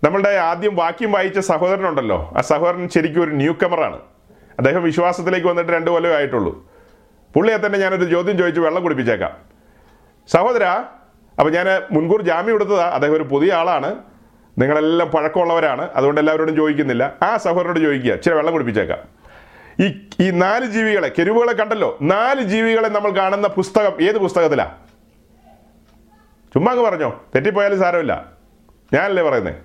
നമ്മളുടെ ആദ്യം വാക്യം വായിച്ച സഹോദരനുണ്ടല്ലോ, ആ സഹോദരൻ ശരിക്കും ഒരു ന്യൂ കമറാണ്. അദ്ദേഹം വിശ്വാസത്തിലേക്ക് വന്നിട്ട് 2 കൊല്ലമേ ആയിട്ടുള്ളൂ. പുള്ളിയെ തന്നെ ഞാനൊരു ചോദ്യം ചോദിച്ചു വെള്ളം കുടിപ്പിച്ചേക്കാം. സഹോദര, അപ്പം ഞാൻ മുൻകൂർ ജാമ്യം എടുത്തതാണ്. അദ്ദേഹം ഒരു പുതിയ ആളാണ്, നിങ്ങളെല്ലാം പഴക്കമുള്ളവരാണ്, അതുകൊണ്ട് എല്ലാവരോടും ചോദിക്കുന്നില്ല. ആ സഹോദരനോട് ചോദിക്കുക, ഇച്ചിരി വെള്ളം കുടിപ്പിച്ചേക്കാം. ഈ 4 ജീവികളെ, കെരൂബുകളെ കണ്ടല്ലോ, 4 ജീവികളെ നമ്മൾ കാണുന്ന പുസ്തകം ഏത് പുസ്തകത്തിലാണ്? ചുമ്മാ അങ്ങ് പറഞ്ഞോ, തെറ്റിപ്പോയാലും സാരമില്ല, ഞാനല്ലേ പറയുന്നത്.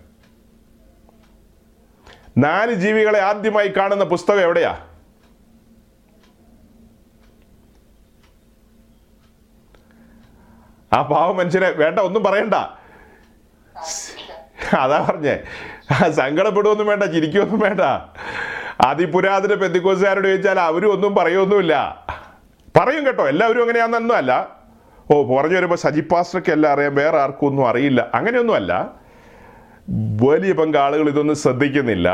4 ജീവികളെ ആദ്യമായി കാണുന്ന പുസ്തകം എവിടെയാ? ആ പാവ മനുഷ്യനെ വേണ്ട, ഒന്നും പറയണ്ട, അതാ പറഞ്ഞേ. സങ്കടപ്പെടുവൊന്നും വേണ്ട, ചിരിക്കുവൊന്നും വേണ്ട. അതിപുരാതന പെന്തിക്കോസുകാരോട് ചോദിച്ചാൽ അവരും ഒന്നും പറയുമൊന്നുമില്ല. പറയും കേട്ടോ, എല്ലാവരും അങ്ങനെയാണെന്നൊന്നും അല്ല. ഓ പറഞ്ഞു വരുമ്പോൾ സജീവ് പാസ്റ്റർക്ക് എല്ലാം അറിയാം, വേറെ ആർക്കും ഒന്നും അറിയില്ല, അങ്ങനെയൊന്നുമല്ല. വലിയ പങ്കാളുകൾ ഇതൊന്നും ശ്രദ്ധിക്കുന്നില്ല.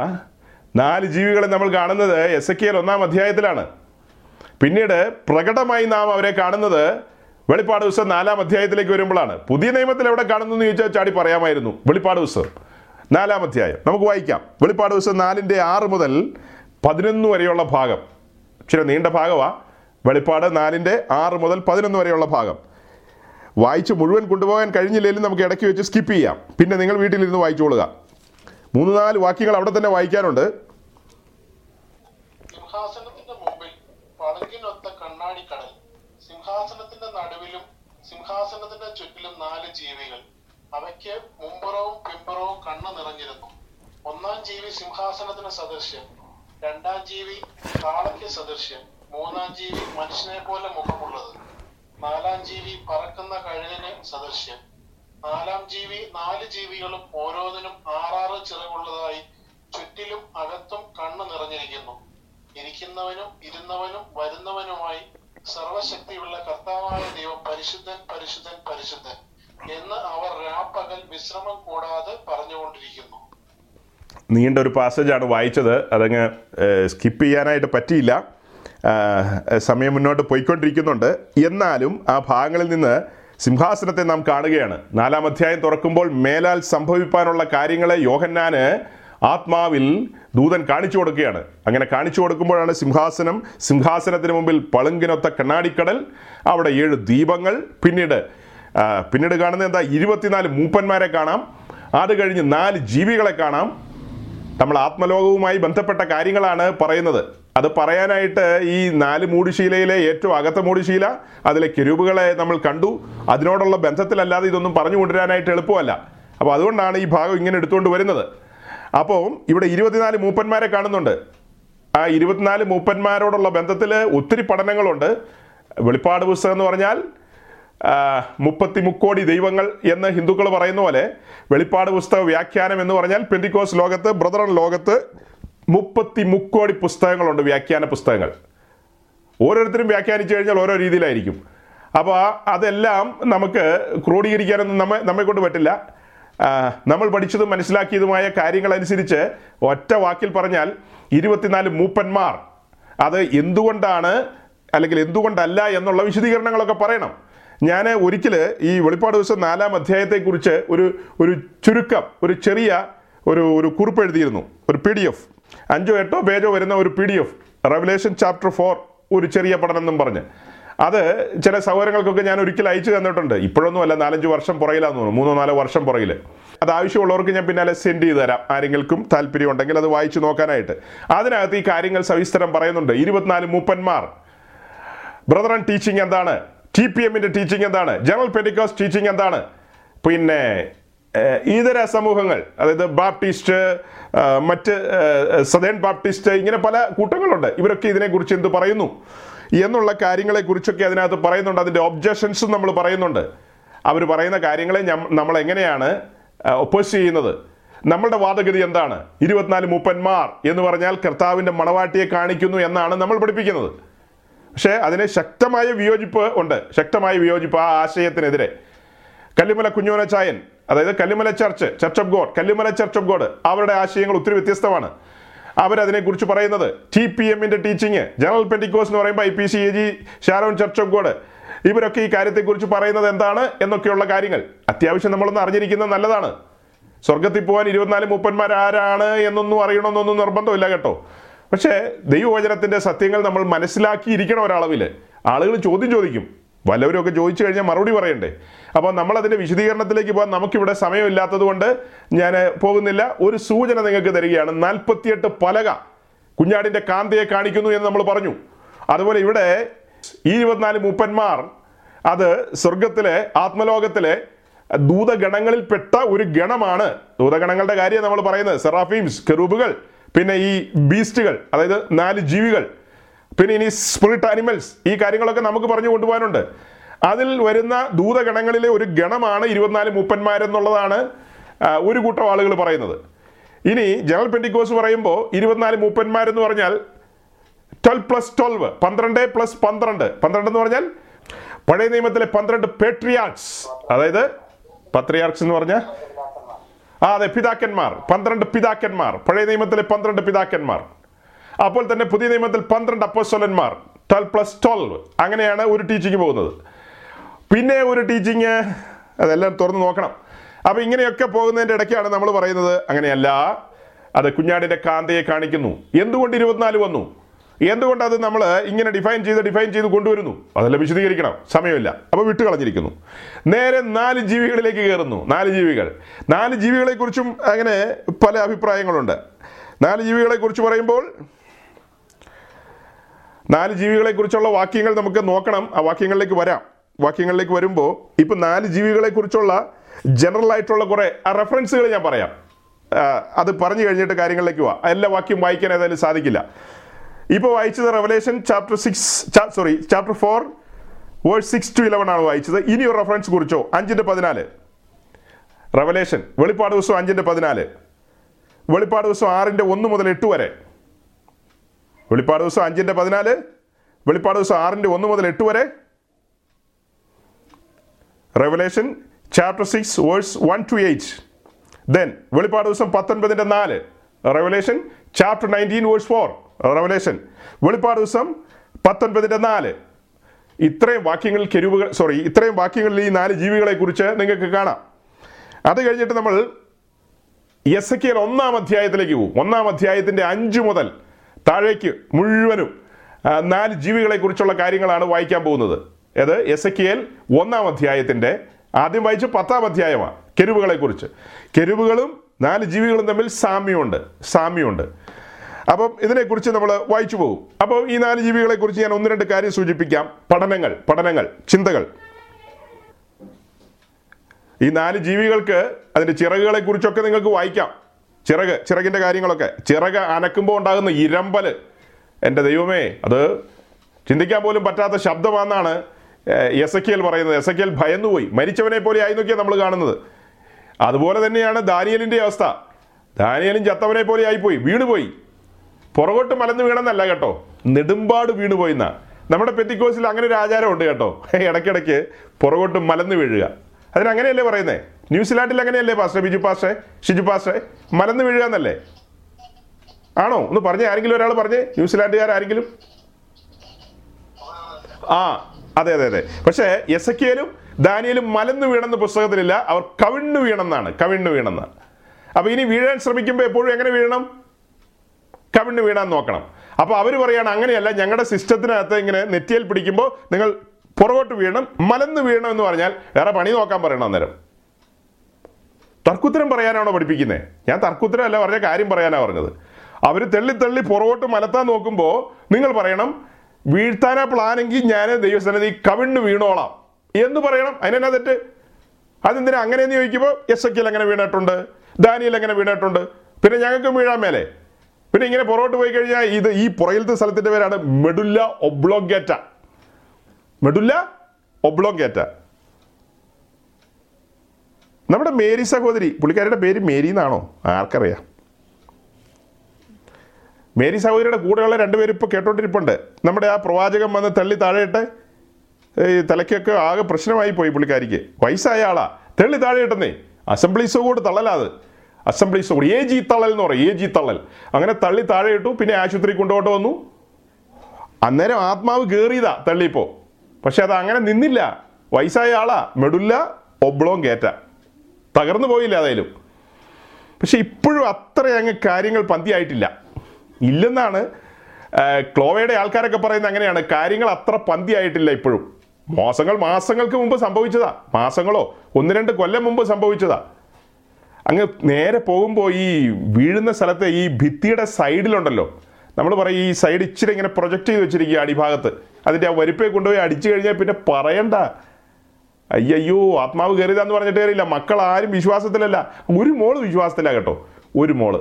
4 ജീവികളെ നമ്മൾ കാണുന്നത് എസെക്കിയേൽ 1-ാം അധ്യായത്തിലാണ്. പിന്നീട് പ്രകടമായി നാം അവരെ കാണുന്നത് വെളിപ്പാട് പുസ്തകം 4-ാം അധ്യായത്തിലേക്ക് വരുമ്പോഴാണ്. പുതിയ നിയമത്തിൽ എവിടെ കാണുന്നു എന്ന് ചോദിച്ചാൽ ചാടി പറയാമായിരുന്നു. വെളിപ്പാട് പുസ്തകം 4-ാം അധ്യായം നമുക്ക് വായിക്കാം. വെളിപ്പാട് പുസ്തകം 4:6 മുതൽ 11 വരെയുള്ള ഭാഗം, ഇച്ചിരി നീണ്ട ഭാഗമാണ്. വെളിപ്പാട് 4:6 മുതൽ 11 വരെയുള്ള ഭാഗം വായിച്ച് മുഴുവൻ കൊണ്ടുപോകാൻ കഴിഞ്ഞില്ലെങ്കിലും നമുക്ക് ഇടയ്ക്ക് വെച്ച് സ്കിപ്പ് ചെയ്യാം. പിന്നെ നിങ്ങൾ വീട്ടിലിരുന്ന് വായിച്ചുകൊള്ളുക. 3-4 വാക്യങ്ങൾ അവിടെ തന്നെ വായിക്കാനുണ്ട്. സിംഹാസനത്തിന്റെ മുമ്പിൽ പടകിനൊത്ത കണ്ണാടിക്കടൽ, സിംഹാസനത്തിന്റെ നടുവിലും സിംഹാസനത്തിന്റെ ചുറ്റിലും 4 ജീവികൾ, അവയ്ക്ക് മുമ്പുറവും പിമ്പുറവും കണ്ണ് നിറഞ്ഞിരുന്നു. ഒന്നാം ജീവി സിംഹാസനത്തിന് സദൃശ്യം, രണ്ടാം ജീവി കാളയ്ക്ക് സദൃശ്യം, മൂന്നാം ജീവി മനുഷ്യനെ പോലെ മുഖമുള്ളത്, നാലാം ജീവി പറക്കുന്ന കഴുകിന് സദൃശ്യം. നാലാം ജീവി 4 ജീവികളും ഓരോന്നിനും 6-6 ചിറകുള്ളതായി ചുറ്റിലും അകത്തും കണ്ണ് നിറഞ്ഞിരിക്കുന്നു. ഇരിക്കുന്നവനും ഇരുന്നവനും വരുന്നവനുമായി സർവശക്തിയുള്ള കർത്താവായ ദൈവം പരിശുദ്ധൻ പരിശുദ്ധൻ പരിശുദ്ധൻ എന്ന് അവർ രാപ്പകൽ വിശ്രമം കൂടാതെ പറഞ്ഞുകൊണ്ടിരിക്കുന്നു. നീണ്ട ഒരു പാസേജാണ് വായിച്ചത്, അതങ്ങ് സ്കിപ്പ് ചെയ്യാനായിട്ട് പറ്റിയില്ല. സമയം മുന്നോട്ട് പോയിക്കൊണ്ടിരിക്കുന്നുണ്ട്. എന്നാലും ആ ഭാഗങ്ങളിൽ നിന്ന് സിംഹാസനത്തെ നാം കാണുകയാണ്. 4-ാം അധ്യായം തുറക്കുമ്പോൾ മേലാൽ സംഭവിക്കാനുള്ള കാര്യങ്ങളെ യോഹന്നാന് ആത്മാവിൽ ദൂതൻ കാണിച്ചു കൊടുക്കുകയാണ്. അങ്ങനെ കാണിച്ചു കൊടുക്കുമ്പോഴാണ് സിംഹാസനം, സിംഹാസനത്തിന് മുമ്പിൽ പളുങ്കിനൊത്ത കണ്ണാടിക്കടൽ, അവിടെ 7 ദീപങ്ങൾ. പിന്നീട് കാണുന്നത് എന്താ, 24 മൂപ്പന്മാരെ കാണാം. അത് കഴിഞ്ഞ് 4 ജീവികളെ കാണാം. നമ്മൾ ആത്മലോകവുമായി ബന്ധപ്പെട്ട കാര്യങ്ങളാണ് പറയുന്നത്. അത് പറയാനായിട്ട് ഈ 4 മൂടുശീലയിലെ ഏറ്റവും അകത്തെ മൂടുശീല, അതിലെ കെരൂബുകളെ നമ്മൾ കണ്ടു. അതിനോടുള്ള ബന്ധത്തിലല്ലാതെ ഇതൊന്നും പറഞ്ഞു കൊണ്ടുവരാനായിട്ട് എളുപ്പമല്ല. അപ്പോൾ അതുകൊണ്ടാണ് ഈ ഭാഗം ഇങ്ങനെ എടുത്തുകൊണ്ട് വരുന്നത്. അപ്പോൾ ഇവിടെ 24 മൂപ്പന്മാരെ കാണുന്നുണ്ട്. ആ 24 മൂപ്പന്മാരോടുള്ള ബന്ധത്തിൽ ഒത്തിരി പഠനങ്ങളുണ്ട്. വെളിപ്പാട് പുസ്തകം എന്ന് പറഞ്ഞാൽ 30 മുക്കോടി ദൈവങ്ങൾ എന്ന് ഹിന്ദുക്കൾ പറയുന്ന പോലെ, വെളിപ്പാട് പുസ്തക വ്യാഖ്യാനം എന്ന് പറഞ്ഞാൽ പെന്തിക്കോസ് ലോകത്ത്, ബ്രദറൻ ലോകത്ത് 30 മുക്കോടി പുസ്തകങ്ങളുണ്ട്, വ്യാഖ്യാന പുസ്തകങ്ങൾ. ഓരോരുത്തരും വ്യാഖ്യാനിച്ചു കഴിഞ്ഞാൽ ഓരോ രീതിയിലായിരിക്കും. അപ്പോൾ അതെല്ലാം നമുക്ക് ക്രോഡീകരിക്കാനൊന്നും നമ്മെക്കൊണ്ട് പറ്റില്ല. നമ്മൾ പഠിച്ചതും മനസ്സിലാക്കിയതുമായ കാര്യങ്ങളനുസരിച്ച് ഒറ്റ വാക്കിൽ പറഞ്ഞാൽ 24 മൂപ്പന്മാർ അത് എന്തുകൊണ്ടാണ് അല്ലെങ്കിൽ എന്തുകൊണ്ടല്ല എന്നുള്ള വിശദീകരണങ്ങളൊക്കെ പറയണം. ഞാൻ ഒരിക്കൽ ഈ വെളിപ്പാട് ദിവസം 4-ാം അധ്യായത്തെക്കുറിച്ച് ഒരു ചെറിയ കുറിപ്പ് എഴുതിയിരുന്നു. ഒരു PDF 5-8 പേജോ വരുന്ന ഒരു PDF റെവലേഷൻ ചാപ്റ്റർ 4 ഒരു ചെറിയ പഠനം എന്നും പറഞ്ഞ് അത് ചില സൗകര്യങ്ങൾക്കൊക്കെ ഞാൻ ഒരിക്കൽ അയച്ചു തന്നിട്ടുണ്ട്. ഇപ്പോഴൊന്നും അല്ല, 4-5 വർഷം പുറകിലാന്ന് തോന്നുന്നു, 3-4 വർഷം പുറകിൽ. അത് ആവശ്യമുള്ളവർക്ക് ഞാൻ പിന്നാലെ സെൻഡ് ചെയ്ത് തരാം, ആരെങ്കിലും താല്പര്യം ഉണ്ടെങ്കിൽ അത് വായിച്ചു നോക്കാനായിട്ട്. അതിനകത്ത് ഈ കാര്യങ്ങൾ സവിസ്തരം പറയുന്നുണ്ട്. 24 മൂപ്പന്മാർ, ബ്രദറൻ ടീച്ചിങ് എന്താണ്, TPM ടീച്ചിങ് എന്താണ്, ജനറൽ പെന്തിക്കോസ്റ്റ് ടീച്ചിങ് എന്താണ്, പിന്നെ ഇതര സമൂഹങ്ങൾ, അതായത് ബാപ്റ്റിസ്റ്റ്, മറ്റ് സദേൺ ബാപ്റ്റിസ്റ്റ്, ഇങ്ങനെ പല കൂട്ടങ്ങളുണ്ട്, ഇവരൊക്കെ ഇതിനെക്കുറിച്ച് എന്ത് പറയുന്നു എന്നുള്ള കാര്യങ്ങളെക്കുറിച്ചൊക്കെ അതിനകത്ത് പറയുന്നുണ്ട്. അതിൻ്റെ ഒബ്ജക്ഷൻസും നമ്മൾ പറയുന്നുണ്ട്. അവർ പറയുന്ന കാര്യങ്ങളെ നമ്മൾ എങ്ങനെയാണ് ഒപ്പോസ് ചെയ്യുന്നത്, നമ്മളുടെ വാദഗതി എന്താണ്. 24 മൂപ്പന്മാർ എന്ന് പറഞ്ഞാൽ കർത്താവിൻ്റെ മണവാട്ടിയെ കാണിക്കുന്നു എന്നാണ് നമ്മൾ പഠിപ്പിക്കുന്നത്. പക്ഷേ അതിന് ശക്തമായ വിയോജിപ്പ് ഉണ്ട്, ശക്തമായ വിയോജിപ്പ് ആ ആശയത്തിനെതിരെ. കല്ലുമല കുഞ്ഞോനച്ചായൻ, അതായത് Kallumala church, church of God, Kallumala church of God, അവരുടെ ആശയങ്ങൾ ഒത്തിരി വ്യത്യസ്തമാണ്. അവരതിനെക്കുറിച്ച് പറയുന്നത് TPMന്റെ ടീച്ചിങ്, ജനറൽ പെന്തിക്കോസ് എന്ന് പറയുമ്പോൾ IPCAG, Sharon church of God, ഇവരൊക്കെ ഈ കാര്യത്തെക്കുറിച്ച് പറയുന്നത് എന്താണ് എന്നൊക്കെയുള്ള കാര്യങ്ങൾ അത്യാവശ്യം നമ്മളൊന്ന് അറിഞ്ഞിരിക്കുന്നത് നല്ലതാണ്. സ്വർഗത്തിൽ പോകാൻ 24 മൂപ്പന്മാർ ആരാണ് എന്നൊന്നും അറിയണമെന്നൊന്നും നിർബന്ധമില്ല കേട്ടോ. പക്ഷേ ദൈവവചനത്തിൻ്റെ സത്യങ്ങൾ നമ്മൾ മനസ്സിലാക്കിയിരിക്കണം. ഒരളവിൽ ആളുകൾ ചോദ്യം ചോദിക്കും, വല്ലവരൊക്കെ ചോദിച്ചു കഴിഞ്ഞാൽ മറുപടി പറയണ്ടേ. അപ്പോൾ നമ്മളതിൻ്റെ വിശദീകരണത്തിലേക്ക് പോകാൻ നമുക്കിവിടെ സമയമില്ലാത്തത് കൊണ്ട് ഞാൻ പോകുന്നില്ല. ഒരു സൂചന നിങ്ങൾക്ക് തരികയാണ്. 48 പലക കുഞ്ഞാടിൻ്റെ കാന്തയെ കാണിക്കുന്നു എന്ന് നമ്മൾ പറഞ്ഞു. അതുപോലെ ഇവിടെ ഈ 24 മൂപ്പന്മാർ അത് സ്വർഗത്തിലെ, ആത്മലോകത്തിലെ ദൂതഗണങ്ങളിൽപ്പെട്ട ഒരു ഗണമാണ്. ദൂതഗണങ്ങളുടെ കാര്യം നമ്മൾ പറയുന്നത്, സെറാഫീംസ്, കെറൂബുകൾ, പിന്നെ ഈ ബീസ്റ്റുകൾ, അതായത് 4 ജീവികൾ, പിന്നെ ഇനി സ്പിരിറ്റ് ആനിമൽസ്, ഈ കാര്യങ്ങളൊക്കെ നമുക്ക് പറഞ്ഞു കൊണ്ടുപോകാനുണ്ട്. അതിൽ വരുന്ന ദൂതഗണങ്ങളിലെ ഒരു ഗണമാണ് 24 മൂപ്പന്മാരെന്നുള്ളതാണ് ഒരു കൂട്ടം ആളുകൾ പറയുന്നത്. ഇനി ജനറൽ പെന്തിക്കോസ് പറയുമ്പോൾ 24 മൂപ്പന്മാരെന്ന് പറഞ്ഞാൽ 12 + 12, 12 + 12. 12 എന്ന് പറഞ്ഞാൽ പഴയ നിയമത്തിലെ 12 പേട്രിയാർക്സ്, അതായത് പത്രിയാർക്സ് എന്ന് പറഞ്ഞാൽ അതെ പിതാക്കന്മാർ, 12 പിതാക്കന്മാർ, പഴയ നിയമത്തിലെ 12 പിതാക്കന്മാർ. അപ്പോൾ തന്നെ പുതിയ നിയമത്തിൽ 12 അപ്പോസ്തലന്മാർ, 12 + 12. അങ്ങനെയാണ് ഒരു ടീച്ചിങ് പോകുന്നത്. പിന്നെ ഒരു ടീച്ചിങ് അതെല്ലാം തുറന്ന് നോക്കണം. അപ്പോൾ ഇങ്ങനെയൊക്കെ പോകുന്നതിൻ്റെ ഇടയ്ക്കാണ് നമ്മൾ പറയുന്നത് അങ്ങനെയല്ല, അത് കുഞ്ഞാടിൻ്റെ കാന്തയെ കാണിക്കുന്നു. എന്തുകൊണ്ട് 24 വന്നു? എന്തുകൊണ്ട് അത് നമ്മൾ ഇങ്ങനെ ഡിഫൈൻ ചെയ്ത് കൊണ്ടുവരുന്നു? അതെല്ലാം വിശദീകരിക്കണം, സമയമില്ല. അപ്പോൾ വിട്ട് കളഞ്ഞിരിക്കുന്നു. നേരെ 4 ജീവികളിലേക്ക് കയറുന്നു. 4 ജീവികളെക്കുറിച്ചും അങ്ങനെ പല അഭിപ്രായങ്ങളുണ്ട്. 4 ജീവികളെക്കുറിച്ച് പറയുമ്പോൾ 4 ജീവികളെക്കുറിച്ചുള്ള വാക്യങ്ങൾ നമുക്ക് നോക്കണം. ആ വാക്യങ്ങളിലേക്ക് വരാം. വാക്യങ്ങളിലേക്ക് വരുമ്പോൾ ഇപ്പം 4 ജീവികളെക്കുറിച്ചുള്ള ജനറൽ ആയിട്ടുള്ള കുറേ റെഫറൻസുകൾ ഞാൻ പറയാം. അത് പറഞ്ഞു കഴിഞ്ഞിട്ട് കാര്യങ്ങളിലേക്ക് പോവാം. എല്ലാ വാക്യം വായിക്കാൻ ഏതായാലും സാധിക്കില്ല. ഇപ്പോൾ വായിച്ചത് റെവലേഷൻ ചാപ്റ്റർ 4 വേഴ്സ് 6 to 11 ആണ് വായിച്ചത്. ഇനി ഒരു റെഫറൻസ് കുറിച്ചോ 5:14, റെവലേഷൻ വെളിപ്പാട് ദിവസം 5:14, വെളിപ്പാട് ദിവസം 6:1 മുതൽ 8 വരെ, വെളിപ്പാട് ദിവസം 5:14, വെളിപ്പാട് ദിവസം 6:1 മുതൽ 8 വരെ, Revelation chapter 6 verse 1 to 8, then വെളിപ്പാട് ദിവസം 19:4, റെവലേഷൻ chapter 19 verse 4, റെവലേഷൻ വെളിപ്പാട് ദിവസം 19:4. ഇത്രയും വാക്യങ്ങൾ ഇത്രയും വാക്യങ്ങളിൽ ഈ 4 ജീവികളെ കുറിച്ച് നിങ്ങൾക്ക് കാണാം. അത് കഴിഞ്ഞിട്ട് നമ്മൾ യെസക്കിയേൽ 1-ാം അധ്യായത്തിലേക്ക് പോകും. 1-ാം അധ്യായത്തിൻ്റെ 5 മുതൽ താഴേക്ക് മുഴുവനും 4 ജീവികളെ കുറിച്ചുള്ള കാര്യങ്ങളാണ് വായിക്കാൻ പോകുന്നത്. അത് യെസക്കിയേൽ 1-ാം അധ്യായത്തിൻ്റെ ആദ്യം വായിച്ച 10-ാം അധ്യായമാണ് കെരുവുകളെ കുറിച്ച്. കെരുവുകളും 4 ജീവികളും തമ്മിൽ സാമ്യമുണ്ട്. അപ്പം ഇതിനെക്കുറിച്ച് നമ്മൾ വായിച്ചു പോകും. അപ്പോൾ ഈ 4 ജീവികളെക്കുറിച്ച് ഞാൻ 1-2 കാര്യം സൂചിപ്പിക്കാം. പഠനങ്ങൾ, ചിന്തകൾ. ഈ 4 ജീവികൾക്ക് അതിൻ്റെ ചിറകുകളെക്കുറിച്ചൊക്കെ നിങ്ങൾക്ക് വായിക്കാം. ചിറകിൻ്റെ കാര്യങ്ങളൊക്കെ, ചിറക് അനക്കുമ്പോൾ ഉണ്ടാകുന്ന ഇരമ്പൽ, എൻ്റെ ദൈവമേ, അത് ചിന്തിക്കാൻ പോലും പറ്റാത്ത ശബ്ദമാണെന്നാണ് യെസക്കിയേൽ പറയുന്നത്. യെസക്കിയേൽ ഭയന്നുപോയി, മരിച്ചവനെ പോലെ ആയിരുന്നൊക്കെയാണ് നമ്മൾ കാണുന്നത്. അതുപോലെ തന്നെയാണ് ദാനിയേലിൻ്റെ അവസ്ഥ. ദാനിയേലും ചത്തവനെ പോലെ ആയിപ്പോയി, വീണുപോയി. പുറകോട്ട് മലന്ന് വീണെന്നല്ല കേട്ടോ, നെടുമ്പാട് വീണുപോയിന്ന. നമ്മുടെ പെന്തിക്കോസിൽ അങ്ങനെ ഒരു ആചാരമുണ്ട് കേട്ടോ, ഇടയ്ക്കിടയ്ക്ക് പുറകോട്ട് മലന്ന് വീഴുക. അതിനങ്ങനെയല്ലേ പറയുന്നത്? ന്യൂസിലാൻഡിൽ അങ്ങനെയല്ലേ പാസ്റ്റർ ഷിജു പാസ്റ്ററെ മലന്ന് വീഴുക എന്നല്ലേ? ആണോ? ഒന്ന് പറഞ്ഞേ, ആരെങ്കിലും ഒരാൾ പറഞ്ഞേ, ന്യൂസിലാൻഡുകാരാരെങ്കിലും. അതെ. പക്ഷേ യെസക്കിയേലും ദാനിയേലും മലന്ന് വീണെന്ന് പുസ്തകത്തിലില്ല, അവർ കവിണ്ണ് വീണെന്നാണ്. അപ്പോൾ ഇനി വീഴാൻ ശ്രമിക്കുമ്പോൾ എപ്പോഴും എങ്ങനെ വീഴണം? കവിണ്ണ് വീണാൻ നോക്കണം. അപ്പോൾ അവർ പറയുകയാണ് അങ്ങനെയല്ല, ഞങ്ങളുടെ സിസ്റ്റത്തിനകത്ത് ഇങ്ങനെ നെറ്റിയിൽ പിടിക്കുമ്പോൾ നിങ്ങൾ പുറകോട്ട് വീഴണം. മലന്ന് വീഴണം എന്ന് പറഞ്ഞാൽ വേറെ പണി നോക്കാൻ പറയണം. അന്നേരം തർക്കുത്തരം പറയാനാണോ പഠിപ്പിക്കുന്നത്? ഞാൻ തർക്കുത്തരം അല്ല പറഞ്ഞ, കാര്യം പറയാനാണ് പറഞ്ഞത്. അവർ തള്ളി പുറകോട്ട് മലത്താൻ നോക്കുമ്പോൾ നിങ്ങൾ പറയണം, വീഴ്ത്താനാ പ്ലാനെങ്കിൽ ഞാൻ ദൈവസന്നിധി കവിണ്ണ് വീണോളാം എന്ന് പറയണം. അതിനെന്നാ തെറ്റ്? അതെന്തിനാ അങ്ങനെയെന്ന് ചോദിക്കുമ്പോൾ യെസക്കിയേൽ അങ്ങനെ വീണിട്ടുണ്ട്, ദാനിയേൽ അങ്ങനെ വീണിട്ടുണ്ട്, പിന്നെ ഞങ്ങൾക്കും വീഴാൻ മേലെ. പിന്നെ ഇങ്ങനെ പുറകോട്ട് പോയി കഴിഞ്ഞാൽ ഈ പുറകിലത്തെ സ്ഥലത്തിൻ്റെ പേരാണ് മെഡുല്ല ഒബ്ലോങ്കേറ്റ. നമ്മുടെ മേരി സഹോദരി, പുള്ളിക്കാരിയുടെ പേര് മേരി എന്നാണോ ആർക്കറിയാം? മേരി സഹോദരിയുടെ കൂടെയുള്ള 2 പേര് ഇപ്പോൾ കേട്ടോണ്ടിരിപ്പുണ്ട്. നമ്മുടെ ആ പ്രവാചകൻ വന്ന് തള്ളി താഴെയിട്ട് ഈ തലയ്ക്കൊക്കെ ആകെ പ്രശ്നമായി പോയി പുള്ളിക്കാരിക്ക്. വയസ്സായ ആളാ, തള്ളി താഴെയിട്ടെന്നേ, അസംബ്ലീസോ കൂടെ തള്ളലാത്, അസംബ്ലീസ് കൂടി തള്ളൽ എന്ന് പറയും, തള്ളൽ. അങ്ങനെ തള്ളി താഴെ ഇട്ടു, പിന്നെ ആശുപത്രി കൊണ്ടുപോട്ട് വന്നു. അന്നേരം ആത്മാവ് കയറിയതാ തള്ളിയിപ്പോൾ, പക്ഷെ അത് അങ്ങനെ നിന്നില്ല. വയസ്സായ ആളാ, മെഡുല്ല ഒബ്ലോങ്കേറ്റ, തകർന്നു പോയില്ല ഏതായാലും. പക്ഷെ ഇപ്പോഴും അത്ര അങ്ങ് കാര്യങ്ങൾ പന്തിയായിട്ടില്ല, ഇല്ലെന്നാണ് ക്ലോവയുടെ ആൾക്കാരൊക്കെ പറയുന്നത്. അങ്ങനെയാണ്, കാര്യങ്ങൾ അത്ര പന്തിയായിട്ടില്ല ഇപ്പോഴും. മാസങ്ങൾക്ക് മുമ്പ് സംഭവിച്ചതാ, മാസങ്ങളോ 1-2 കൊല്ലം മുമ്പ് സംഭവിച്ചതാ. അങ്ങ് നേരെ പോകുമ്പോൾ ഈ വീഴുന്ന സ്ഥലത്തെ ഈ ഭിത്തിയുടെ സൈഡിലുണ്ടല്ലോ, നമ്മൾ പറയും ഈ സൈഡ് ഇച്ചിരി ഇങ്ങനെ പ്രൊജക്റ്റ് ചെയ്ത് വെച്ചിരിക്കുക അടിഭാഗത്ത്. അതിൻ്റെ ആ വരിപ്പയെ കൊണ്ടുപോയി അടിച്ചു കഴിഞ്ഞാൽ പിന്നെ പറയണ്ട, അയ്യോ ആത്മാവ് കയറിയതാന്ന് പറഞ്ഞിട്ട് കയറിയില്ല. മക്കളാരും വിശ്വാസത്തിലല്ല, ഒരു മോള് വിശ്വാസത്തിലാണ് കേട്ടോ, ഒരു മോള്.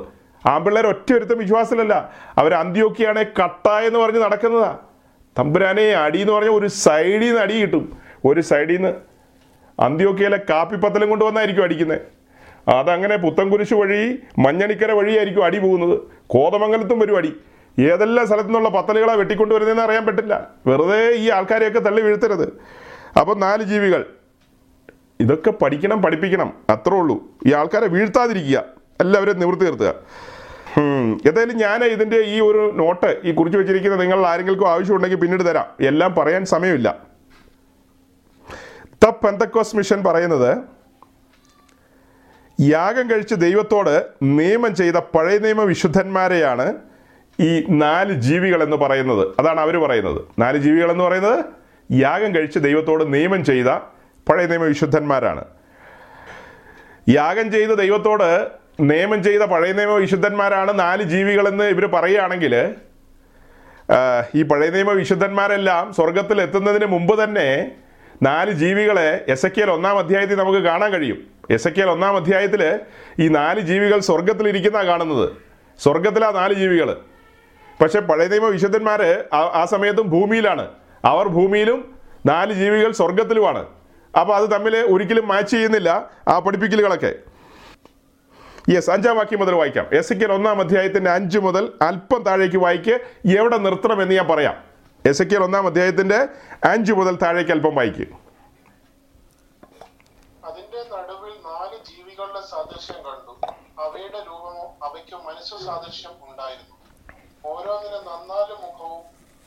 ആമ്പിള്ളേർ ഒറ്റയൊരുത്തും വിശ്വാസത്തിലല്ല, അവർ അന്ത്യോക്കിയാണെ കട്ടായെന്ന് പറഞ്ഞ് നടക്കുന്നതാ. തമ്പുരാനെ, അടിയെന്ന് പറഞ്ഞാൽ ഒരു സൈഡിൽ നിന്ന് അടി കിട്ടും, ഒരു സൈഡിൽ നിന്ന്. അന്ത്യോക്കിയയിലെ കാപ്പിപ്പത്തലും കൊണ്ടുവന്നായിരിക്കും അടിക്കുന്നത്. അതങ്ങനെ പുത്തൻകുരിശ് വഴി, മഞ്ഞണിക്കര വഴിയായിരിക്കും അടി പോകുന്നത്. കോതമംഗലത്തും വരും അടി. ഏതെല്ലാം സ്ഥലത്തു നിന്നുള്ള പത്തലുകളാണ് വെട്ടിക്കൊണ്ടുവരുന്നതെന്ന് അറിയാൻ പറ്റില്ല. വെറുതെ ഈ ആൾക്കാരെയൊക്കെ തള്ളി വീഴ്ത്തരുത്. അപ്പോൾ 4 ജീവികൾ ഇതൊക്കെ പഠിക്കണം, പഠിപ്പിക്കണം, അത്രേ ഉള്ളൂ. ഈ ആൾക്കാരെ വീഴ്ത്താതിരിക്കുക, എല്ലാവരും നിവൃത്തി നിർത്തുക. ഏതായാലും ഞാൻ ഇതിൻ്റെ ഈ ഒരു നോട്ട് ഈ കുറിച്ച് വെച്ചിരിക്കുന്നത് നിങ്ങൾ ആരെങ്കിലും ആവശ്യമുണ്ടെങ്കിൽ പിന്നീട് തരാം, എല്ലാം പറയാൻ സമയമില്ല. ദ പെന്തക്കോസ്റ്റ് മിഷൻ പറയുന്നത്, യാഗം കഴിച്ച് ദൈവത്തോട് നിയമം ചെയ്ത പഴയ നിയമ വിശുദ്ധന്മാരെയാണ് ഈ 4 ജീവികൾ എന്ന് പറയുന്നത്. അതാണ് അവർ പറയുന്നത്. 4 ജീവികൾ എന്ന് പറയുന്നത് യാഗം കഴിച്ച് ദൈവത്തോട് നിയമം ചെയ്ത പഴയ നിയമ വിശുദ്ധന്മാരാണ്. യാഗം ചെയ്ത് ദൈവത്തോട് നിയമം ചെയ്ത പഴയ നിയമ വിശുദ്ധന്മാരാണ് 4 ജീവികളെന്ന് ഇവർ പറയുകയാണെങ്കിൽ, ഈ പഴയ നിയമ വിശുദ്ധന്മാരെല്ലാം സ്വർഗത്തിൽ എത്തുന്നതിന് മുമ്പ് തന്നെ 4 ജീവികളെ എസെക്കിയേൽ 1-ാം അധ്യായത്തിൽ നമുക്ക് കാണാൻ കഴിയും. എസെക്കിയേൽ 1-ാം അധ്യായത്തിൽ ഈ 4 ജീവികൾ സ്വർഗത്തിലിരിക്കുന്നതാണ് കാണുന്നത്. സ്വർഗത്തിലാണ് 4 ജീവികൾ. പക്ഷെ പഴയ നിയമ വിശുദ്ധന്മാർ ആ സമയത്തും ഭൂമിയിലാണ്. അവർ ഭൂമിയിലും 4 ജീവികൾ സ്വർഗത്തിലുമാണ്. അപ്പോൾ അത് തമ്മിൽ ഒരിക്കലും മാച്ച് ചെയ്യുന്നില്ല ആ പഠിപ്പിക്കലുകളൊക്കെ. യെസ്, 5-ാം വാക്യം മുതൽ വായിക്കാം. എസെക്കിയേൽ 1-ാം അധ്യായത്തിൻ്റെ 5 മുതൽ അല്പം താഴേക്ക് വായിക്കുക. എവിടെ നിർത്തണമെന്ന് ഞാൻ പറയാം. എസെക്കിയേൽ 1-ാം അധ്യായത്തിൻ്റെ 5 മുതൽ താഴേക്ക് അല്പം വായിക്കുക. അതിന്റെ നടുവിൽ 4 ജീവികളുടെ സാദൃശ്യം കണ്ടു. അവയുടെ രൂപമോ അവയ്ക്ക് മനുഷ്യ സാദൃശ്യം ഉണ്ടായിരുന്നു. ഓരോന്നിന് 4 മുഖവും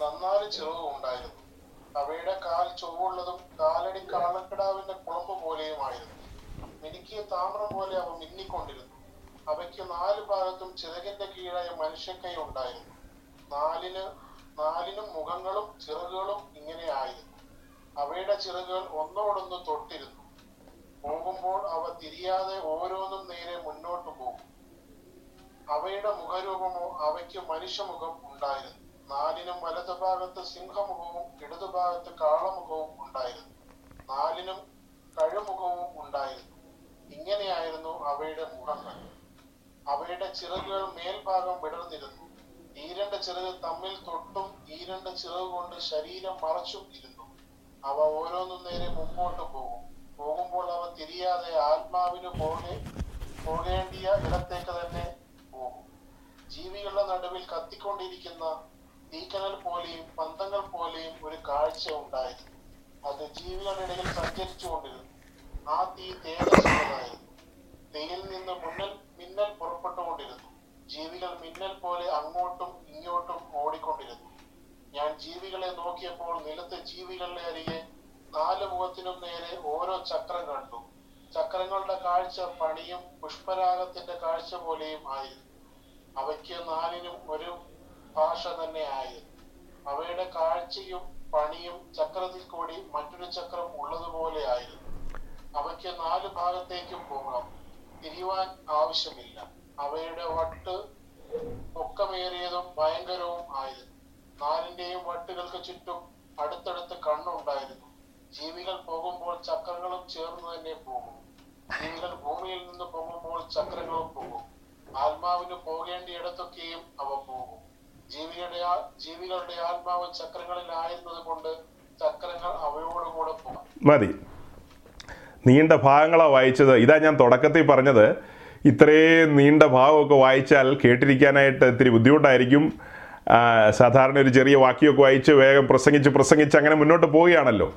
4 ചിറവും ഉണ്ടായിരുന്നു. അവയുടെ കാൽ ചൊവ്വുള്ളതും കാലടി കാളക്കിടാവിന്റെ കുളമ്പ് പോലെയുമായിരുന്നു. മിനുക്കിയ താമ്രം പോലെ അവ മിന്നിക്കൊണ്ടിരുന്നു. അവയ്ക്ക് 4 ഭാഗത്തും ചിറകിന്റെ കീഴായ മനുഷ്യക്കൈ ഉണ്ടായിരുന്നു. നാലിനും മുഖങ്ങളും ചിറകുകളും ഇങ്ങനെ ആയിരുന്നു. അവയുടെ ചിറകുകൾ ഒന്നോടൊന്ന് തൊട്ടിരുന്നു. പോകുമ്പോൾ അവ തിരിയാതെ ഓരോന്നും നേരെ മുന്നോട്ട് പോകും. അവയുടെ മുഖരൂപമോ അവയ്ക്ക് മനുഷ്യമുഖം ഉണ്ടായിരുന്നു. 4നും വലതുഭാഗത്ത് സിംഹമുഖവും ഇടതുഭാഗത്ത് കാളമുഖവും ഉണ്ടായിരുന്നു. 4നും കഴുമുഖവും ഉണ്ടായിരുന്നു. ഇങ്ങനെയായിരുന്നു അവയുടെ മുഖങ്ങൾ. അവയുടെ ചിറകുകൾ മേൽഭാഗം വിടർന്നിരുന്നു. ഈ 2 ചിറക് തമ്മിൽ തൊട്ടും ഈ 2 ചിറക് കൊണ്ട് ശരീരം മറച്ചും ഇരുന്നു. അവ ഓരോന്നും നേരെ മുമ്പോട്ട് പോകും. പോകുമ്പോൾ അവ തിരിയാതെ ആത്മാവിന് പോകേണ്ടിയ ഇടത്തേക്ക് തന്നെ പോകും. ജീവികളുടെ നടുവിൽ കത്തിക്കൊണ്ടിരിക്കുന്ന തീക്കനൽ പോലെയും പന്തങ്ങൾ പോലെയും ഒരു കാഴ്ച ഉണ്ടായിരുന്നു. അത് ജീവികളുടെ ഇടയിൽ സഞ്ചരിച്ചു കൊണ്ടിരുന്നു. ആ തീ തേജസ്സുള്ളതായിരുന്നു. തീയിൽ നിന്ന് മിന്നൽ പുറപ്പെട്ടുകൊണ്ടിരുന്നു. ജീവികൾ മിന്നൽ പോലെ അങ്ങോട്ടും ഇങ്ങോട്ടും ഓടിക്കൊണ്ടിരുന്നു. ഞാൻ ജീവികളെ നോക്കിയപ്പോൾ നിലത്ത് ജീവികളുടെ അരികെ 4 മുഖത്തിനും നേരെ ഓരോ ചക്രം കണ്ടു. ചക്രങ്ങളുടെ കാഴ്ച പണിയും പുഷ്പരാഗത്തിന്റെ കാഴ്ച പോലെയും ആയിരുന്നു. അവയ്ക്ക് 4നും ഒരു ഭാഷ തന്നെ ആയിരുന്നു. അവയുടെ കാഴ്ചയും പണിയും ചക്രത്തിൽ കൂടി മറ്റൊരു ചക്രം ഉള്ളതുപോലെ ആയിരുന്നു. അവയ്ക്ക് 4 ഭാഗത്തേക്കും പോകാം, തിരിവാൻ ആവശ്യമില്ല. അവയുടെ വട്ട് പൊക്കമേറിയതും ഭയങ്കരവും ആയിരുന്നു. 4ന്റെയും വട്ടുകൾക്ക് ചുറ്റും അടുത്തടുത്ത് കണ്ണുണ്ടായിരുന്നു. ജീവികൾ പോകുമ്പോൾ ചക്രങ്ങളും ചേർന്ന് തന്നെ പോകും. ജീവികൾ ഭൂമിയിൽ നിന്ന് പോകുമ്പോൾ ചക്രങ്ങളും പോകും. ആത്മാവിന് പോകേണ്ടിയിടത്തൊക്കെയും അവ പോകും. ജീവികളുടെ ആത്മാവ് ചക്രങ്ങളിലായിരുന്നത് കൊണ്ട് ചക്രങ്ങൾ അവയോടുകൂടെ പോകും. മതി, നീണ്ട ഭാഗങ്ങളാണ് വായിച്ചത്. ഇതാ ഞാൻ തുടക്കത്തിൽ പറഞ്ഞത്, ഇത്രയും നീണ്ട ഭാഗമൊക്കെ വായിച്ചാൽ കേട്ടിരിക്കാനായിട്ട് ഇത്തിരി ബുദ്ധിമുട്ടായിരിക്കും. സാധാരണ ഒരു ചെറിയ വാക്യമൊക്കെ വായിച്ച് വേഗം പ്രസംഗിച്ച് അങ്ങനെ മുന്നോട്ട് പോവുകയാണല്ലോ.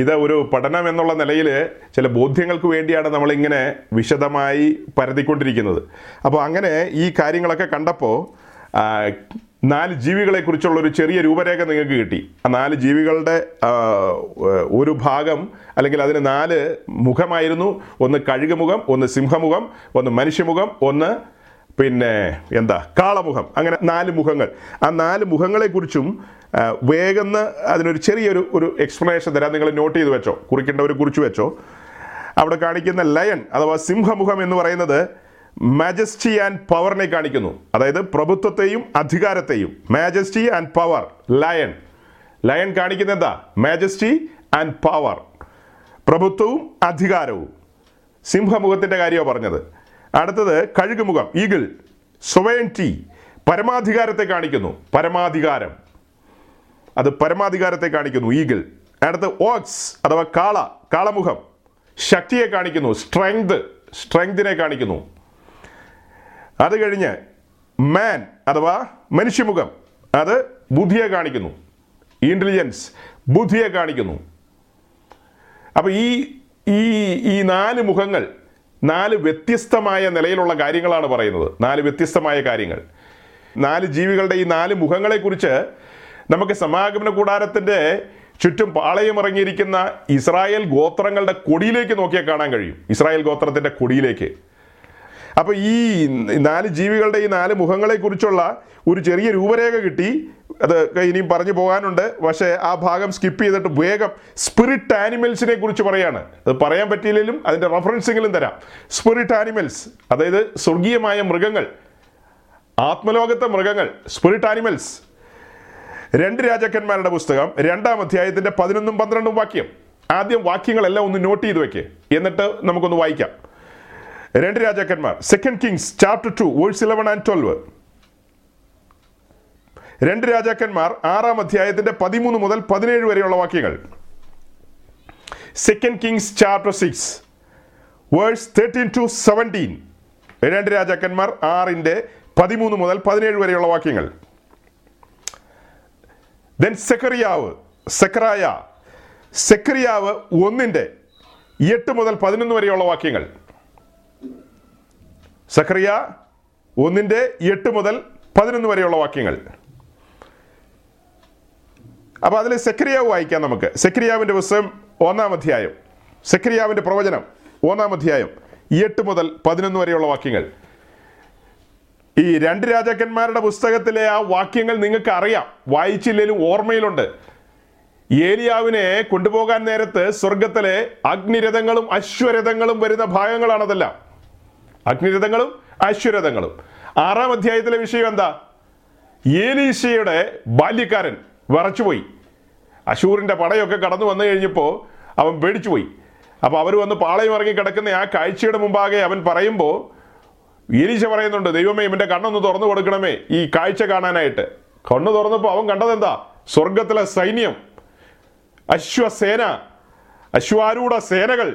ഇത് ഒരു പഠനം എന്നുള്ള നിലയിൽ ചില ബോധ്യങ്ങൾക്ക് വേണ്ടിയാണ് നമ്മളിങ്ങനെ വിശദമായി പരതിക്കൊണ്ടിരിക്കുന്നത്. അപ്പോൾ അങ്ങനെ ഈ കാര്യങ്ങളൊക്കെ കണ്ടപ്പോൾ 4 ജീവികളെക്കുറിച്ചുള്ളൊരു ചെറിയ രൂപരേഖ നിങ്ങൾക്ക് കിട്ടി. ആ 4 ജീവികളുടെ ഒരു ഭാഗം, അല്ലെങ്കിൽ അതിന് 4 മുഖമായിരുന്നു. ഒന്ന് കഴുകുമുഖം, ഒന്ന് സിംഹമുഖം, ഒന്ന് മനുഷ്യമുഖം, ഒന്ന് പിന്നെ കാളമുഖം. അങ്ങനെ 4 മുഖങ്ങൾ. ആ 4 മുഖങ്ങളെക്കുറിച്ചും വേഗന്ന് അതിനൊരു ചെറിയൊരു എക്സ്പ്ലനേഷൻ തരാം. നിങ്ങൾ നോട്ട് ചെയ്ത് വെച്ചോ, കുറിക്കേണ്ടവർ കുറിച്ച് വെച്ചോ. അവിടെ കാണിക്കുന്ന ലയൺ അഥവാ സിംഹമുഖം എന്ന് പറയുന്നത് മാജസ്റ്റി ആൻഡ് പവറിനെ കാണിക്കുന്നു. അതായത് പ്രഭുത്വത്തെയും അധികാരത്തെയും. Majesty and power, lion. Lion കാണിക്കുന്ന എന്താ? മാജസ്റ്റി ആൻഡ് പവർ, പ്രഭുത്വവും അധികാരവും. സിംഹമുഖത്തിൻ്റെ കാര്യമാണ് പറഞ്ഞത്. അടുത്തത് കഴുകുമുഖം, ഈഗിൾ, സൊവൈൻറ്റി, പരമാധികാരത്തെ കാണിക്കുന്നു. പരമാധികാരം, അത് പരമാധികാരത്തെ കാണിക്കുന്നു, ഈഗിൾ. അടുത്ത ഓക്സ് അഥവാ കാളമുഖം, ശക്തിയെ കാണിക്കുന്നു. സ്ട്രെങ്തിനെ കാണിക്കുന്നു. അത് കഴിഞ്ഞ് മാൻ അഥവാ മനുഷ്യമുഖം, അത് ബുദ്ധിയെ കാണിക്കുന്നു. ഇൻ്റലിജൻസ് ബുദ്ധിയെ കാണിക്കുന്നു. അപ്പോൾ ഈ നാല് മുഖങ്ങൾ നാല് വ്യത്യസ്തമായ നിലയിലുള്ള കാര്യങ്ങളാണ് പറയുന്നത്. നാല് വ്യത്യസ്തമായ കാര്യങ്ങൾ, നാല് ജീവികളുടെ ഈ നാല് മുഖങ്ങളെക്കുറിച്ച് നമുക്ക് സമാഗമന കൂടാരത്തിൻ്റെ ചുറ്റും പാളയമിറങ്ങിയിരിക്കുന്ന ഇസ്രായേൽ ഗോത്രങ്ങളുടെ കൊടിയിലേക്ക് നോക്കിയാൽ കാണാൻ കഴിയും. ഇസ്രായേൽ ഗോത്രത്തിൻ്റെ കൊടിയിലേക്ക്. അപ്പോൾ ഈ നാല് ജീവികളുടെ ഈ നാല് മുഖങ്ങളെക്കുറിച്ചുള്ള ഒരു ചെറിയ രൂപരേഖ കിട്ടി. അത് ഇനിയും പറഞ്ഞു പോകാനുണ്ട്, പക്ഷേ ആ ഭാഗം സ്കിപ്പ് ചെയ്തിട്ട് വേഗം സ്പിരിറ്റ് ആനിമൽസിനെ കുറിച്ച് പറയാണ്. അത് പറയാൻ പറ്റിയില്ലെങ്കിലും അതിൻ്റെ റെഫറൻസിങ്ങിലും തരാം. സ്പിരിറ്റ് ആനിമൽസ്, അതായത് സ്വർഗീയമായ മൃഗങ്ങൾ, ആത്മലോകത്തെ മൃഗങ്ങൾ, സ്പിരിറ്റ് ആനിമൽസ്. 2 രാജാക്കന്മാരുടെ പുസ്തകം 2-ാം അധ്യായത്തിൻ്റെ 11-ഉം 12-ഉം വാക്യം. ആദ്യം വാക്യങ്ങളെല്ലാം ഒന്ന് നോട്ട് ചെയ്ത് വയ്ക്കുക, എന്നിട്ട് നമുക്കൊന്ന് വായിക്കാം. 2 രാജാക്കന്മാർ 2 Kings chapter 2 verse 11 and 12. 2 രാജാക്കന്മാർ 6-ാം അധ്യായത്തിൻ്റെ 13 മുതൽ 17 വരെയുള്ള വാക്യങ്ങൾ. 2 Kings chapter 6 verse 13 to 17. 2 രാജാക്കന്മാർ 6-ന്റെ 13 മുതൽ 17 വരെയുള്ള വാക്യങ്ങൾ. ദെൻ സെക്കറിയാവ് 1-ന്റെ 8 മുതൽ 11 വരെയുള്ള വാക്യങ്ങൾ. സെക്കറിയ 1-ന്റെ 8 മുതൽ 11 വരെയുള്ള വാക്യങ്ങൾ. അപ്പോൾ അതിൽ സെക്കറിയാവ് വായിക്കാം നമുക്ക്. സെക്കറിയാവിൻ്റെ പുസ്തകം 1-ാം അധ്യായം, സെക്കറിയാവിൻ്റെ പ്രവചനം 1-ാം അധ്യായം 8 മുതൽ 11 വരെയുള്ള വാക്യങ്ങൾ. ഈ 2 രാജാക്കന്മാരുടെ പുസ്തകത്തിലെ ആ വാക്യങ്ങൾ നിങ്ങൾക്ക് അറിയാം, വായിച്ചില്ലെങ്കിലും ഓർമ്മയിലുണ്ട്. ഏലിയാവിനെ കൊണ്ടുപോകാൻ നേരത്ത് സ്വർഗത്തിലെ അഗ്നിരഥങ്ങളും അശ്വരഥങ്ങളും വരുന്ന ഭാഗങ്ങളാണതെല്ലാം. അഗ്നിരഥങ്ങളും അശ്വരഥങ്ങളും. 6-ാം അധ്യായത്തിലെ വിഷയം എന്താ? ഏലീശയുടെ ബാല്യക്കാരൻ വിറച്ചുപോയി. അശൂറിൻ്റെ പടയൊക്കെ കടന്നു വന്നു കഴിഞ്ഞപ്പോൾ അവൻ പേടിച്ചുപോയി. അപ്പോൾ അവർ വന്ന് പാളയം ഇറങ്ങി കിടക്കുന്ന ആ കാഴ്ചയുടെ മുമ്പാകെ അവൻ പറയുമ്പോൾ ഏലീശ പറയുന്നുണ്ട്, ദൈവമേ ഇവൻ്റെ കണ്ണൊന്ന് തുറന്നു കൊടുക്കണമേ ഈ കാഴ്ച കാണാനായിട്ട്. കണ്ണ് തുറന്നപ്പോൾ അവൻ കണ്ടതെന്താ? സ്വർഗത്തിലെ സൈന്യം, അശ്വസേന, അശ്വാരൂഢ സേനകൾ,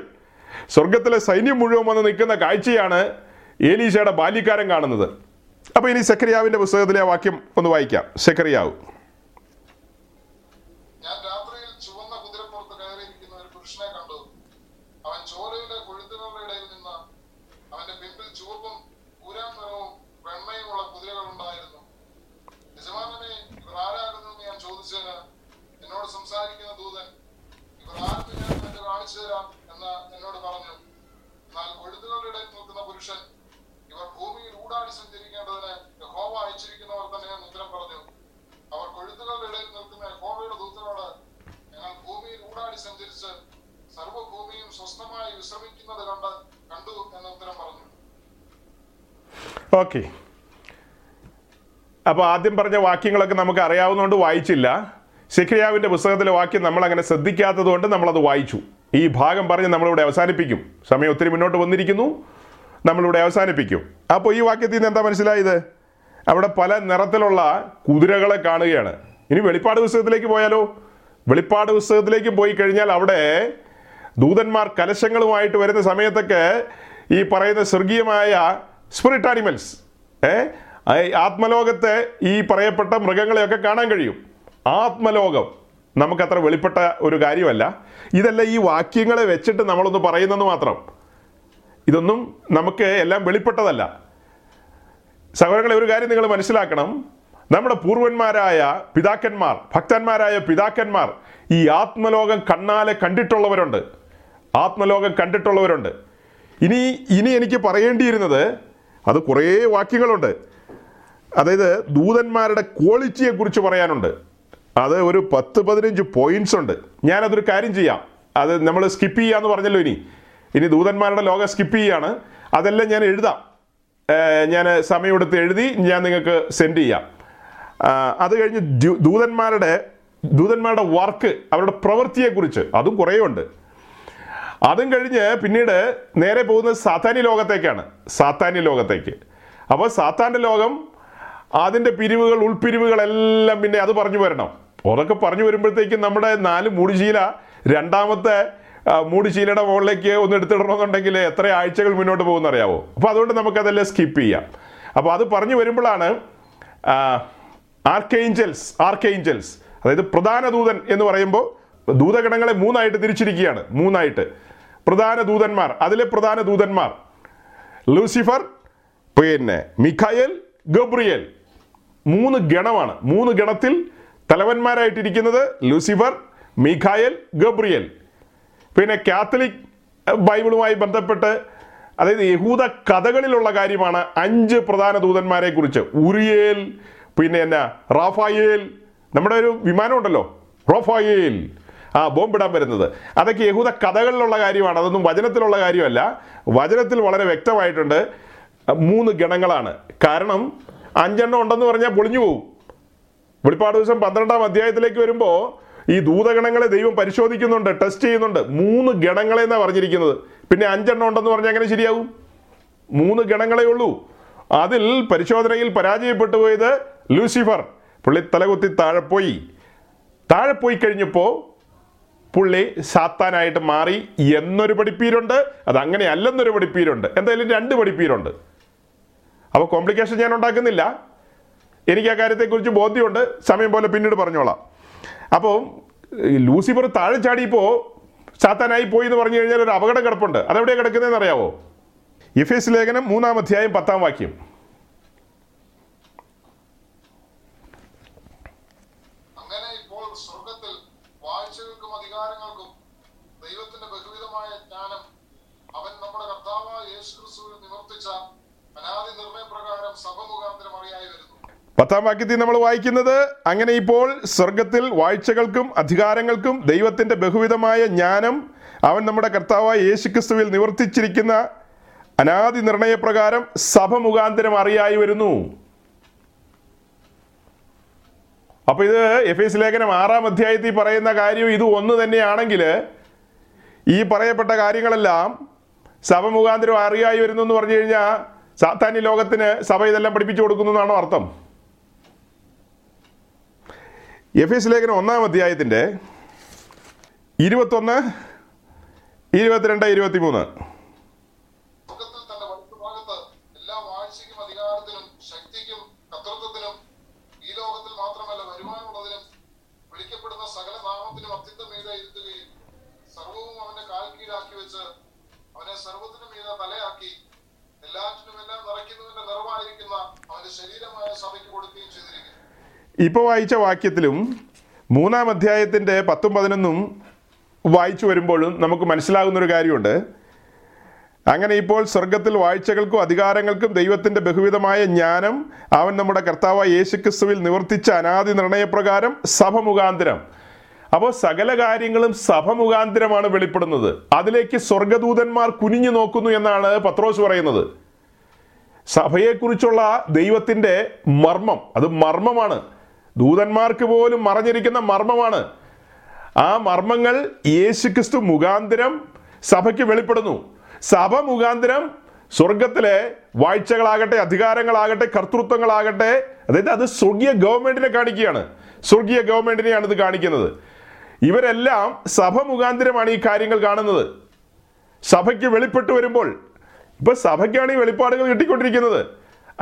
സ്വർഗത്തിലെ സൈന്യം മുഴുവൻ വന്ന് നിൽക്കുന്ന കാഴ്ചയാണ് ഏലീശയുടെ ബാല്യക്കാരൻ കാണുന്നത്. അപ്പോൾ ഇനി സെക്കറിയാവിൻ്റെ പുസ്തകത്തിലെ ആ വാക്യം ഒന്ന് വായിക്കാം. സെക്കറിയാവ് 1. അപ്പോൾ ആദ്യം പറഞ്ഞ വാക്യങ്ങളൊക്കെ നമുക്ക് അറിയാവുന്നതുകൊണ്ട് വായിച്ചില്ല. സെഖരിയാവിൻ്റെ പുസ്തകത്തിലെ വാക്യം നമ്മളങ്ങനെ ശ്രദ്ധിക്കാത്തതുകൊണ്ട് നമ്മളത് വായിച്ചു. ഈ ഭാഗം പറഞ്ഞ് നമ്മളിവിടെ അവസാനിപ്പിക്കും. സമയം ഒത്തിരി മുന്നോട്ട് വന്നിരിക്കുന്നു, നമ്മളിവിടെ അവസാനിപ്പിക്കും. അപ്പോൾ ഈ വാക്യത്തിൽ നിന്ന് എന്താ മനസ്സിലായത്? അവിടെ പല നിറത്തിലുള്ള കുതിരകളെ കാണുകയാണ്. ഇനി വെളിപ്പാട് പുസ്തകത്തിലേക്ക് പോയാലോ? വെളിപ്പാട് പുസ്തകത്തിലേക്ക് പോയി കഴിഞ്ഞാൽ അവിടെ ദൂതന്മാർ കലശങ്ങളുമായിട്ട് വരുന്ന സമയത്തൊക്കെ ഈ പറയുന്ന സ്വർഗീയമായ സ്പിരിറ്റ് ആനിമൽസ്, ആത്മലോകത്തെ ഈ പറയപ്പെട്ട മൃഗങ്ങളെയൊക്കെ കാണാൻ കഴിയും. ആത്മലോകം നമുക്കത്ര വെളിപ്പെട്ട ഒരു കാര്യമല്ല. ഇതെല്ലാം ഈ വാക്യങ്ങളെ വെച്ചിട്ട് നമ്മളൊന്ന് പറയുന്നത് മാത്രം. ഇതൊന്നും നമുക്ക് എല്ലാം വെളിപ്പെട്ടതല്ല. സഹോദരങ്ങളെ, ഒരു കാര്യം നിങ്ങൾ മനസ്സിലാക്കണം. നമ്മുടെ പൂർവന്മാരായ പിതാക്കന്മാർ, ഭക്തന്മാരായ പിതാക്കന്മാർ ഈ ആത്മലോകം കണ്ണാലെ കണ്ടിട്ടുള്ളവരുണ്ട്. ആത്മലോകം കണ്ടിട്ടുള്ളവരുണ്ട്. ഇനി എനിക്ക് പറയേണ്ടിയിരുന്നത് അത് കുറേ വാക്യങ്ങളുണ്ട്. അതായത് ദൂതന്മാരുടെ ക്വാളിറ്റിയെക്കുറിച്ച് പറയാനുണ്ട്. അത് ഒരു 10-15 പോയിന്റ്സ് ഉണ്ട്. ഞാനതൊരു കാര്യം ചെയ്യാം, അത് നമ്മൾ സ്കിപ്പ് ചെയ്യാന്ന് പറഞ്ഞല്ലോ. ഇനി ദൂതന്മാരുടെ ലോകം സ്കിപ്പ് ചെയ്യാണ്. അതെല്ലാം ഞാൻ എഴുതാം, ഞാൻ സമയമെടുത്ത് എഴുതി ഞാൻ നിങ്ങൾക്ക് സെൻഡ് ചെയ്യാം. അത് കഴിഞ്ഞ് ദൂതന്മാരുടെ വർക്ക്, അവരുടെ പ്രവൃത്തിയെക്കുറിച്ച്, അതും കുറേ ഉണ്ട്. അതും കഴിഞ്ഞ് പിന്നീട് നേരെ പോകുന്നത് സാത്താനി ലോകത്തേക്കാണ്. സാത്താനി ലോകത്തേക്ക്. അപ്പോൾ സാത്താൻ്റെ ലോകം, അതിൻ്റെ പിരിവുകൾ, ഉൾപ്പിരിവുകളെല്ലാം പിന്നെ അത് പറഞ്ഞു വരണം. അതൊക്കെ പറഞ്ഞു വരുമ്പോഴത്തേക്കും നമ്മുടെ 4 മൂടുശീല, 2-ാമത്തെ മൂടുശീലയുടെ മുകളിലേക്ക് ഒന്ന് എടുത്തിടണമെന്നുണ്ടെങ്കിൽ എത്ര ആഴ്ചകൾ മുന്നോട്ട് പോകുമെന്നറിയാവോ? അപ്പോൾ അതുകൊണ്ട് നമുക്കതെല്ലാം സ്കിപ്പ് ചെയ്യാം. അപ്പോൾ അത് പറഞ്ഞു വരുമ്പോഴാണ് ആർക്കേഞ്ചൽസ്, ആർക്കേഞ്ചൽസ് അതായത് പ്രധാന ദൂതൻ എന്ന് പറയുമ്പോൾ ദൂതഗണങ്ങളെ മൂന്നായിട്ട് തിരിച്ചിരിക്കുകയാണ്, മൂന്നായിട്ട് പ്രധാന ദൂതന്മാർ. അതിലെ പ്രധാന ദൂതന്മാർ ലൂസിഫർ, പിന്നെ മിഖായേൽ, ഗബ്രിയേൽ, മൂന്ന് ഗണമാണ്. മൂന്ന് ഗണത്തിൽ തലവന്മാരായിട്ടിരിക്കുന്നത് ലൂസിഫർ, മിഖായേൽ, ഗബ്രിയേൽ. പിന്നെ കാത്തലിക് ബൈബിളുമായി ബന്ധപ്പെട്ട് അതായത് യഹൂദ കഥകളിലുള്ള കാര്യമാണ് അഞ്ച് പ്രധാന ദൂതന്മാരെ കുറിച്ച്. ഉറിയേൽ, പിന്നെ എന്നാ റാഫായേൽ, നമ്മുടെ ഒരു വിമാനമുണ്ടല്ലോ റാഫായേൽ, ആ ബോംബിടാൻ വരുന്നത്, അതൊക്കെ യഹൂദ കഥകളിലുള്ള കാര്യമാണ്, അതൊന്നും വചനത്തിലുള്ള കാര്യമല്ല. വചനത്തിൽ വളരെ വ്യക്തമായിട്ടുണ്ട് മൂന്ന് ഗണങ്ങളാണ്. കാരണം അഞ്ചെണ്ണം ഉണ്ടെന്ന് പറഞ്ഞാൽ പൊളിഞ്ഞു പോകും. വെളിപ്പാട് ദിവസം 12-ാം അധ്യായത്തിലേക്ക് വരുമ്പോൾ ഈ ദൂതഗണങ്ങളെ ദൈവം പരിശോധിക്കുന്നുണ്ട്, ടെസ്റ്റ് ചെയ്യുന്നുണ്ട്. മൂന്ന് ഗണങ്ങളെ എന്നാണ് പറഞ്ഞിരിക്കുന്നത്, പിന്നെ അഞ്ചെണ്ണം ഉണ്ടെന്ന് പറഞ്ഞാൽ അങ്ങനെ ശരിയാവും? മൂന്ന് ഗണങ്ങളെ ഉള്ളൂ. അതിൽ പരിശോധനയിൽ പരാജയപ്പെട്ടു പോയത് ലൂസിഫർ. പുള്ളി തലകുത്തി താഴെപ്പോയി. താഴെപ്പോയി കഴിഞ്ഞപ്പോൾ പുള്ളി സാത്താനായിട്ട് മാറി എന്നൊരു പഠിപ്പീരുണ്ട്, അതങ്ങനെ അല്ലെന്നൊരു പഠിപ്പീരുണ്ട്. എന്തായാലും രണ്ട് പഠിപ്പീരുണ്ട്. അപ്പോൾ കോംപ്ലിക്കേഷൻ ഞാൻ ഉണ്ടാക്കുന്നില്ല, എനിക്ക് ആ കാര്യത്തെക്കുറിച്ച് ബോധ്യമുണ്ട്, സമയം പോലെ പിന്നീട് പറഞ്ഞോളാം. അപ്പോൾ ലൂസിഫർ താഴെ ചാടിയപ്പോൾ സാത്താനായി പോയി എന്ന് പറഞ്ഞു കഴിഞ്ഞാൽ ഒരു അപകടം കിടപ്പുണ്ട്. അതെവിടെയാണ് കിടക്കുന്നതെന്ന് അറിയാവോ? എഫേസ്യ ലേഖനം 3-ാം അധ്യായം 10-ാം വാക്യം. പത്താം വാക്യത്തിൽ നമ്മൾ വായിക്കുന്നത്, അങ്ങനെ ഇപ്പോൾ സ്വർഗത്തിൽ വാഴ്ചകൾക്കും അധികാരങ്ങൾക്കും ദൈവത്തിൻ്റെ ബഹുവിധമായ ജ്ഞാനം അവൻ നമ്മുടെ കർത്താവായ യേശുക്രിസ്തുവിൽ നിവർത്തിച്ചിരിക്കുന്ന അനാദി നിർണയപ്രകാരം സഭ മുഖാന്തരം അറിയായി വരുന്നു. അപ്പൊ ഇത് എഫേസ്യ ലേഖനം 6-ാം അധ്യായത്തിൽ പറയുന്ന കാര്യം ഇത് ഒന്ന് തന്നെയാണെങ്കിൽ ഈ പറയപ്പെട്ട കാര്യങ്ങളെല്ലാം സഭ മുഖാന്തരം അറിയായി വരുന്നു എന്ന് പറഞ്ഞു കഴിഞ്ഞാൽ സാത്താനി ലോകത്തിന് സഭ ഇതെല്ലാം പഠിപ്പിച്ചു കൊടുക്കുന്നു എന്നാണോ അർത്ഥം? എഫേസ്യ ലേഖനം 1-ാം അധ്യായത്തിൻ്റെ 21, 22, 23. ഇപ്പോൾ വായിച്ച വാക്യത്തിലും 3-ാം അധ്യായത്തിൻ്റെ 10-ഉം 11-ഉം വായിച്ചു വരുമ്പോഴും നമുക്ക് മനസ്സിലാകുന്നൊരു കാര്യമുണ്ട്. അങ്ങനെ ഇപ്പോൾ സ്വർഗത്തിൽ വാഴ്ചകൾക്കും അധികാരങ്ങൾക്കും ദൈവത്തിൻ്റെ ബഹുവിധമായ ജ്ഞാനം അവൻ നമ്മുടെ കർത്താവായ യേശുക്രിസ്തുവിൽ നിവർത്തിച്ച അനാദി നിർണയപ്രകാരം സഭ മുഖാന്തരം. അപ്പോൾ സകല കാര്യങ്ങളും സഭ മുഖാന്തരമാണ് വെളിപ്പെടുന്നത്. അതിലേക്ക് സ്വർഗദൂതന്മാർ കുനിഞ്ഞു നോക്കുന്നു എന്നാണ് പത്രോസ് പറയുന്നത്. സഭയെക്കുറിച്ചുള്ള ദൈവത്തിൻ്റെ മർമ്മം, അത് മർമ്മമാണ്, ദൂതന്മാർക്ക് പോലും മറഞ്ഞിരിക്കുന്ന മർമ്മമാണ്. ആ മർമ്മങ്ങൾ യേശുക്രിസ്തു മുഖാന്തരം സഭയ്ക്ക് വെളിപ്പെടുന്നു. സഭ മുഖാന്തരം സ്വർഗത്തിലെ വാഴ്ചകളാകട്ടെ, അധികാരങ്ങളാകട്ടെ, കർത്തൃത്വങ്ങളാകട്ടെ, അതായത് അത് സ്വർഗീയ ഗവൺമെന്റിനെ കാണിക്കുകയാണ്, സ്വർഗീയ ഗവൺമെന്റിനെയാണ് ഇത് കാണിക്കുന്നത്. ഇവരെല്ലാം സഭ മുഖാന്തരമാണ് ഈ കാര്യങ്ങൾ കാണുന്നത്. സഭയ്ക്ക് വെളിപ്പെട്ടു വരുമ്പോൾ ഇപ്പൊ സഭയ്ക്കാണ് ഈ വെളിപ്പാടുകൾ കിട്ടിക്കൊണ്ടിരിക്കുന്നത്.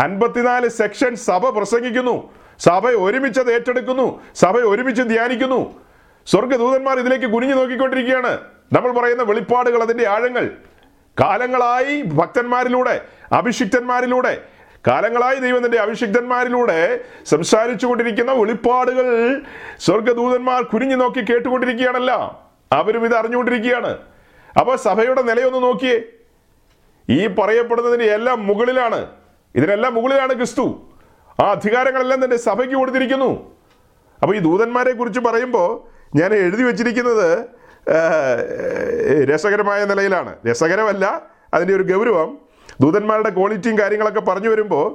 54 സെക്ഷൻ സഭ പ്രസംഗിക്കുന്നു, സഭ ഒരുമിച്ച് അത് ഏറ്റെടുക്കുന്നു, സഭ ഒരുമിച്ച് ധ്യാനിക്കുന്നു. സ്വർഗദൂതന്മാർ ഇതിലേക്ക് കുനിഞ്ഞു നോക്കിക്കൊണ്ടിരിക്കുകയാണ്. നമ്മൾ പറയുന്ന വെളിപ്പാടുകൾ, അതിൻ്റെ ആഴങ്ങൾ കാലങ്ങളായി ഭക്തന്മാരിലൂടെ, അഭിഷിക്തന്മാരിലൂടെ, കാലങ്ങളായി ദൈവത്തിൻ്റെ അഭിഷിക്തന്മാരിലൂടെ സംസാരിച്ചു കൊണ്ടിരിക്കുന്ന വെളിപ്പാടുകൾ സ്വർഗദൂതന്മാർ കുനിഞ്ഞു നോക്കി കേട്ടുകൊണ്ടിരിക്കുകയാണല്ല, അവരും ഇത് അറിഞ്ഞുകൊണ്ടിരിക്കുകയാണ്. അപ്പോൾ സഭയുടെ നിലയൊന്ന് നോക്കിയേ. ഈ പറയപ്പെടുന്നതിൻ്റെ എല്ലാം മുകളിലാണ്, ഇതിനെല്ലാം മുകളിലാണ് ക്രിസ്തു. ആ അധികാരങ്ങളെല്ലാം തന്നെ സഭയ്ക്ക് കൊടുത്തിരിക്കുന്നു. അപ്പോൾ ഈ ദൂതന്മാരെ കുറിച്ച് പറയുമ്പോൾ ഞാൻ എഴുതി വച്ചിരിക്കുന്നത് രസകരമായ നിലയിലാണ്. രസകരമല്ല, അതിൻ്റെ ഒരു ഗൗരവം. ദൂതന്മാരുടെ ക്വാളിറ്റിയും കാര്യങ്ങളൊക്കെ പറഞ്ഞു വരുമ്പോൾ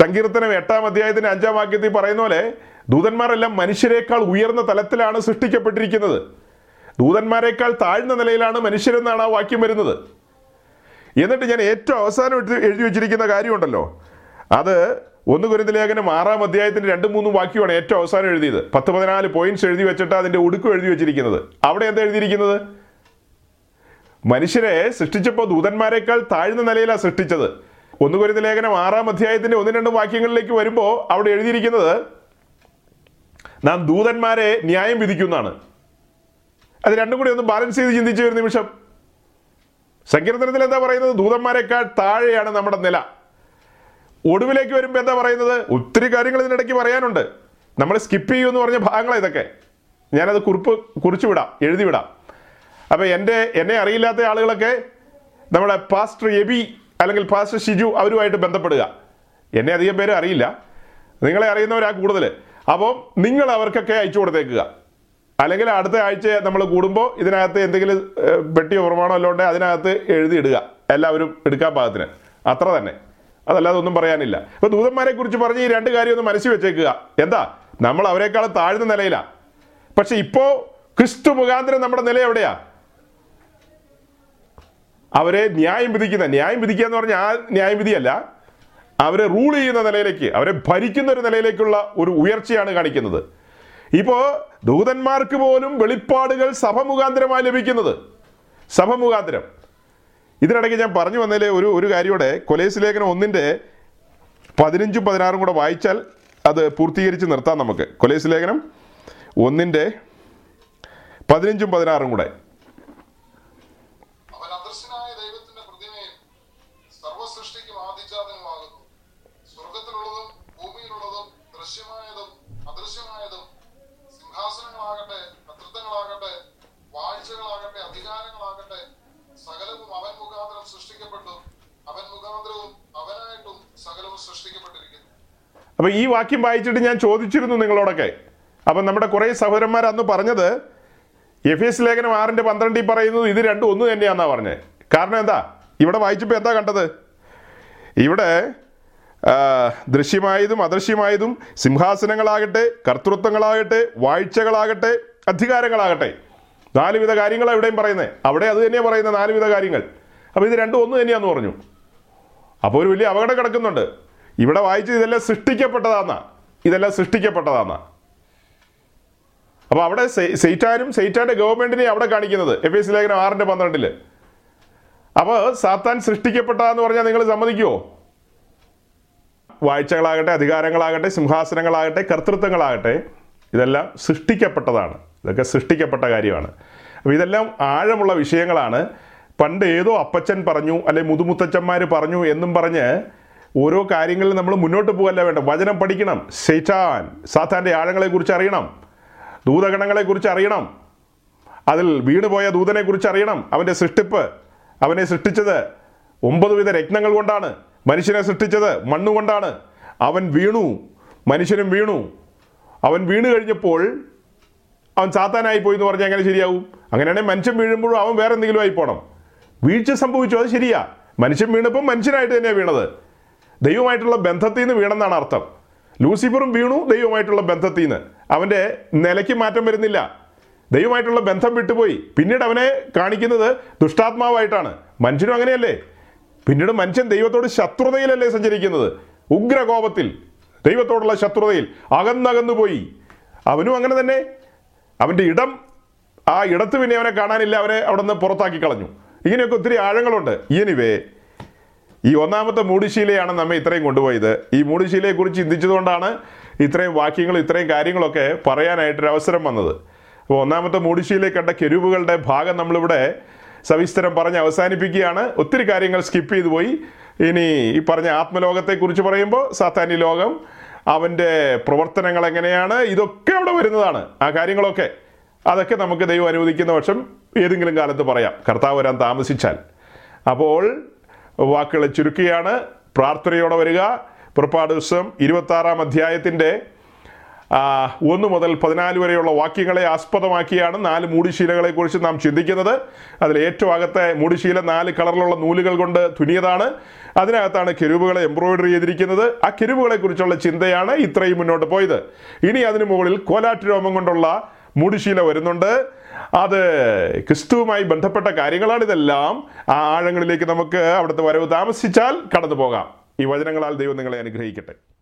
സങ്കീർത്തനം 8-ാം അധ്യായത്തിൻ്റെ 5-ാം വാക്യത്തിൽ പറയുന്ന പോലെ ദൂതന്മാരെല്ലാം മനുഷ്യരെക്കാൾ ഉയർന്ന തലത്തിലാണ് സൃഷ്ടിക്കപ്പെട്ടിരിക്കുന്നത്. ദൂതന്മാരെക്കാൾ താഴ്ന്ന നിലയിലാണ് മനുഷ്യരെന്നാണ് ആ വാക്യം വരുന്നത്. എന്നിട്ട് ഞാൻ ഏറ്റവും അവസാനം എഴുതി വച്ചിരിക്കുന്ന കാര്യമുണ്ടല്ലോ, അത് 1 കൊരിന്ത്യലേഖനം 6-ാം അധ്യായത്തിൻ്റെ 2-3 വാക്യമാണ് ഏറ്റവും അവസാനം എഴുതിയത്. 10-14 പോയിന്റ്സ് എഴുതി വെച്ചിട്ട് അതിൻ്റെ ഒടുക്കം എഴുതി വെച്ചിരിക്കുന്നത്. അവിടെ എന്താ എഴുതിയിരിക്കുന്നത്? മനുഷ്യരെ സൃഷ്ടിച്ചപ്പോൾ ദൂതന്മാരെക്കാൾ താഴ്ന്ന നിലയിലാണ് സൃഷ്ടിച്ചത്. 1 കൊരിന്ത്യലേഖനം 6-ാം അധ്യായത്തിൻ്റെ 1-2 വാക്യങ്ങളിലേക്ക് വരുമ്പോൾ അവിടെ എഴുതിയിരിക്കുന്നത്, നാം ദൂതന്മാരെ ന്യായം വിധിക്കുന്നതാണ്. അത് രണ്ടും കൂടി ഒന്ന് ബാലൻസ് ചെയ്ത് ചിന്തിച്ചു ഒരു നിമിഷം. സങ്കീർത്തനത്തിൽ എന്താ പറയുന്നത്? ദൂതന്മാരെക്കാൾ താഴെയാണ് നമ്മുടെ നില. ഒടുവിലേക്ക് വരുമ്പോൾ എന്താ പറയുന്നത്? ഒത്തിരി കാര്യങ്ങൾ ഇതിനിടയ്ക്ക് പറയാനുണ്ട്. നമ്മൾ സ്കിപ്പ് ചെയ്യൂ എന്ന് പറഞ്ഞ ഭാഗങ്ങളാണ് ഇതൊക്കെ. ഞാനത് കുറിച്ച് വിടാം, എഴുതി വിടാം. അപ്പോൾ എന്നെ അറിയില്ലാത്ത ആളുകളൊക്കെ നമ്മുടെ പാസ്റ്റർ എബി അല്ലെങ്കിൽ പാസ്റ്റർ ഷിജു അവരുമായിട്ട് ബന്ധപ്പെടുക. എന്നെ അധികം പേര് അറിയില്ല, നിങ്ങളെ അറിയുന്നവരാ കൂടുതൽ. അപ്പോൾ നിങ്ങൾ അവർക്കൊക്കെ അയച്ചു കൊടുത്തേക്കുക. അല്ലെങ്കിൽ അടുത്ത ആഴ്ച നമ്മൾ കൂടുമ്പോൾ ഇതിനകത്ത് എന്തെങ്കിലും പെട്ടിയോ പ്രമാണോ എല്ലാം ഉണ്ടെങ്കിൽ അതിനകത്ത് എഴുതിയിടുക, എല്ലാവരും എടുക്കാൻ പാകത്തിന്. അത്ര തന്നെ, അതല്ലാതെ ഒന്നും പറയാനില്ല. അപ്പോൾ ദൂതന്മാരെ കുറിച്ച് പറഞ്ഞ് ഈ രണ്ട് കാര്യം ഒന്ന് മനസ്സിൽ വെച്ചേക്കുക. എന്താ, നമ്മൾ അവരെക്കാൾ താഴ്ന്ന നിലയിലാണ്. പക്ഷെ ഇപ്പോൾ ക്രിസ്തു മുഖാന്തരം നമ്മുടെ നില എവിടെയാ? അവരെ ന്യായം വിധിക്കുന്ന, ന്യായം വിധിക്കുക എന്ന് പറഞ്ഞാൽ ആ ന്യായം വിധിയല്ല, അവരെ റൂൾ ചെയ്യുന്ന നിലയിലേക്ക്, അവരെ ഭരിക്കുന്ന ഒരു നിലയിലേക്കുള്ള ഒരു ഉയർച്ചയാണ് കാണിക്കുന്നത്. ഇപ്പോൾ ദൂതന്മാർക്ക് പോലും വെളിപ്പാടുകൾ സഭ മുഖാന്തരമായി ലഭിക്കുന്നത്, സഭ മുഖാന്തരം. ഇതിനിടയ്ക്ക് ഞാൻ പറഞ്ഞു വന്നതിലെ ഒരു കാര്യോടെ കൊലീസ് ലേഖനം 1:15-16 കൂടെ വായിച്ചാൽ അത് പൂർത്തീകരിച്ച് നിർത്താം നമുക്ക്. കൊലീസ് ലേഖനം 1:15-16 കൂടെ. അപ്പൊ ഈ വാക്യം വായിച്ചിട്ട് ഞാൻ ചോദിച്ചിരുന്നു നിങ്ങളോടൊക്കെ. അപ്പം നമ്മുടെ കുറേ സഹോദരന്മാർ അന്ന് പറഞ്ഞത് എഫേസ്യ ലേഖനം 6:12 പറയുന്നത് ഇത് രണ്ടും ഒന്ന് തന്നെയാണെന്നാണ് പറഞ്ഞത്. കാരണം എന്താ, ഇവിടെ വായിച്ചപ്പോൾ എന്താ കണ്ടത്? ഇവിടെ ദൃശ്യമായതും അദൃശ്യമായതും സിംഹാസനങ്ങളാകട്ടെ കർത്തൃത്വങ്ങളാകട്ടെ വാഴ്ചകളാകട്ടെ അധികാരങ്ങളാകട്ടെ 4 വിധ കാര്യങ്ങളാണ് ഇവിടെയും പറയുന്നത്. അവിടെ അത് തന്നെയാണ് പറയുന്നത്, 4 വിധ കാര്യങ്ങൾ. അപ്പോൾ ഇത് രണ്ടും ഒന്ന് തന്നെയാണെന്ന് പറഞ്ഞു. അപ്പോൾ ഒരു വലിയ അപകടം കിടക്കുന്നുണ്ട്. ഇവിടെ വായിച്ചത് ഇതെല്ലാം സൃഷ്ടിക്കപ്പെട്ടതാന്നാണ്, ഇതെല്ലാം സൃഷ്ടിക്കപ്പെട്ടതാന്നാണ്. അപ്പോൾ അവിടെ സെയ്റ്റാനും സെയ്റ്റാൻ്റെ ഗവൺമെൻറ്റിനെയും അവിടെ കാണിക്കുന്നത് എഫേസ്യ ലേഖനം 6:12. അപ്പോൾ സാത്താൻ സൃഷ്ടിക്കപ്പെട്ടതെന്ന് പറഞ്ഞാൽ നിങ്ങൾ സമ്മതിക്കുമോ? വാഴ്ചകളാകട്ടെ അധികാരങ്ങളാകട്ടെ സിംഹാസനങ്ങളാകട്ടെ കർത്തൃത്വങ്ങളാകട്ടെ ഇതെല്ലാം സൃഷ്ടിക്കപ്പെട്ടതാണ്. ഇതൊക്കെ സൃഷ്ടിക്കപ്പെട്ട കാര്യമാണ്. അപ്പോൾ ഇതെല്ലാം ആഴമുള്ള വിഷയങ്ങളാണ്. പണ്ട് ഏതോ അപ്പച്ചൻ പറഞ്ഞു, അല്ലെ മുതുമുത്തച്ഛന്മാർ പറഞ്ഞു എന്നും പറഞ്ഞ് ഓരോ കാര്യങ്ങളിൽ നമ്മൾ മുന്നോട്ട് പോകല്ല വേണ്ട. വചനം പഠിക്കണം, സെയ്റ്റാൻ സാത്താൻ്റെ ആഴങ്ങളെക്കുറിച്ച് അറിയണം, ദൂതഗണങ്ങളെക്കുറിച്ച് അറിയണം, അതിൽ വീണുപോയ ദൂതനെക്കുറിച്ച് അറിയണം, അവൻ്റെ സൃഷ്ടിപ്പ്. അവനെ സൃഷ്ടിച്ചത് 9 വിധ രത്നങ്ങൾ കൊണ്ടാണ്, മനുഷ്യനെ സൃഷ്ടിച്ചത് മണ്ണുകൊണ്ടാണ്. അവൻ വീണു, മനുഷ്യനും വീണു. അവൻ വീണ് കഴിഞ്ഞപ്പോൾ അവൻ സാത്താനായി പോയി എന്ന് പറഞ്ഞാൽ എങ്ങനെ ശരിയാവും? അങ്ങനെയാണെങ്കിൽ മനുഷ്യൻ വീഴുമ്പോഴും അവൻ വേറെ എന്തെങ്കിലും ആയി പോകണം. വീഴ്ച സംഭവിച്ചു, അത് ശരിയാ. മനുഷ്യൻ വീണപ്പം മനുഷ്യനായിട്ട് തന്നെയാണ് വീണത്, ദൈവമായിട്ടുള്ള ബന്ധത്തിൽ നിന്ന് വീണെന്നാണ് അർത്ഥം. ലൂസിഫറും വീണു ദൈവമായിട്ടുള്ള ബന്ധത്തിൽ നിന്ന്. അവൻ്റെ നിലയ്ക്ക് മാറ്റം വരുന്നില്ല, ദൈവമായിട്ടുള്ള ബന്ധം വിട്ടുപോയി. പിന്നീട് അവനെ കാണിക്കുന്നത് ദുഷ്ടാത്മാവായിട്ടാണ്. മനുഷ്യനും അങ്ങനെയല്ലേ? പിന്നീട് മനുഷ്യൻ ദൈവത്തോട് ശത്രുതയിലല്ലേ സഞ്ചരിക്കുന്നത്? ഉഗ്രകോപത്തിൽ, ദൈവത്തോടുള്ള ശത്രുതയിൽ അകന്നകന്നു പോയി. അവനും അങ്ങനെ തന്നെ. അവൻ്റെ ഇടം, ആ ഇടത്ത് പിന്നെ അവനെ കാണാനില്ല, അവനെ അവിടെ നിന്ന് പുറത്താക്കി കളഞ്ഞു. ഇങ്ങനെയൊക്കെ ഒത്തിരി ആഴങ്ങളുണ്ട്. ഇനിവേ ഈ 1-ാമത്തെ മൂടുശീലയാണ് നമ്മെ ഇത്രയും കൊണ്ടുപോയത്. ഈ മൂടുശീലയെക്കുറിച്ച് ചിന്തിച്ചതുകൊണ്ടാണ് ഇത്രയും വാക്യങ്ങളും ഇത്രയും കാര്യങ്ങളൊക്കെ പറയാനായിട്ടൊരവസരം വന്നത്. അപ്പോൾ 1-ാമത്തെ മൂടുശീലയിൽ കണ്ട കെരൂബുകളുടെ ഭാഗം നമ്മളിവിടെ സവിസ്തരം പറഞ്ഞ് അവസാനിപ്പിക്കുകയാണ്. ഒത്തിരി കാര്യങ്ങൾ സ്കിപ്പ് ചെയ്തു പോയി. ഇനി ഈ പറഞ്ഞ ആത്മലോകത്തെക്കുറിച്ച് പറയുമ്പോൾ സാത്താനി ലോകം, അവൻ്റെ പ്രവർത്തനങ്ങൾ എങ്ങനെയാണ്, ഇതൊക്കെ അവിടെ വരുന്നതാണ്. ആ കാര്യങ്ങളൊക്കെ, അതൊക്കെ നമുക്ക് ദൈവം അനുവദിക്കുന്ന പക്ഷം ഏതെങ്കിലും കാലത്ത് പറയാം, കർത്താവ് വരാൻ താമസിച്ചാൽ. അപ്പോൾ വാക്കുകളെ ചുരുക്കുകയാണ്. പ്രാർത്ഥനയോടെ വരിക. പുറപ്പാട് പുസ്തകം 26-ാം അധ്യായത്തിൻ്റെ 1 മുതൽ 14 വരെയുള്ള വാക്യങ്ങളെ ആസ്പദമാക്കിയാണ് 4 മൂടുശീലകളെക്കുറിച്ച് നാം ചിന്തിക്കുന്നത്. അതിൽ ഏറ്റവും അകത്തെ മൂടുശീല 4 കളറിലുള്ള നൂലുകൾ കൊണ്ട് തുന്നിയതാണ്. അതിനകത്താണ് കെരൂബുകളെ എംബ്രോയിഡറി ചെയ്തിരിക്കുന്നത്. ആ കെരൂബുകളെക്കുറിച്ചുള്ള ചിന്തയാണ് ഇത്രയും മുന്നോട്ട് പോയത്. ഇനി അതിനു മുകളിൽ കോലാട്ട് രോമം കൊണ്ടുള്ള മൂടുശീല വരുന്നുണ്ട്. അത് ക്രിസ്തുവുമായി ബന്ധപ്പെട്ട കാര്യങ്ങളാണ്. ഇതെല്ലാം ആ ആഴങ്ങളിലേക്ക് നമുക്ക് അവിടുത്തെ വരവ് താമസിച്ചാൽ കടന്നു പോകാം. ഈ വചനങ്ങളാൽ ദൈവം നിങ്ങളെ അനുഗ്രഹിക്കട്ടെ.